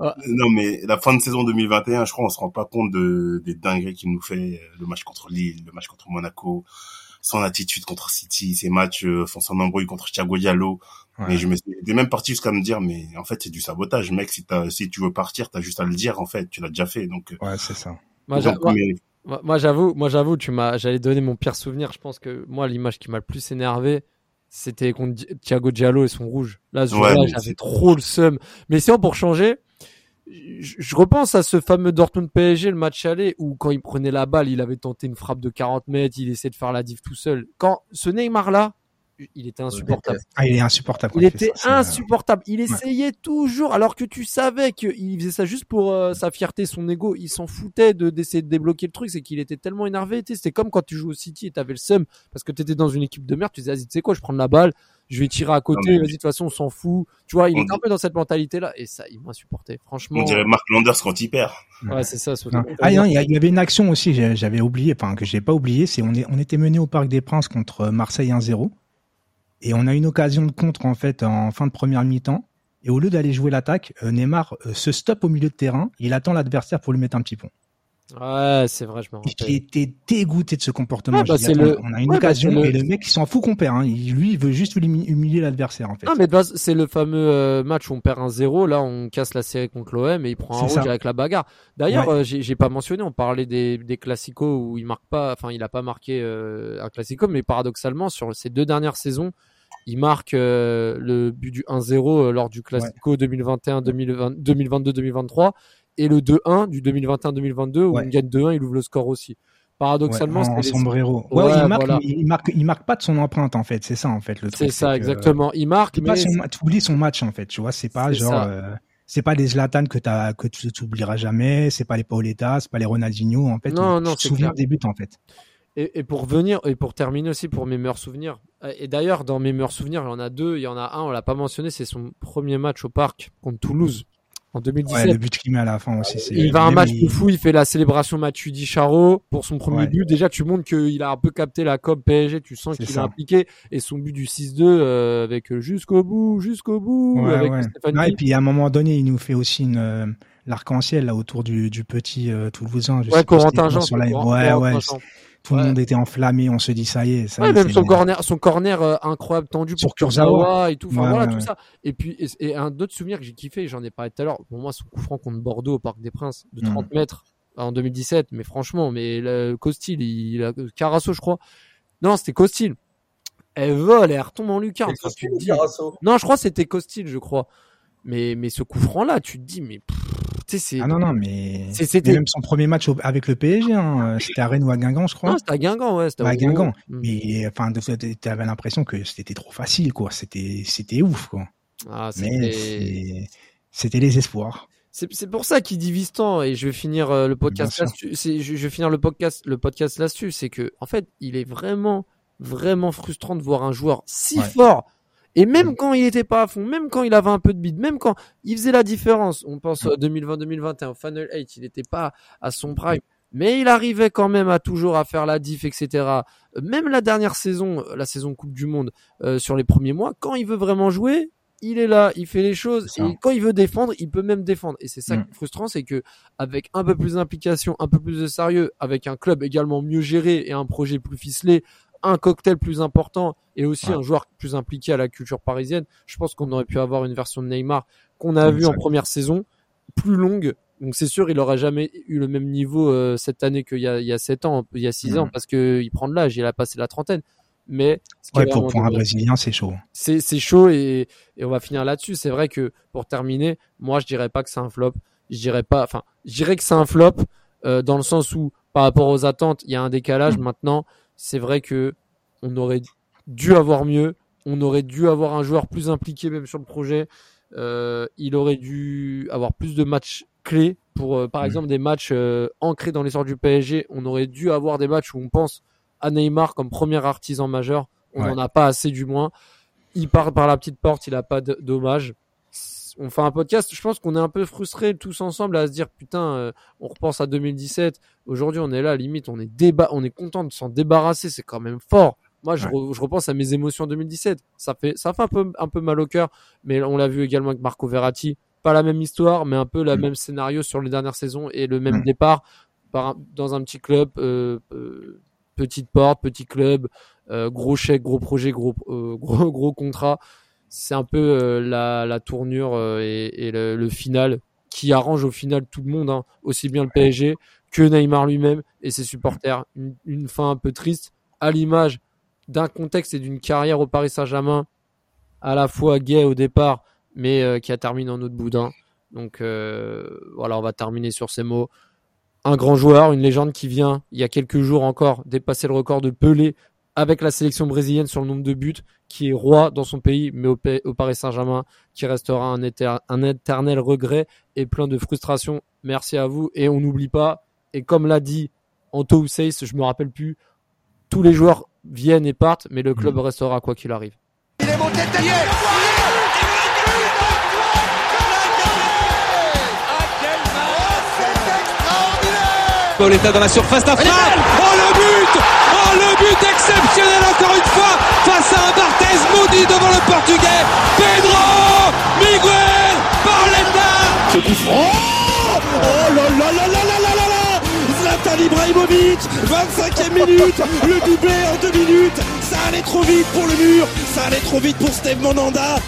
Non, mais la fin de saison 2021, je crois, on se rend pas compte des dingueries qu'il nous fait, le match contre Lille, le match contre Monaco, son attitude contre City, ses matchs, son embrouille contre Thiago Diallo. Ouais. Mais j'étais même parti jusqu'à me dire, mais en fait, c'est du sabotage, mec. Si tu veux partir, t'as juste à le dire, en fait. Tu l'as déjà fait, donc. Ouais, c'est ça. Moi, j'avoue, j'allais donner mon pire souvenir. Je pense que moi, l'image qui m'a le plus énervé, c'était contre Thiago Diallo et son rouge. Là, ce jour-là, j'avais trop le seum. Mais sinon, pour changer, je repense à ce fameux Dortmund PSG, le match aller, où quand il prenait la balle, il avait tenté une frappe de 40 mètres, il essayait de faire la dive tout seul. Quand ce Neymar-là, il était insupportable. Ah, il est insupportable. Il était insupportable. Il essayait toujours, alors que tu savais qu'il faisait ça juste pour sa fierté, son ego. Il s'en foutait d'essayer de débloquer le truc. C'est qu'il était tellement énervé. C'était comme quand tu joues au City et t'avais le seum parce que t'étais dans une équipe de merde. Tu disais, vas-y, tu sais quoi, je prends la balle, je vais tirer à côté, vas-y, de toute façon, on s'en fout. Tu vois, il est un peu dans cette mentalité-là. Et ça, il m'insupportait, franchement. On dirait Mark Landers quand il perd. Ouais, c'est ça. Il y avait une action aussi, j'avais oublié, enfin, que j'ai pas oublié. C'est, on était mené au Parc des Princes contre Marseille 1-0. Et on a une occasion de contre, en fait, en fin de première mi-temps. Et au lieu d'aller jouer l'attaque, Neymar se stoppe au milieu de terrain. Il attend l'adversaire pour lui mettre un petit pont. Ouais, c'est vrai, je me rappelle. J'ai été dégoûté de ce comportement. Ah, bah, on a une occasion, et le mec, il s'en fout qu'on perd. Hein. Lui, il veut juste humilier l'adversaire, en fait. Ah, mais de base, c'est le fameux match où on perd 1-0. Là, on casse la série contre l'OM et il prend un rouge avec la bagarre. D'ailleurs, j'ai pas mentionné, on parlait des classicos où il marque pas, enfin, il a pas marqué un classico, mais paradoxalement, sur ces 2 dernières saisons, il marque le but du 1-0 lors du classico 2021, 2020, 2022, 2023. Et le 2-1 du 2021-2022 où on gagne 2-1, il ouvre le score aussi. Paradoxalement, en sombrero. Ouais, il marque pas de son empreinte, en fait. C'est ça, en fait, le truc. C'est ça, exactement. Il marque, mais tu oublies son match, en fait. Tu vois, c'est pas c'est pas les Zlatan que tu t'oublieras jamais. C'est pas les Paoletta, c'est pas les Ronaldinho, en fait. Non, tu te souviens des buts, en fait. Et pour venir et pour terminer aussi pour mes meilleurs souvenirs. Et d'ailleurs, dans mes meilleurs souvenirs, il y en a 2. Il y en a un, on l'a pas mentionné. C'est son premier match au Parc contre Toulouse. En 2017. Ouais, le but qu'il met à la fin aussi. Il va à un match de fou, il fait la célébration Matuidi-Charo pour son premier but. Déjà, tu montres qu'il a un peu capté la com PSG, tu sens qu'il est impliqué. Et son but du 6-2 avec jusqu'au bout. Ouais, avec Stéphane Hill. Et puis, à un moment donné, il nous fait aussi l'arc-en-ciel là autour du petit Toulousain. Corentin Jean. Tout le monde était enflammé, on se dit ça y est. Ça même son corner incroyable tendu pour Kurzawa et tout. Enfin tout ça. Et puis un autre souvenir que j'ai kiffé, j'en ai parlé tout à l'heure. Pour moi, son coup franc contre Bordeaux au Parc des Princes de 30 mètres en 2017. Mais franchement, Costil, il a Carasso, je crois. Non, c'était Costil. Elle vole, elle retombe en lucarne. Non, je crois que c'était Costil, je crois. Mais ce coup franc là, tu te dis mais. Tu sais, c'est... Ah non, non, mais c'était même son premier match avec le PSG. Hein. C'était à Rennes ou à Guingamp, je crois. Non, c'était à Guingamp, ouais. C'était à Guingamp. Mais enfin, tu avais l'impression que c'était trop facile, quoi. C'était ouf, quoi. Ah, mais c'était les espoirs. C'est pour ça qu'il divise tant, et je vais finir le podcast là-dessus. Je vais finir le podcast là-dessus. C'est que, en fait, il est vraiment, vraiment frustrant de voir un joueur si fort. Et même quand il était pas à fond, même quand il avait un peu de bide, même quand il faisait la différence. On pense 2020-2021, Final 8, il était pas à son prime. Mais il arrivait quand même à toujours à faire la diff, etc. Même la dernière saison, la saison Coupe du Monde, sur les premiers mois, quand il veut vraiment jouer, il est là, il fait les choses, et quand il veut défendre, il peut même défendre. Et c'est ça qui est frustrant, c'est que avec un peu plus d'implication, un peu plus de sérieux, avec un club également mieux géré et un projet plus ficelé, un cocktail plus important et aussi un joueur plus impliqué à la culture parisienne, je pense qu'on aurait pu avoir une version de Neymar qu'on a vue en première saison, plus longue. Donc c'est sûr, il n'aura jamais eu le même niveau cette année qu'il y a 7 ans, il y a 6 ans, parce qu'il prend de l'âge, il a passé la trentaine. Mais pour un Brésilien, c'est chaud. C'est chaud, et on va finir là-dessus. C'est vrai que pour terminer, moi je dirais pas que c'est un flop. Je dirais que c'est un flop dans le sens où par rapport aux attentes, il y a un décalage. Maintenant, c'est vrai que on aurait dû avoir mieux. On aurait dû avoir un joueur plus impliqué même sur le projet. Il aurait dû avoir plus de matchs clés pour, par exemple, des matchs ancrés dans l'histoire du PSG. On aurait dû avoir des matchs où on pense à Neymar comme premier artisan majeur, on n'en a pas assez, du moins. Il part par la petite porte, il n'a pas d'hommage. On fait un podcast, je pense qu'on est un peu frustrés tous ensemble à se dire putain, on repense à 2017, aujourd'hui on est là, limite on est on est content de s'en débarrasser, c'est quand même fort. Moi je repense à mes émotions en 2017, ça fait un peu mal au cœur, mais on l'a vu également avec Marco Verratti, pas la même histoire, mais un peu la même scénario sur les dernières saisons et le même départ dans un petit club. Petite porte, petit club, gros chèque, gros projet, gros contrat. C'est un peu la tournure et le final qui arrange au final tout le monde, hein, aussi bien le PSG que Neymar lui-même et ses supporters. Une fin un peu triste, à l'image d'un contexte et d'une carrière au Paris Saint-Germain, à la fois gay au départ, mais qui a terminé en eau de boudin. Donc voilà, on va terminer sur ces mots. Un grand joueur, une légende qui vient, il y a quelques jours encore, dépasser le record de Pelé avec la sélection brésilienne sur le nombre de buts, qui est roi dans son pays, mais au Paris Saint-Germain, qui restera un éternel regret et plein de frustration. Merci à vous, et on n'oublie pas, et comme l'a dit Anto ou Seis, je me rappelle plus, tous les joueurs viennent et partent, mais le club restera quoi qu'il arrive. Il est monté de tête. Pauletta dans la surface d'affaire. Oh le but exceptionnel encore une fois face à un Barthez maudit devant le Portugais. Pedro Miguel Pauletta. Oh là Zlatan Ibrahimovic, 25e minute, le doublé en 2 minutes. Ça allait trop vite pour le mur, ça allait trop vite pour Steve Mandanda.